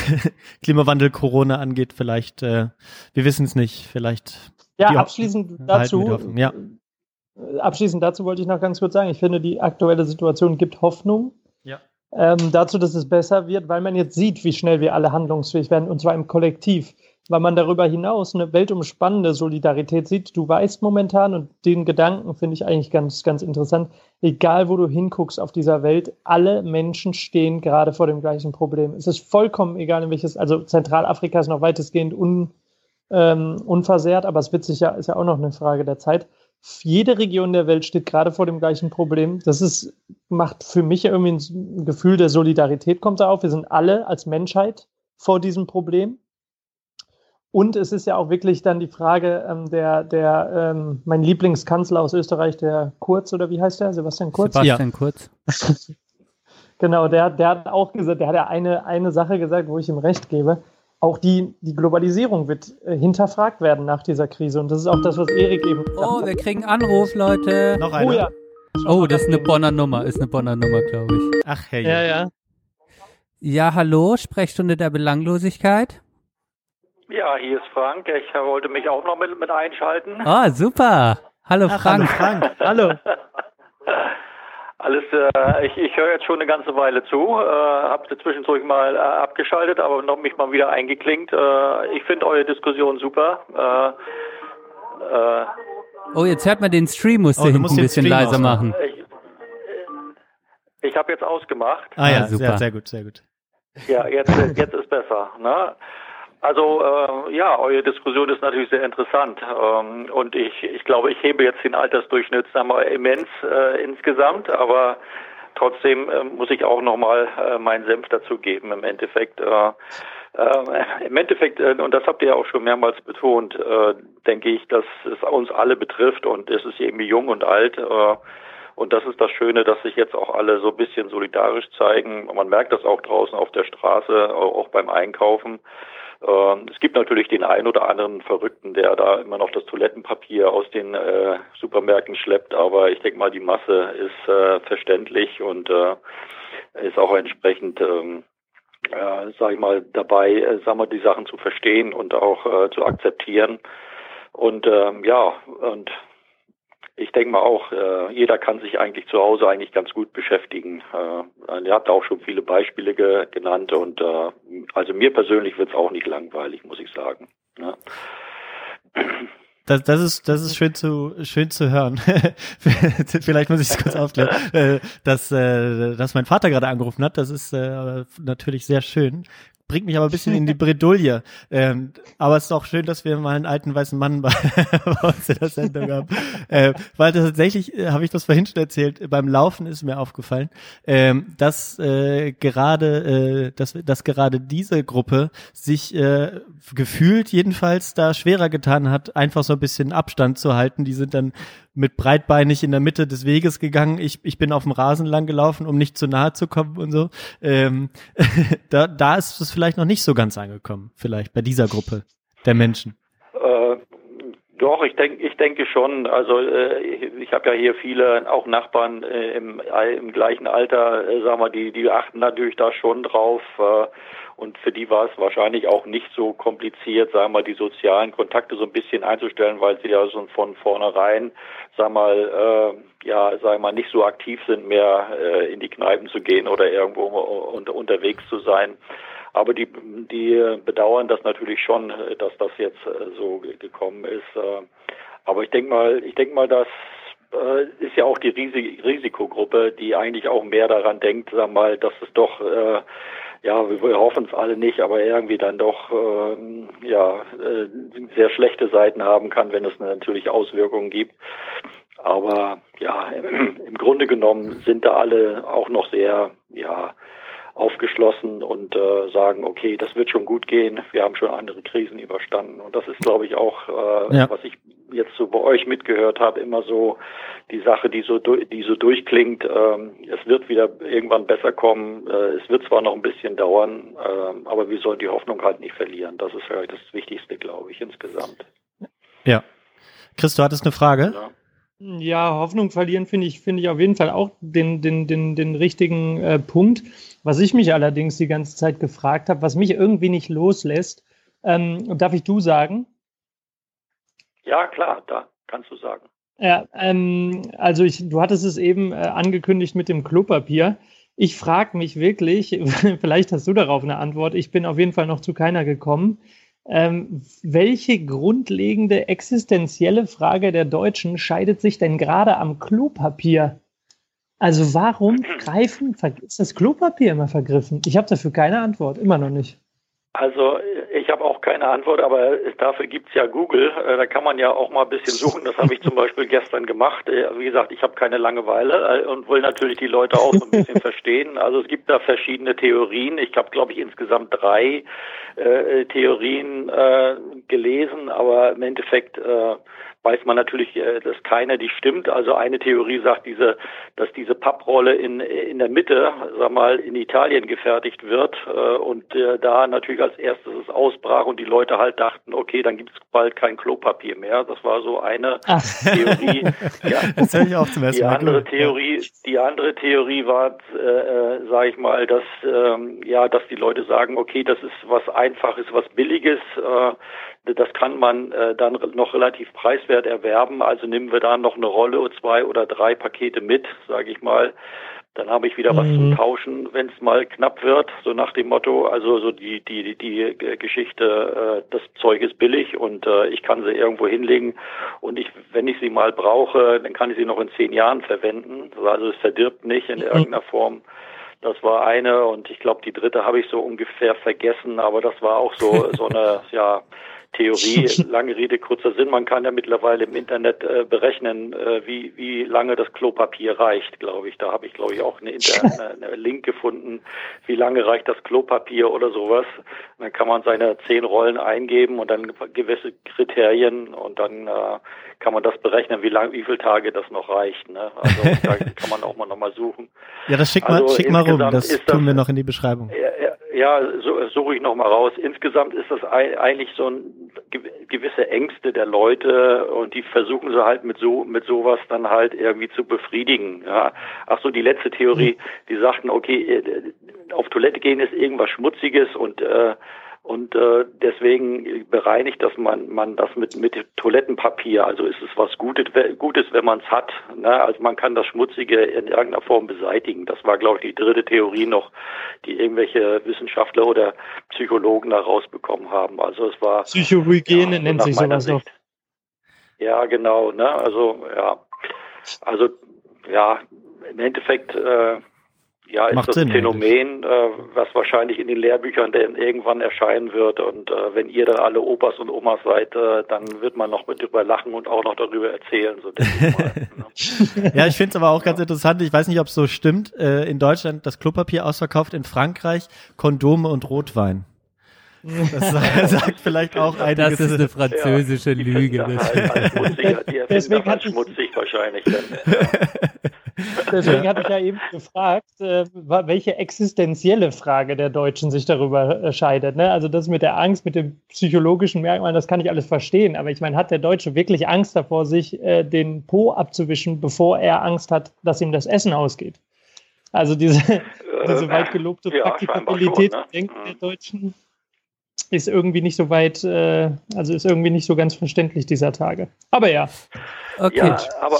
Klimawandel, Corona angeht. Vielleicht, wir wissen es nicht. Vielleicht. Ja, abschließend dazu wollte ich noch ganz kurz sagen, ich finde, die aktuelle Situation gibt Hoffnung. Ja. Dazu, dass es besser wird, weil man jetzt sieht, wie schnell wir alle handlungsfähig werden, und zwar im Kollektiv, weil man darüber hinaus eine weltumspannende Solidarität sieht. Du weißt momentan, und den Gedanken finde ich eigentlich ganz, ganz interessant, egal wo du hinguckst auf dieser Welt, alle Menschen stehen gerade vor dem gleichen Problem. Es ist vollkommen egal, in welches, also Zentralafrika ist noch weitestgehend unversehrt, aber es wird sich ja, ist ja auch noch eine Frage der Zeit. Jede Region der Welt steht gerade vor dem gleichen Problem. Das ist, macht für mich irgendwie ein Gefühl der Solidarität, kommt da auf. Wir sind alle als Menschheit vor diesem Problem. Und es ist ja auch wirklich dann die Frage, der mein Lieblingskanzler aus Österreich, der Kurz, oder wie heißt der? Sebastian Kurz? Sebastian Kurz. Genau, der hat auch gesagt, der hat ja eine Sache gesagt, wo ich ihm recht gebe. Auch die Globalisierung wird hinterfragt werden nach dieser Krise. Und das ist auch das, was Erik eben... Oh, wir kriegen einen Anruf, Leute. Noch einer. Oh, ja. Oh, das ist eine Bonner Nummer. Ist eine Bonner Nummer, glaube ich. Ach, hey. Ja. Ja, hallo, Sprechstunde der Belanglosigkeit. Ja, hier ist Frank. Ich wollte mich auch noch mit einschalten. Ah, super. Hallo, Frank. Hallo. Alles, ich höre jetzt schon eine ganze Weile zu, habe zwischendurch mal abgeschaltet, aber noch mich mal wieder eingeklinkt. Ich finde eure Diskussion super. Oh, jetzt hört man den Stream, musst du hinten ein bisschen leiser machen. Ich habe jetzt ausgemacht. Ah ja, super. Sehr gut. Ja, jetzt ist besser, ne? Also ja, eure Diskussion ist natürlich sehr interessant, und ich glaube, ich hebe jetzt den Altersdurchschnitt, sagen wir, immens insgesamt, aber trotzdem muss ich auch nochmal meinen Senf dazu geben im Endeffekt. Und das habt ihr ja auch schon mehrmals betont, denke ich, dass es uns alle betrifft, und es ist irgendwie jung und alt. Und das ist das Schöne, dass sich jetzt auch alle so ein bisschen solidarisch zeigen. Man merkt das auch draußen auf der Straße, auch beim Einkaufen. Es gibt natürlich den einen oder anderen Verrückten, der da immer noch das Toilettenpapier aus den Supermärkten schleppt, aber ich denke mal, die Masse ist verständlich und ist auch entsprechend, sag ich mal, dabei, die Sachen zu verstehen und auch zu akzeptieren. Und ich denke mal auch, jeder kann sich eigentlich zu Hause eigentlich ganz gut beschäftigen. Ihr habt auch schon viele Beispiele genannt, und also mir persönlich wird's auch nicht langweilig, muss ich sagen. Ja. Das ist schön zu hören. Vielleicht muss ich es kurz aufklären. Dass mein Vater gerade angerufen hat, das ist natürlich sehr schön. Bringt mich aber ein bisschen in die Bredouille. Aber es ist auch schön, dass wir mal einen alten weißen Mann bei uns in der Sendung haben. Weil tatsächlich, habe ich das vorhin schon erzählt, beim Laufen ist mir aufgefallen, dass gerade diese Gruppe sich gefühlt jedenfalls da schwerer getan hat, einfach so ein bisschen Abstand zu halten. Die sind dann mit breitbeinig in der Mitte des Weges gegangen. Ich bin auf dem Rasen lang gelaufen, um nicht zu nahe zu kommen und so. Da ist es vielleicht noch nicht so ganz angekommen, vielleicht bei dieser Gruppe der Menschen. Doch, ich denke schon. Also ich habe ja hier viele auch Nachbarn im gleichen Alter, sagen wir, die achten natürlich da schon drauf. Und für die war es wahrscheinlich auch nicht so kompliziert, sagen wir mal, die sozialen Kontakte so ein bisschen einzustellen, weil sie ja schon von vornherein, sagen wir mal, nicht so aktiv sind, mehr in die Kneipen zu gehen oder irgendwo unterwegs zu sein. Aber die bedauern das natürlich schon, dass das jetzt so gekommen ist. Aber ich denke mal, dass ist ja auch die Risikogruppe, die eigentlich auch mehr daran denkt, sagen wir mal, dass es doch wir hoffen es alle nicht, aber irgendwie dann doch sehr schlechte Seiten haben kann, wenn es natürlich Auswirkungen gibt. Aber ja, im Grunde genommen sind da alle auch noch sehr aufgeschlossen und sagen, okay, das wird schon gut gehen, wir haben schon andere Krisen überstanden. Und das ist, glaube ich, auch, was ich jetzt so bei euch mitgehört habe, immer so die Sache, die so durchklingt, es wird wieder irgendwann besser kommen, es wird zwar noch ein bisschen dauern, aber wir sollen die Hoffnung halt nicht verlieren. Das ist vielleicht das Wichtigste, glaube ich, insgesamt. Ja. Chris, du hattest eine Frage? Ja. Ja, Hoffnung verlieren finde ich auf jeden Fall auch den richtigen Punkt. Was ich mich allerdings die ganze Zeit gefragt habe, was mich irgendwie nicht loslässt, darf ich du sagen? Ja, klar, da kannst du sagen. Ja, also du hattest es eben angekündigt mit dem Klopapier. Ich frage mich wirklich, vielleicht hast du darauf eine Antwort, ich bin auf jeden Fall noch zu keiner gekommen. Welche grundlegende existenzielle Frage der Deutschen scheidet sich denn gerade am Klopapier? Also warum ist das Klopapier immer vergriffen? Ich habe dafür keine Antwort, immer noch nicht. Also ich habe auch keine Antwort, aber dafür gibt es ja Google. Da kann man ja auch mal ein bisschen suchen. Das habe ich zum Beispiel gestern gemacht. Wie gesagt, ich habe keine Langeweile und will natürlich die Leute auch so ein bisschen verstehen. Also es gibt da verschiedene Theorien. Ich habe, glaube ich, insgesamt 3 Theorien gelesen, aber im Endeffekt weiß man natürlich, dass keiner die stimmt. Also eine Theorie sagt, dass diese Papprolle in der Mitte, sag mal, in Italien gefertigt wird und da natürlich als erstes es ausbrach und die Leute halt dachten, okay, dann gibt's bald kein Klopapier mehr. Das war so eine Theorie. Ja. Das höre ich auch zum ersten Mal. Die andere Theorie war, sage ich mal, dass die Leute sagen, okay, das ist was Einfaches, was Billiges. Das kann man dann noch relativ preiswert erwerben. Also nehmen wir da noch eine Rolle oder 2 oder 3 Pakete mit, sage ich mal. Dann habe ich wieder was zum Tauschen, wenn es mal knapp wird. So nach dem Motto, also so die Geschichte, das Zeug ist billig und ich kann sie irgendwo hinlegen. Und wenn ich sie mal brauche, dann kann ich sie noch in 10 Jahren verwenden. Also es verdirbt nicht in irgendeiner Form. Das war eine und ich glaube, die dritte habe ich so ungefähr vergessen. Aber das war auch so eine, Theorie, lange Rede, kurzer Sinn. Man kann ja mittlerweile im Internet berechnen, wie lange das Klopapier reicht, glaube ich. Da habe ich, glaube ich, auch einen Link gefunden, wie lange reicht das Klopapier oder sowas. Und dann kann man seine 10 Rollen eingeben und dann gewisse Kriterien und dann kann man das berechnen, wie viele Tage das noch reicht. Ne? Also da kann man auch mal nochmal suchen. Ja, das schick mal rum, das tun wir noch in die Beschreibung. Suche ich nochmal raus. Insgesamt ist das eigentlich so ein gewisse Ängste der Leute und die versuchen sie halt mit sowas dann halt irgendwie zu befriedigen. Ja. Ach so, die letzte Theorie, die sagten, okay, auf Toilette gehen ist irgendwas Schmutziges und Und deswegen bereinigt das man das mit Toilettenpapier. Also ist es was Gutes, wenn man es hat. Ne? Also man kann das Schmutzige in irgendeiner Form beseitigen. Das war, glaube ich, die dritte Theorie noch, die irgendwelche Wissenschaftler oder Psychologen da rausbekommen haben. Also es war Psychohygiene, ja, nennt sich sowas noch. Ja, genau. Ne? Also im Endeffekt. Ja, ist das Phänomen, was wahrscheinlich in den Lehrbüchern dann irgendwann erscheinen wird. Und wenn ihr dann alle Opas und Omas seid, dann wird man noch mit drüber lachen und auch noch darüber erzählen. So denke ich mal, ne? Ja, ich finde es aber auch ganz interessant. Ich weiß nicht, ob es so stimmt. In Deutschland das Klopapier ausverkauft, in Frankreich Kondome und Rotwein. Das sagt vielleicht auch einiges. Das ist eine französische Lüge. Deswegen hat schmutzig wahrscheinlich. Deswegen hatte ich ja eben gefragt, welche existenzielle Frage der Deutschen sich darüber scheidet. Ne? Also das mit der Angst, mit dem psychologischen Merkmal, das kann ich alles verstehen. Aber ich meine, hat der Deutsche wirklich Angst davor, sich den Po abzuwischen, bevor er Angst hat, dass ihm das Essen ausgeht? Also diese weit gelobte Praktikabilität im Denken der Deutschen ist irgendwie nicht so weit, ist irgendwie nicht so ganz verständlich dieser Tage. Aber ja. Okay. Ja, aber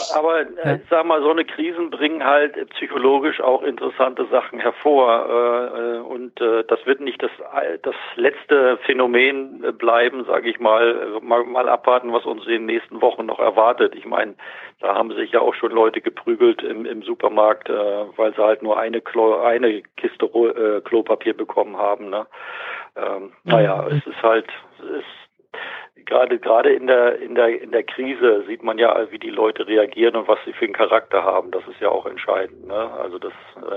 sag mal, so eine Krisen bringen halt psychologisch auch interessante Sachen hervor. Und das wird nicht das letzte Phänomen bleiben, sage ich mal. Mal abwarten, was uns in den nächsten Wochen noch erwartet. Ich meine, da haben sich ja auch schon Leute geprügelt im Supermarkt, weil sie halt nur eine Kiste Klopapier bekommen haben. Ne? Naja, es ist halt... Gerade in der Krise sieht man ja, wie die Leute reagieren und was sie für einen Charakter haben. Das ist ja auch entscheidend. Ne? Also das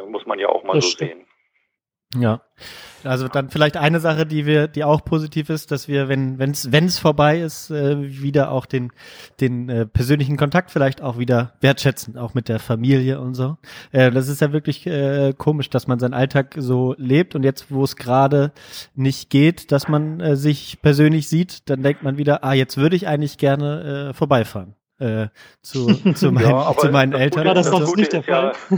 muss man ja auch mal das so stimmt. Sehen. Ja, also dann vielleicht eine Sache, die auch positiv ist, dass wir, wenn es vorbei ist, wieder auch den persönlichen Kontakt vielleicht auch wieder wertschätzen, auch mit der Familie und so. Das ist ja wirklich komisch, dass man seinen Alltag so lebt und jetzt, wo es gerade nicht geht, dass man sich persönlich sieht, dann denkt man wieder, jetzt würde ich eigentlich gerne vorbeifahren zu meinen Eltern. War das sonst nicht der Fall? Ja.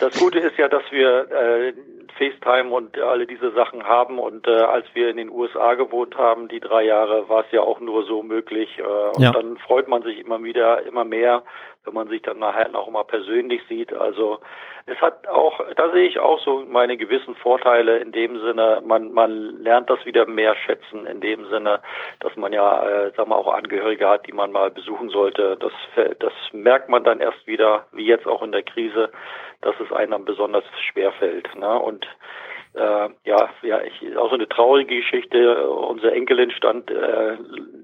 Das Gute ist ja, dass wir FaceTime und alle diese Sachen haben und als wir in den USA gewohnt haben, die 3 Jahre, war es ja auch nur so möglich und dann freut man sich immer mehr, wenn man sich dann nachher noch mal persönlich sieht. Also es hat auch, da sehe ich auch so meine gewissen Vorteile in dem Sinne, man lernt das wieder mehr schätzen in dem Sinne, dass man ja, sagen wir auch Angehörige hat, die man mal besuchen sollte. Das merkt man dann erst wieder, wie jetzt auch in der Krise, dass es einem besonders schwer fällt. Ne? Und auch so eine traurige Geschichte. Unsere Enkelin stand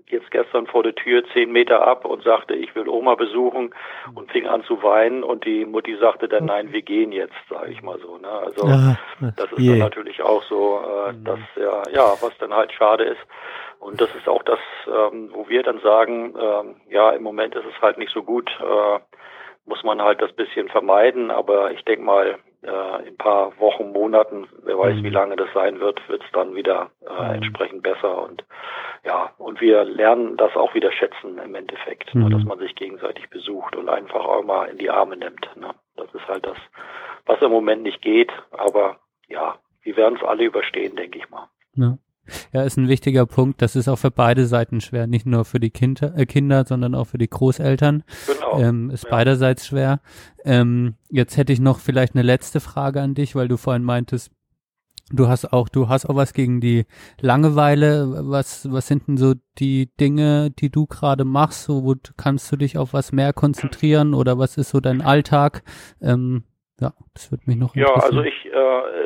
jetzt gestern vor der Tür 10 Meter ab und sagte, ich will Oma besuchen und fing an zu weinen und die Mutti sagte dann, nein, wir gehen jetzt, sage ich mal so. Ne? Also das ist dann natürlich auch so, dass was dann halt schade ist. Und das ist auch das, wo wir dann sagen, im Moment ist es halt nicht so gut, muss man halt das bisschen vermeiden, aber ich denke mal, in ein paar Wochen, Monaten, wer weiß, wie lange das sein wird, wird es dann wieder entsprechend besser. Und wir lernen das auch wieder schätzen im Endeffekt, ne, dass man sich gegenseitig besucht und einfach auch mal in die Arme nimmt. Ne. Das ist halt das, was im Moment nicht geht, aber ja, wir werden es alle überstehen, denke ich mal. Ja. Ja, ist ein wichtiger Punkt. Das ist auch für beide Seiten schwer. Nicht nur für die Kinder, sondern auch für die Großeltern. Genau. Ist beiderseits schwer. Jetzt hätte ich noch vielleicht eine letzte Frage an dich, weil du vorhin meintest, du hast auch was gegen die Langeweile. Was sind denn so die Dinge, die du gerade machst? So, wo kannst du dich auf was mehr konzentrieren oder was ist so dein Alltag? Ja, das würde mich noch interessieren. Ja, also ich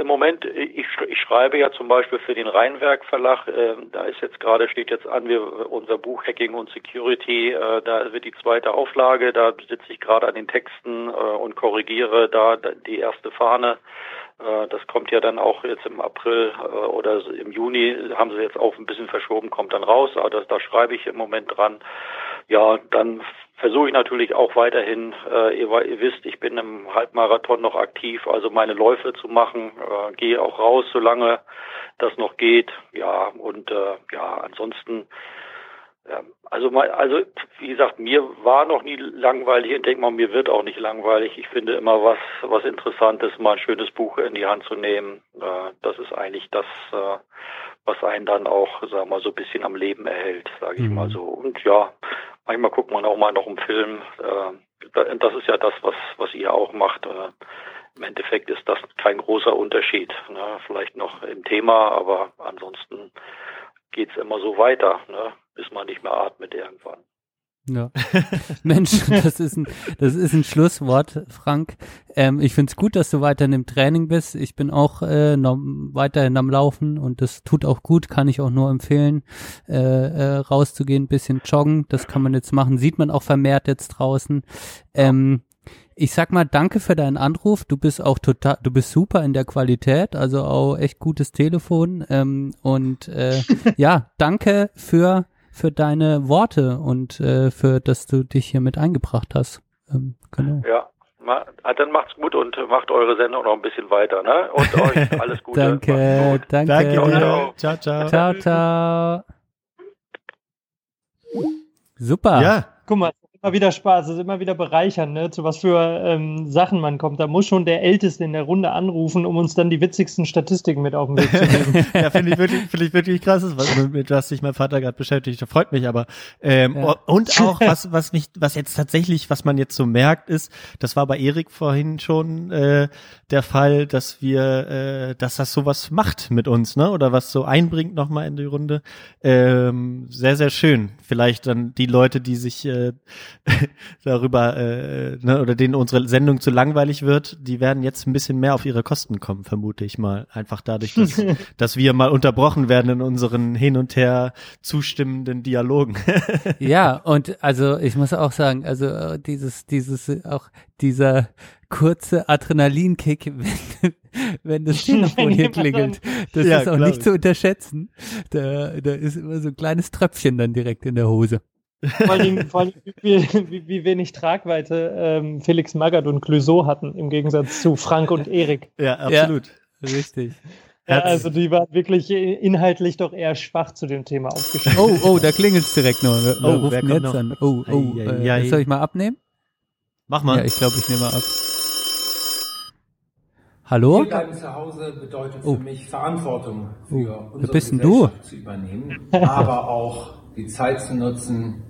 im Moment, ich schreibe ja zum Beispiel für den Rheinwerk Verlag, da ist jetzt gerade, steht jetzt an, unser Buch Hacking und Security, da wird die 2. Auflage, da sitze ich gerade an den Texten und korrigiere da die erste Fahne. Das kommt ja dann auch jetzt im April oder im Juni, haben sie jetzt auch ein bisschen verschoben, kommt dann raus, aber da schreibe ich im Moment dran. Ja, dann versuche ich natürlich auch weiterhin, ihr wisst, ich bin im Halbmarathon noch aktiv, also meine Läufe zu machen, gehe auch raus, solange das noch geht. Ja, und ansonsten Ja, also wie gesagt, mir war noch nie langweilig und denke mal, mir wird auch nicht langweilig. Ich finde immer was Interessantes, mal ein schönes Buch in die Hand zu nehmen. Das ist eigentlich das, was einen dann auch, sag mal, so ein bisschen am Leben erhält, sage ich mal so. Und ja, manchmal guckt man auch mal noch einen Film. Das ist ja das, was ihr auch macht. Im Endeffekt ist das kein großer Unterschied. Ne? Vielleicht noch im Thema, aber ansonsten geht's immer so weiter, ne? Bis man nicht mehr atmet irgendwann. Ja. Mensch, das ist ein Schlusswort, Frank. Ich find's gut, dass du weiterhin im Training bist. Ich bin auch weiterhin am Laufen und das tut auch gut, kann ich auch nur empfehlen, rauszugehen, ein bisschen joggen. Das kann man jetzt machen, sieht man auch vermehrt jetzt draußen. Ich sag mal, danke für deinen Anruf. Du bist auch total, du bist super in der Qualität, also auch echt gutes Telefon. Ja, danke für deine Worte und für, dass du dich hier mit eingebracht hast. Genau. Ja, dann macht's gut und macht eure Sendung noch ein bisschen weiter, ne? Und euch alles Gute. Danke, gut. Danke. Ciao, ciao. Ciao, ciao. Ciao. Super. Ja, guck mal. Immer wieder Spaß, ist immer wieder bereichern, ne? Zu was für Sachen man kommt. Da muss schon der Älteste in der Runde anrufen, um uns dann die witzigsten Statistiken mit auf den Weg zu geben. Ja, finde ich wirklich krass, was sich mein Vater gerade beschäftigt. Das freut mich aber. Ja. Und auch, was man jetzt so merkt, ist, das war bei Erik vorhin schon der Fall, dass dass das sowas macht mit uns, ne? Oder was so einbringt nochmal in die Runde. Sehr, sehr schön. Vielleicht dann die Leute, die sich darüber oder denen unsere Sendung zu langweilig wird, die werden jetzt ein bisschen mehr auf ihre Kosten kommen, vermute ich mal. Einfach dadurch, dass wir mal unterbrochen werden in unseren hin und her zustimmenden Dialogen. Ja, und also ich muss auch sagen, also dieser kurze Adrenalinkick, wenn das Telefon hier klingelt, das ist auch nicht zu unterschätzen. Da ist immer so ein kleines Tröpfchen dann direkt in der Hose. Vor allem wie wenig Tragweite Felix Magath und Clueso hatten, im Gegensatz zu Frank und Erik. Ja, absolut. Ja, richtig. Ja, also die waren wirklich inhaltlich doch eher schwach zu dem Thema aufgestellt. Oh, da klingelt's direkt noch. Wir rufen jetzt noch an. Soll ich mal abnehmen? Mach mal. Ja, ich glaube, ich nehme mal ab. Hallo? Hier bleiben zu Hause bedeutet für mich Verantwortung für unsere Gesellschaft zu übernehmen, aber auch die Zeit zu nutzen,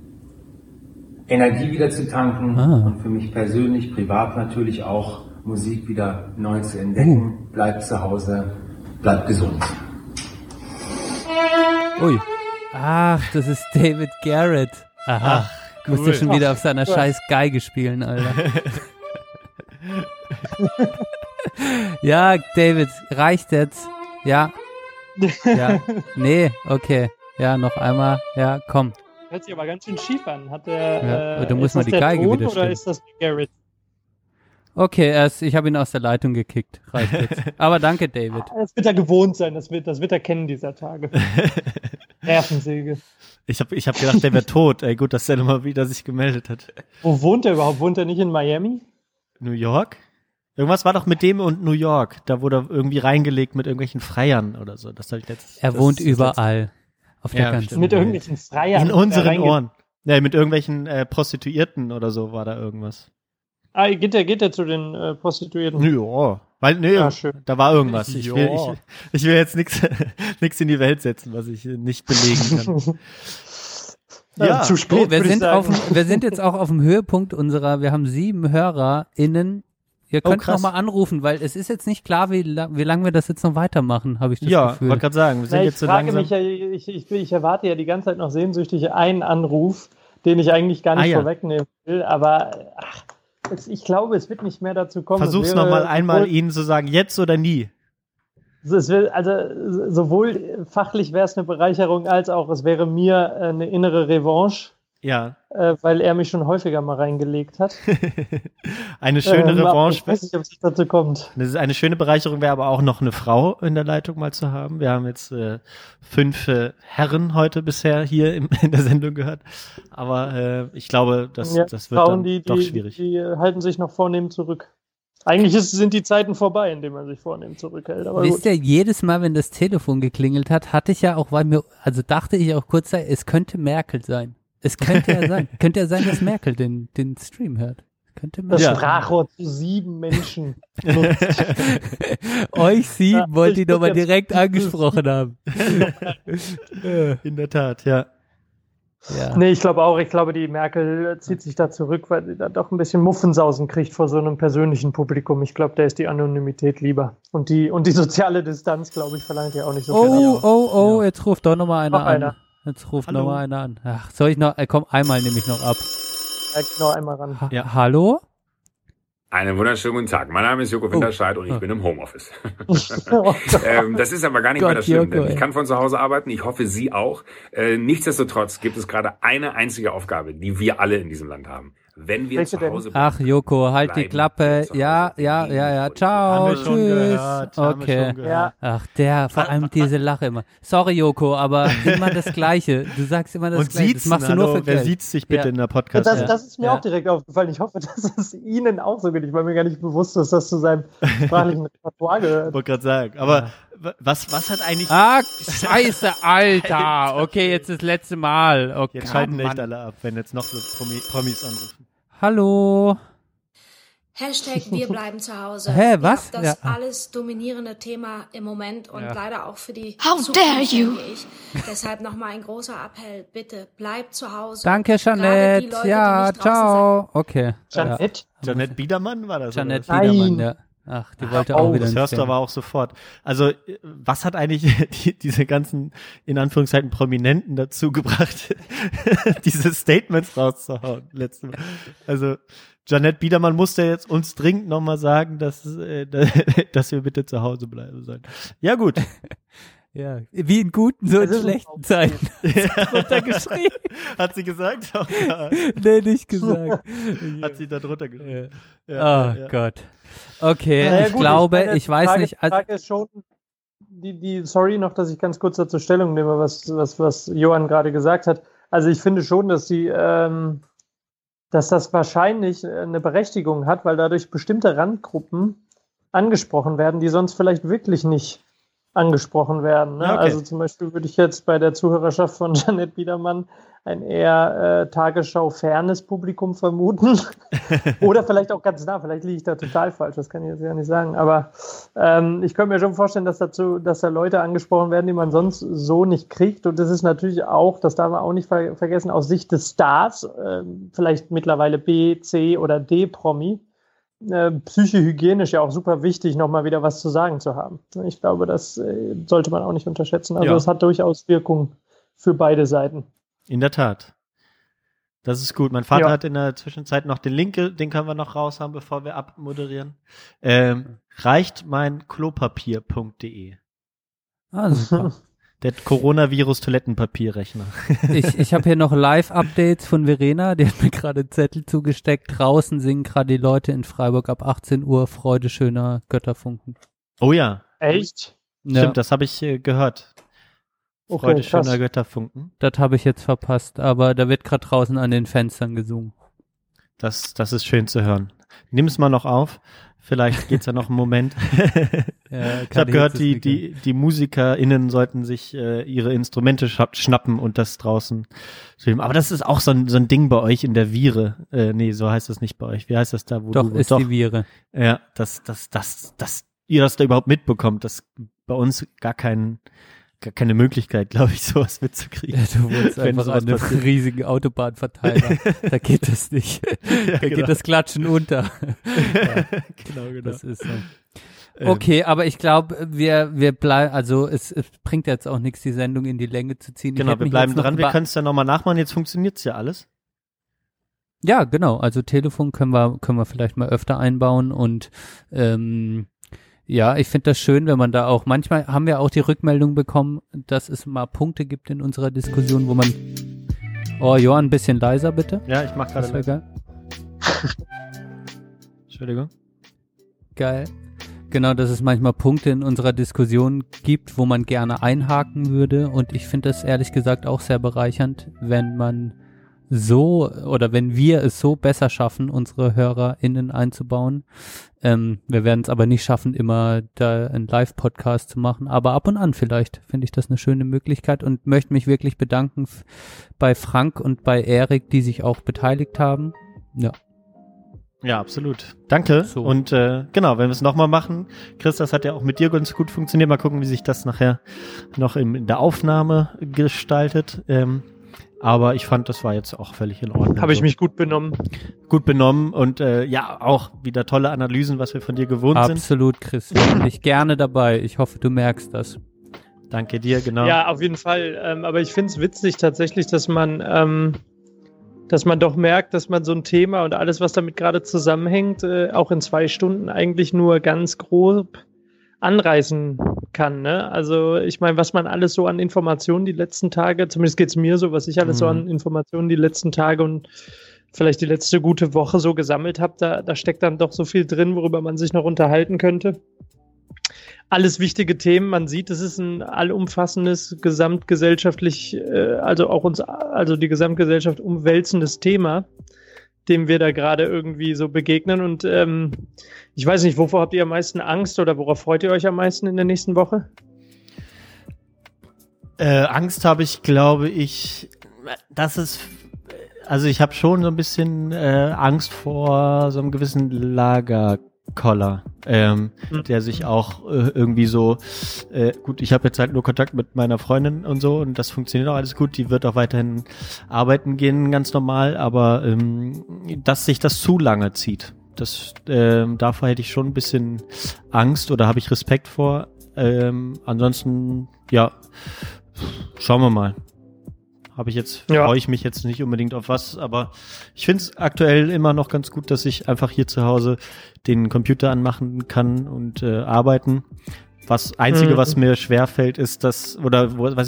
Energie wieder zu tanken und für mich persönlich, privat natürlich auch, Musik wieder neu zu entdecken. Bleibt zu Hause, bleibt gesund. Ui. Ach, das ist David Garrett. Aha, cool. Musste schon wieder auf seiner scheiß Geige spielen, Alter. Ja, David, reicht jetzt. Ja. Ja. Nee, okay. Ja, noch einmal. Ja, komm. Hört sich aber ganz schön schief an. Hat der, du musst mal die Geige Ton, wieder stellen. Oder ist das Garrett? Okay, ich habe ihn aus der Leitung gekickt. Reicht jetzt. Aber danke, David. Das wird er gewohnt sein. Das wird er kennen dieser Tage. Nervensäge. Ich hab gedacht, der wäre tot. Ey, gut, dass er nochmal wieder sich gemeldet hat. Wo wohnt er überhaupt? Wohnt er nicht in Miami? New York? Irgendwas war doch mit dem und New York. Da wurde er irgendwie reingelegt mit irgendwelchen Freiern oder so. Das habe ich letztes. Er wohnt überall. Auf der ganzen mit irgendwelchen Freiern. In unseren Ohren. Nee, mit irgendwelchen Prostituierten oder so war da irgendwas. Ah, geht der zu den Prostituierten? Ja, da war irgendwas. Ich will jetzt nichts in die Welt setzen, was ich nicht belegen kann. Ja, zu spät, wir sind jetzt auch auf dem Höhepunkt unserer, wir haben 7 HörerInnen. Ihr könnt nochmal anrufen, weil es ist jetzt nicht klar, wie lange wir das jetzt noch weitermachen, habe ich das Gefühl. Ja, wollte gerade sagen, wir sind jetzt so langsam. Ich erwarte ja die ganze Zeit noch sehnsüchtig einen Anruf, den ich eigentlich gar nicht vorwegnehmen will, aber ich glaube, es wird nicht mehr dazu kommen. Versuch's nochmal einmal Ihnen zu sagen, jetzt oder nie. Also sowohl fachlich wäre es eine Bereicherung, als auch es wäre mir eine innere Revanche. Ja. Weil er mich schon häufiger mal reingelegt hat. Eine schöne Revanche. Ich weiß nicht, ob es dazu kommt. Eine schöne Bereicherung wäre aber auch noch eine Frau in der Leitung mal zu haben. Wir haben jetzt 5 Herren heute bisher hier in der Sendung gehört. Aber ich glaube, das wird Frauen, dann doch schwierig. Die halten sich noch vornehm zurück. Eigentlich sind die Zeiten vorbei, in denen man sich vornehm zurückhält. Aber wisst ihr, jedes Mal, wenn das Telefon geklingelt hat, hatte ich ja auch, dachte ich auch kurz, es könnte Merkel sein. Es könnte ja sein. Könnte ja sein, dass Merkel den Stream hört. Das Sprachrohr zu 7 Menschen nutzt. Euch 7 wollte ich nochmal direkt angesprochen haben. In der Tat, ja. Ja. Nee, ich glaube, die Merkel zieht sich da zurück, weil sie da doch ein bisschen Muffensausen kriegt vor so einem persönlichen Publikum. Ich glaube, da ist die Anonymität lieber. Und die soziale Distanz, glaube ich, verlangt ja auch nicht so viel. Oh, ja. Jetzt ruft doch nochmal einer an. Jetzt ruft nochmal einer an. Ach, soll ich noch, komm, einmal nehme ich noch ab. Ja, genau, einmal ran. Ja, hallo? Einen wunderschönen guten Tag. Mein Name ist Joko Winterscheidt und ich bin im Homeoffice. Das ist aber gar nicht mehr das Schlimme, denn ich kann von zu Hause arbeiten. Ich hoffe, Sie auch. Nichtsdestotrotz gibt es gerade eine einzige Aufgabe, die wir alle in diesem Land haben. Wenn wir zu Hause bleiben, ach, Joko, halt die Klappe. Ja. Ciao, tschüss. Okay. Ja. Ach, vor allem diese Lache immer. Sorry, Joko, aber immer das Gleiche. Du sagst immer das Gleiche. Das machst du nur für Geld. Wer sieht's dich bitte in der Podcast? Das ist mir auch direkt aufgefallen. Ich hoffe, dass es Ihnen auch so geht. Ich war mir gar nicht bewusst, dass das zu seinem sprachlichen Repertoire gehört. Ich wollte gerade sagen, aber was hat eigentlich... Ah, scheiße, Alter. Okay, jetzt das letzte Mal. Okay, jetzt schalten echt alle ab, wenn jetzt noch so Promis anrufen. Hallo. Hashtag wir bleiben zu Hause. Hä, was? Das alles dominierende Thema im Moment und leider auch für die How Zukunft, dare you? Ich. Deshalb nochmal ein großer Appell. Bitte, bleibt zu Hause. Danke, Jeanette. Leute, ja, ciao. Okay. Jeanette? Ja. Jeanette Biedermann war das? Jeanette Biedermann, ja. Ach, die wollte auch wieder. Das hörst du aber auch sofort. Also, was hat eigentlich diese ganzen, in Anführungszeichen, Prominenten dazu gebracht, diese Statements rauszuhauen? Letztes Mal. Also, Jeanette Biedermann musste jetzt uns dringend nochmal sagen, dass wir bitte zu Hause bleiben sollen. Ja, gut. Ja, wie in guten, so in schlechten Zeiten. Drunter geschrieben. Hat sie gesagt? Auch, ja. Nee, nicht gesagt. Hat sie da drunter geschrieben. Ja. Oh Gott. Okay, ja, ich gut, glaube, ich weiß Frage, nicht. Also Frage ist schon, sorry noch, dass ich ganz kurz dazu Stellung nehme, was Johann gerade gesagt hat. Also ich finde schon, dass dass das wahrscheinlich eine Berechtigung hat, weil dadurch bestimmte Randgruppen angesprochen werden, die sonst vielleicht wirklich nicht angesprochen werden. Ne? Okay. Also zum Beispiel würde ich jetzt bei der Zuhörerschaft von Jeanette Biedermann ein eher Tagesschau-fernes Publikum vermuten. Oder vielleicht auch ganz nah, vielleicht liege ich da total falsch, das kann ich jetzt ja nicht sagen. Aber ich könnte mir schon vorstellen, dass da Leute angesprochen werden, die man sonst so nicht kriegt. Und das ist natürlich auch, das darf man auch nicht vergessen, aus Sicht des Stars, vielleicht mittlerweile B, C oder D-Promi, psychohygienisch ja auch super wichtig, nochmal wieder was zu sagen zu haben. Ich glaube, das sollte man auch nicht unterschätzen. Also es hat durchaus Wirkung für beide Seiten. In der Tat. Das ist gut. Mein Vater hat in der Zwischenzeit noch den Link, den können wir noch raushaben, bevor wir abmoderieren. Reicht mein Klopapier.de. Ah, super. Der Coronavirus-Toilettenpapierrechner. Ich habe hier noch Live-Updates von Verena, die hat mir gerade einen Zettel zugesteckt. Draußen singen gerade die Leute in Freiburg ab 18 Uhr Freude schöner Götterfunken. Oh ja. Echt? Ja. Stimmt, das habe ich gehört. Okay, Freude schöner Götterfunken. Das habe ich jetzt verpasst, aber da wird gerade draußen an den Fenstern gesungen. Das ist schön zu hören. Nimm es mal noch auf. Vielleicht geht's ja noch einen Moment. Ich habe gehört, die MusikerInnen sollten sich ihre Instrumente schnappen und das draußen filmen. Aber das ist auch so ein Ding bei euch in der Vire. Nee, so heißt das nicht bei euch. Wie heißt das da? Doch, die Vire. Ja, dass ihr das da überhaupt mitbekommt, dass bei uns gar keine Möglichkeit, glaube ich, sowas mitzukriegen. Ja, du wohnst einfach an einem riesigen Autobahnverteiler. Da geht das nicht. Ja, geht das Klatschen unter. Ja. Genau. Das ist so. Okay, aber ich glaube, wir bleiben, also es bringt jetzt auch nichts, die Sendung in die Länge zu ziehen. Genau, wir bleiben dran, wir können es dann nochmal nachmachen, jetzt funktioniert es ja alles. Ja, genau, also Telefon können wir vielleicht mal öfter einbauen und ja, ich finde das schön, wenn man da auch, manchmal haben wir auch die Rückmeldung bekommen, dass es mal Punkte gibt in unserer Diskussion, wo man, Johann, ein bisschen leiser bitte. Ja, ich mach gerade leiser. Entschuldigung. Geil. Genau, dass es manchmal Punkte in unserer Diskussion gibt, wo man gerne einhaken würde und ich finde das ehrlich gesagt auch sehr bereichernd, wenn man so, oder wenn wir es so besser schaffen, unsere HörerInnen einzubauen. Wir werden es aber nicht schaffen, immer da einen Live-Podcast zu machen, aber ab und an vielleicht finde ich das eine schöne Möglichkeit und möchte mich wirklich bedanken bei Frank und bei Erik, die sich auch beteiligt haben. Ja. Ja, absolut. Danke. So. Und genau, wenn wir es nochmal machen, Chris, das hat ja auch mit dir ganz gut funktioniert. Mal gucken, wie sich das nachher noch in der Aufnahme gestaltet. Aber ich fand, das war jetzt auch völlig in Ordnung. Habe ich mich gut benommen. Gut benommen und ja, auch wieder tolle Analysen, was wir von dir gewohnt sind. Absolut, Chris. Ich bin gerne dabei. Ich hoffe, du merkst das. Danke dir, genau. Ja, auf jeden Fall. Aber ich finde es witzig tatsächlich, dass man doch merkt, dass man so ein Thema und alles, was damit gerade zusammenhängt, auch in 2 Stunden eigentlich nur ganz grob anreißen kann, ne? Also ich meine, was man alles so an Informationen die letzten Tage, zumindest geht es mir so, was ich alles so an Informationen die letzten Tage und vielleicht die letzte gute Woche so gesammelt habe, da steckt dann doch so viel drin, worüber man sich noch unterhalten könnte. Alles wichtige Themen, man sieht, es ist ein allumfassendes, gesamtgesellschaftlich, also die Gesamtgesellschaft umwälzendes Thema, dem wir da gerade irgendwie so begegnen. Und ich weiß nicht, wovor habt ihr am meisten Angst oder worauf freut ihr euch am meisten in der nächsten Woche? Angst habe ich, glaube ich, ich habe schon so ein bisschen Angst vor so einem gewissen Lagerkoller, der sich auch irgendwie so, gut, ich habe jetzt halt nur Kontakt mit meiner Freundin und so und das funktioniert auch alles gut, die wird auch weiterhin arbeiten gehen, ganz normal, aber dass sich das zu lange zieht, das davor hätte ich schon ein bisschen Angst oder habe ich Respekt vor, ansonsten, ja, schauen wir mal. Freue ich mich jetzt nicht unbedingt auf was, aber ich finde es aktuell immer noch ganz gut, dass ich einfach hier zu Hause den Computer anmachen kann und arbeiten. Das Einzige, was mir schwerfällt, ist was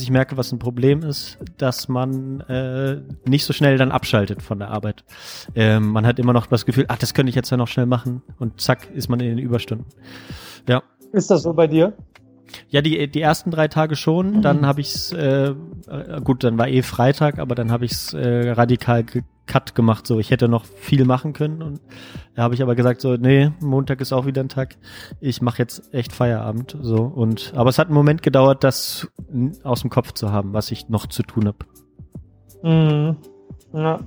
ich merke, was ein Problem ist, dass man nicht so schnell dann abschaltet von der Arbeit. Man hat immer noch das Gefühl, ach, das könnte ich jetzt ja noch schnell machen und zack, ist man in den Überstunden. Ja. Ist das so bei dir? Ja, die ersten 3 Tage schon, dann habe ich es, gut, dann war Freitag, aber dann habe ich es radikal cut gemacht, so, ich hätte noch viel machen können und da habe ich aber gesagt, so, nee, Montag ist auch wieder ein Tag, ich mache jetzt echt Feierabend, so, und, aber es hat einen Moment gedauert, das aus dem Kopf zu haben, was ich noch zu tun habe. Mhm. Ja.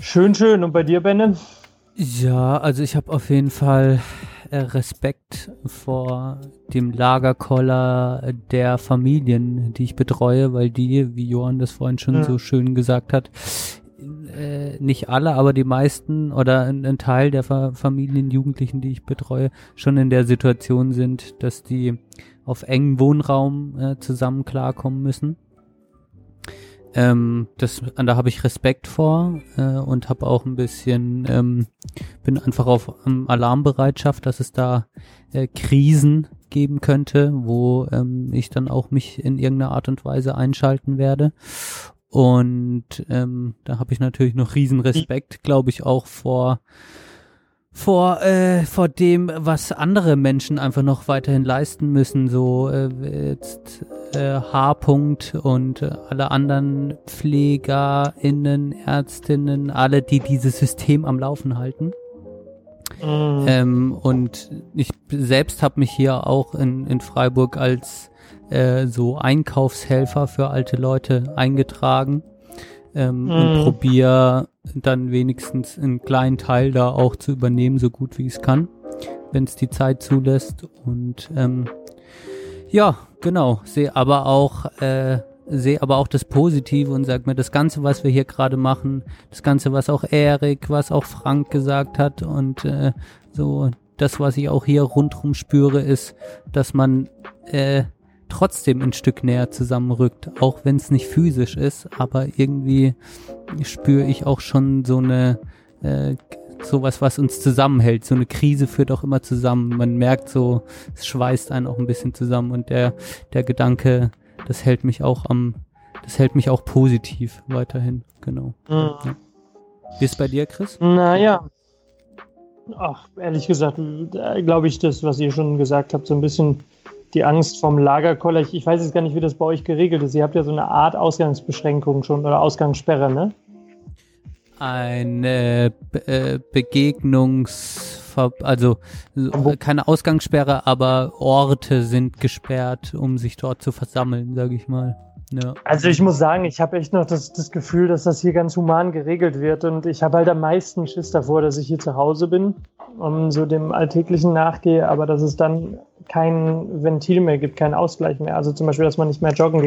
Schön, schön, und bei dir, Benne? Ja, also ich habe auf jeden Fall Respekt vor dem Lagerkoller der Familien, die ich betreue, weil die, wie Johann das vorhin schon so schön gesagt hat, nicht alle, aber die meisten oder ein Teil der Familien, Jugendlichen, die ich betreue, schon in der Situation sind, dass die auf engen Wohnraum zusammen klarkommen müssen. Da habe ich Respekt vor und habe auch ein bisschen, bin einfach auf Alarmbereitschaft, dass es da Krisen geben könnte, wo ich dann auch mich in irgendeiner Art und Weise einschalten werde. Und da habe ich natürlich noch riesen Respekt, glaube ich, auch vor dem, was andere Menschen einfach noch weiterhin leisten müssen, so jetzt H-Punkt und alle anderen PflegerInnen, Ärztinnen, alle, die dieses System am Laufen halten. Und ich selbst habe mich hier auch in Freiburg als so Einkaufshelfer für alte Leute eingetragen. Und probiere dann wenigstens einen kleinen Teil da auch zu übernehmen, so gut wie ich es kann, wenn es die Zeit zulässt. Und ja, genau, sehe aber auch das Positive und sage mir, das Ganze, was wir hier gerade machen, das Ganze, was auch Erik, was auch Frank gesagt hat und so, das, was ich auch hier rundherum spüre, ist, dass man trotzdem ein Stück näher zusammenrückt, auch wenn es nicht physisch ist, aber irgendwie spüre ich auch schon so eine sowas, was uns zusammenhält. So eine Krise führt auch immer zusammen. Man merkt so, es schweißt einen auch ein bisschen zusammen und der Gedanke, das hält mich auch positiv weiterhin. Genau. Mhm. Wie ist bei dir, Chris? Naja. Ach, ehrlich gesagt, glaube ich, das, was ihr schon gesagt habt, so ein bisschen die Angst vom Lagerkoller. Ich weiß jetzt gar nicht, wie das bei euch geregelt ist. Ihr habt ja so eine Art Ausgangsbeschränkung schon oder Ausgangssperre, ne? Eine keine Ausgangssperre, aber Orte sind gesperrt, um sich dort zu versammeln, sage ich mal. Ja. Also ich muss sagen, ich habe echt noch das Gefühl, dass das hier ganz human geregelt wird und ich habe halt am meisten Schiss davor, dass ich hier zu Hause bin und so dem Alltäglichen nachgehe, aber dass es dann kein Ventil mehr gibt, keinen Ausgleich mehr. Also zum Beispiel, dass man nicht mehr joggen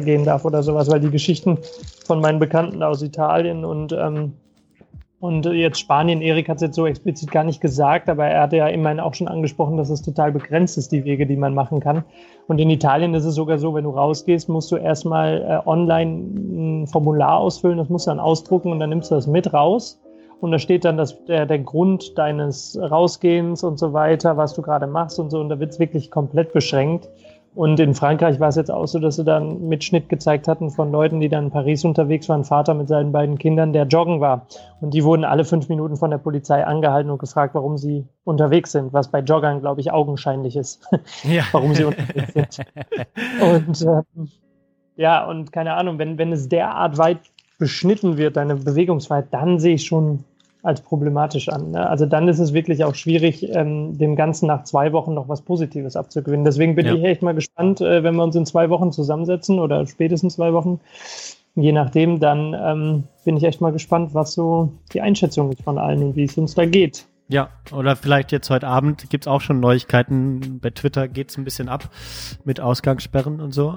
gehen darf oder sowas, weil die Geschichten von meinen Bekannten aus Italien und jetzt Spanien, Erik hat es jetzt so explizit gar nicht gesagt, aber er hatte ja immerhin auch schon angesprochen, dass es total begrenzt ist, die Wege, die man machen kann. Und in Italien ist es sogar so, wenn du rausgehst, musst du erstmal online ein Formular ausfüllen, das musst du dann ausdrucken und dann nimmst du das mit raus. Und da steht dann der Grund deines Rausgehens und so weiter, was du gerade machst und so. Und da wird es wirklich komplett beschränkt. Und in Frankreich war es jetzt auch so, dass sie dann Mitschnitt gezeigt hatten von Leuten, die dann in Paris unterwegs waren, Vater mit seinen beiden Kindern, der joggen war. Und die wurden alle 5 Minuten von der Polizei angehalten und gefragt, warum sie unterwegs sind, was bei Joggern, glaube ich, augenscheinlich ist, ja. Warum sie unterwegs sind. Und und keine Ahnung, wenn es derart weit beschnitten wird, deine Bewegungsfreiheit, dann sehe ich schon als problematisch an. Ne? Also dann ist es wirklich auch schwierig, dem Ganzen nach 2 Wochen noch was Positives abzugewinnen. Deswegen bin ich echt mal gespannt, wenn wir uns in 2 Wochen zusammensetzen oder spätestens 2 Wochen, je nachdem, dann bin ich echt mal gespannt, was so die Einschätzung ist von allen und wie es uns da geht. Ja, oder vielleicht jetzt heute Abend gibt's auch schon Neuigkeiten. Bei Twitter geht's ein bisschen ab mit Ausgangssperren und so.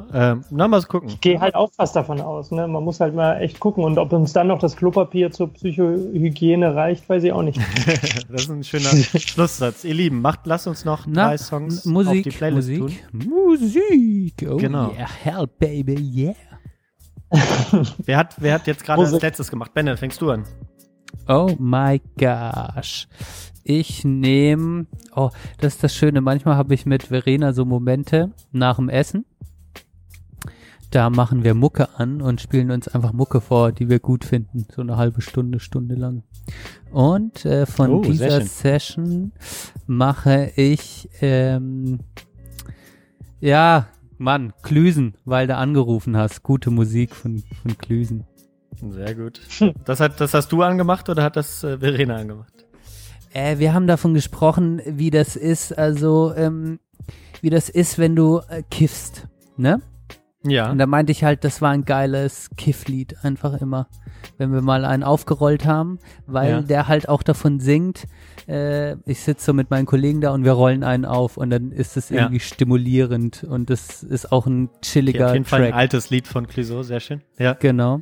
Mal gucken. Ich gehe halt auch fast davon aus. Ne? Man muss halt mal echt gucken. Und ob uns dann noch das Klopapier zur Psychohygiene reicht, weiß ich auch nicht. Das ist ein schöner Schlusssatz. Ihr Lieben, lasst uns noch 3 Songs auf die Playlist tun. Musik! Oh genau. Yeah, hell baby, yeah! Wer hat jetzt gerade als letztes gemacht? Benne, fängst du an. Oh my gosh. Ich nehme... Oh, das ist das Schöne. Manchmal habe ich mit Verena so Momente nach dem Essen. Da machen wir Mucke an und spielen uns einfach Mucke vor, die wir gut finden. So eine halbe Stunde, Stunde lang. Und von dieser Session mache ich... Clueso, weil du angerufen hast. Gute Musik von Clueso. Sehr gut. Das hast du angemacht oder hat das Verena angemacht? Wir haben davon gesprochen, wie das ist, also wie das ist, wenn du kiffst, ne? Ja. Und da meinte ich halt, das war ein geiles Kifflied, einfach immer, wenn wir mal einen aufgerollt haben, weil der halt auch davon singt, ich sitze so mit meinen Kollegen da und wir rollen einen auf und dann ist es irgendwie stimulierend und das ist auch ein chilliger Track. Auf jeden Fall ein altes Lied von Clueso, sehr schön. Ja. Genau.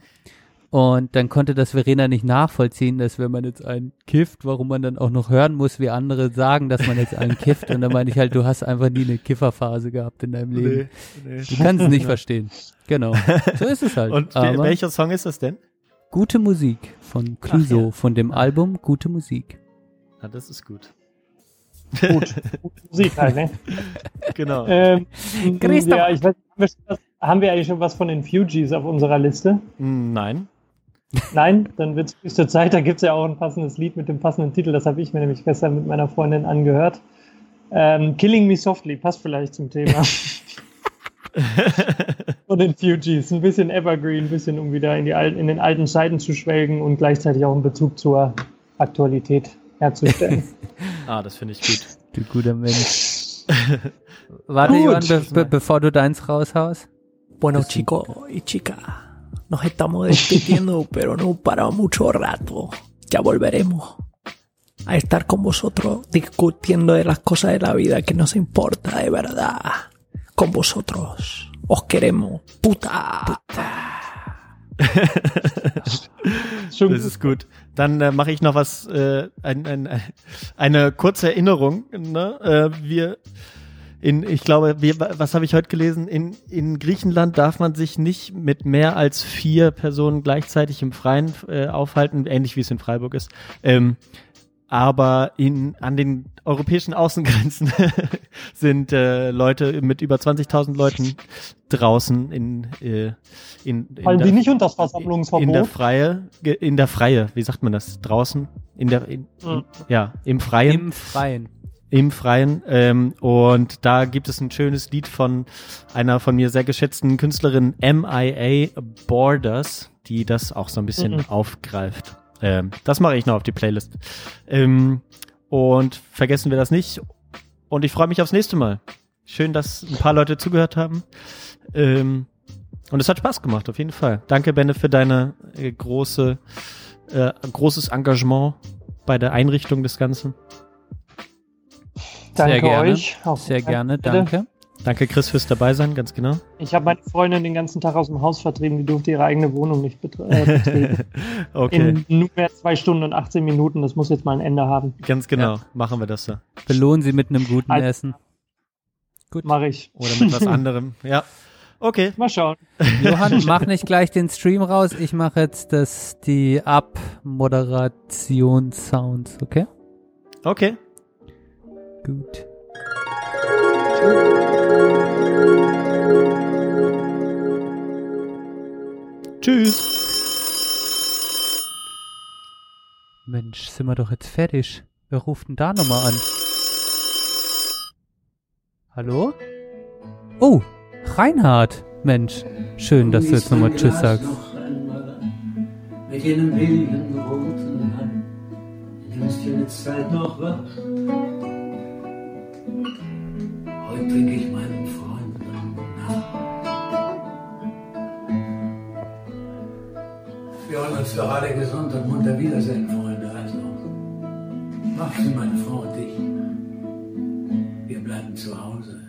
Und dann konnte das Verena nicht nachvollziehen, dass wenn man jetzt einen kifft, warum man dann auch noch hören muss, wie andere sagen, dass man jetzt einen kifft. Und dann meine ich halt, du hast einfach nie eine Kifferphase gehabt in deinem Leben. Nee. Du kannst es nicht verstehen. Genau, so ist es halt. Und welcher Song ist das denn? Gute Musik von Clueso, von dem Album Gute Musik. Na, das ist gut. Gut, gute Musik halt, ne? Genau. Christoph. Ja, ich weiß nicht, haben wir eigentlich schon was von den Fugees auf unserer Liste? Nein. Nein, dann wird es höchste Zeit. Da gibt es ja auch ein passendes Lied mit dem passenden Titel. Das habe ich mir nämlich gestern mit meiner Freundin angehört. Killing Me Softly passt vielleicht zum Thema. Von den Fugees. Ein bisschen Evergreen, ein bisschen, um wieder in den alten Scheiden zu schwelgen und gleichzeitig auch einen Bezug zur Aktualität herzustellen. Das finde ich gut. Du guter Mensch. Warte, Johann, bevor du deins raushaust. Bueno, chicos y chicas. Nos estamos despidiendo, pero no para mucho rato. Ya volveremos a estar con vosotros discutiendo de las cosas de la vida que nos importa de verdad. Con vosotros. Os queremos. Puta. Das ist gut. Dann mache ich noch was, eine kurze Erinnerung. Ne? Was habe ich heute gelesen? In Griechenland darf man sich nicht mit mehr als 4 Personen gleichzeitig im Freien aufhalten, ähnlich wie es in Freiburg ist. Aber an den europäischen Außengrenzen sind Leute mit über 20.000 Leuten draußen in der Freie, wie sagt man das? Draußen? Im Freien. Im Freien. Und da gibt es ein schönes Lied von einer von mir sehr geschätzten Künstlerin, MIA Borders, die das auch so ein bisschen aufgreift. Das mache ich noch auf die Playlist. Und vergessen wir das nicht. Und ich freue mich aufs nächste Mal. Schön, dass ein paar Leute zugehört haben. Und es hat Spaß gemacht, auf jeden Fall. Danke, Benne, für deine großes Engagement bei der Einrichtung des Ganzen. Danke sehr gerne, euch. Sehr gerne, danke. Danke, Chris, fürs Dabeisein, ganz genau. Ich habe meine Freundin den ganzen Tag aus dem Haus vertrieben, die durfte ihre eigene Wohnung nicht betreten. Okay. In nunmehr 2 Stunden und 18 Minuten, das muss jetzt mal ein Ende haben. Ganz genau, ja. Machen wir das so. Belohnen Sie mit einem guten Essen. Gut. Mach ich. Oder mit was anderem, ja. Okay. Mal schauen. Johann, mach nicht gleich den Stream raus, ich mache jetzt die Abmoderation-Sounds, okay? Okay. Gut. Tschüss. Mensch, sind wir doch jetzt fertig. Wer ruft denn da nochmal an? Hallo? Oh, Reinhard. Mensch, schön, dass du jetzt nochmal Tschüss sagst. Mit jenem billigen roten Hand. Du bist ja jetzt Zeit noch wach. Heute trinke ich meinem Freund nach. Wir hören uns doch alle gesund und munter wiedersehen, Freunde. Also, macht sie meine Frau und ich. Wir bleiben zu Hause.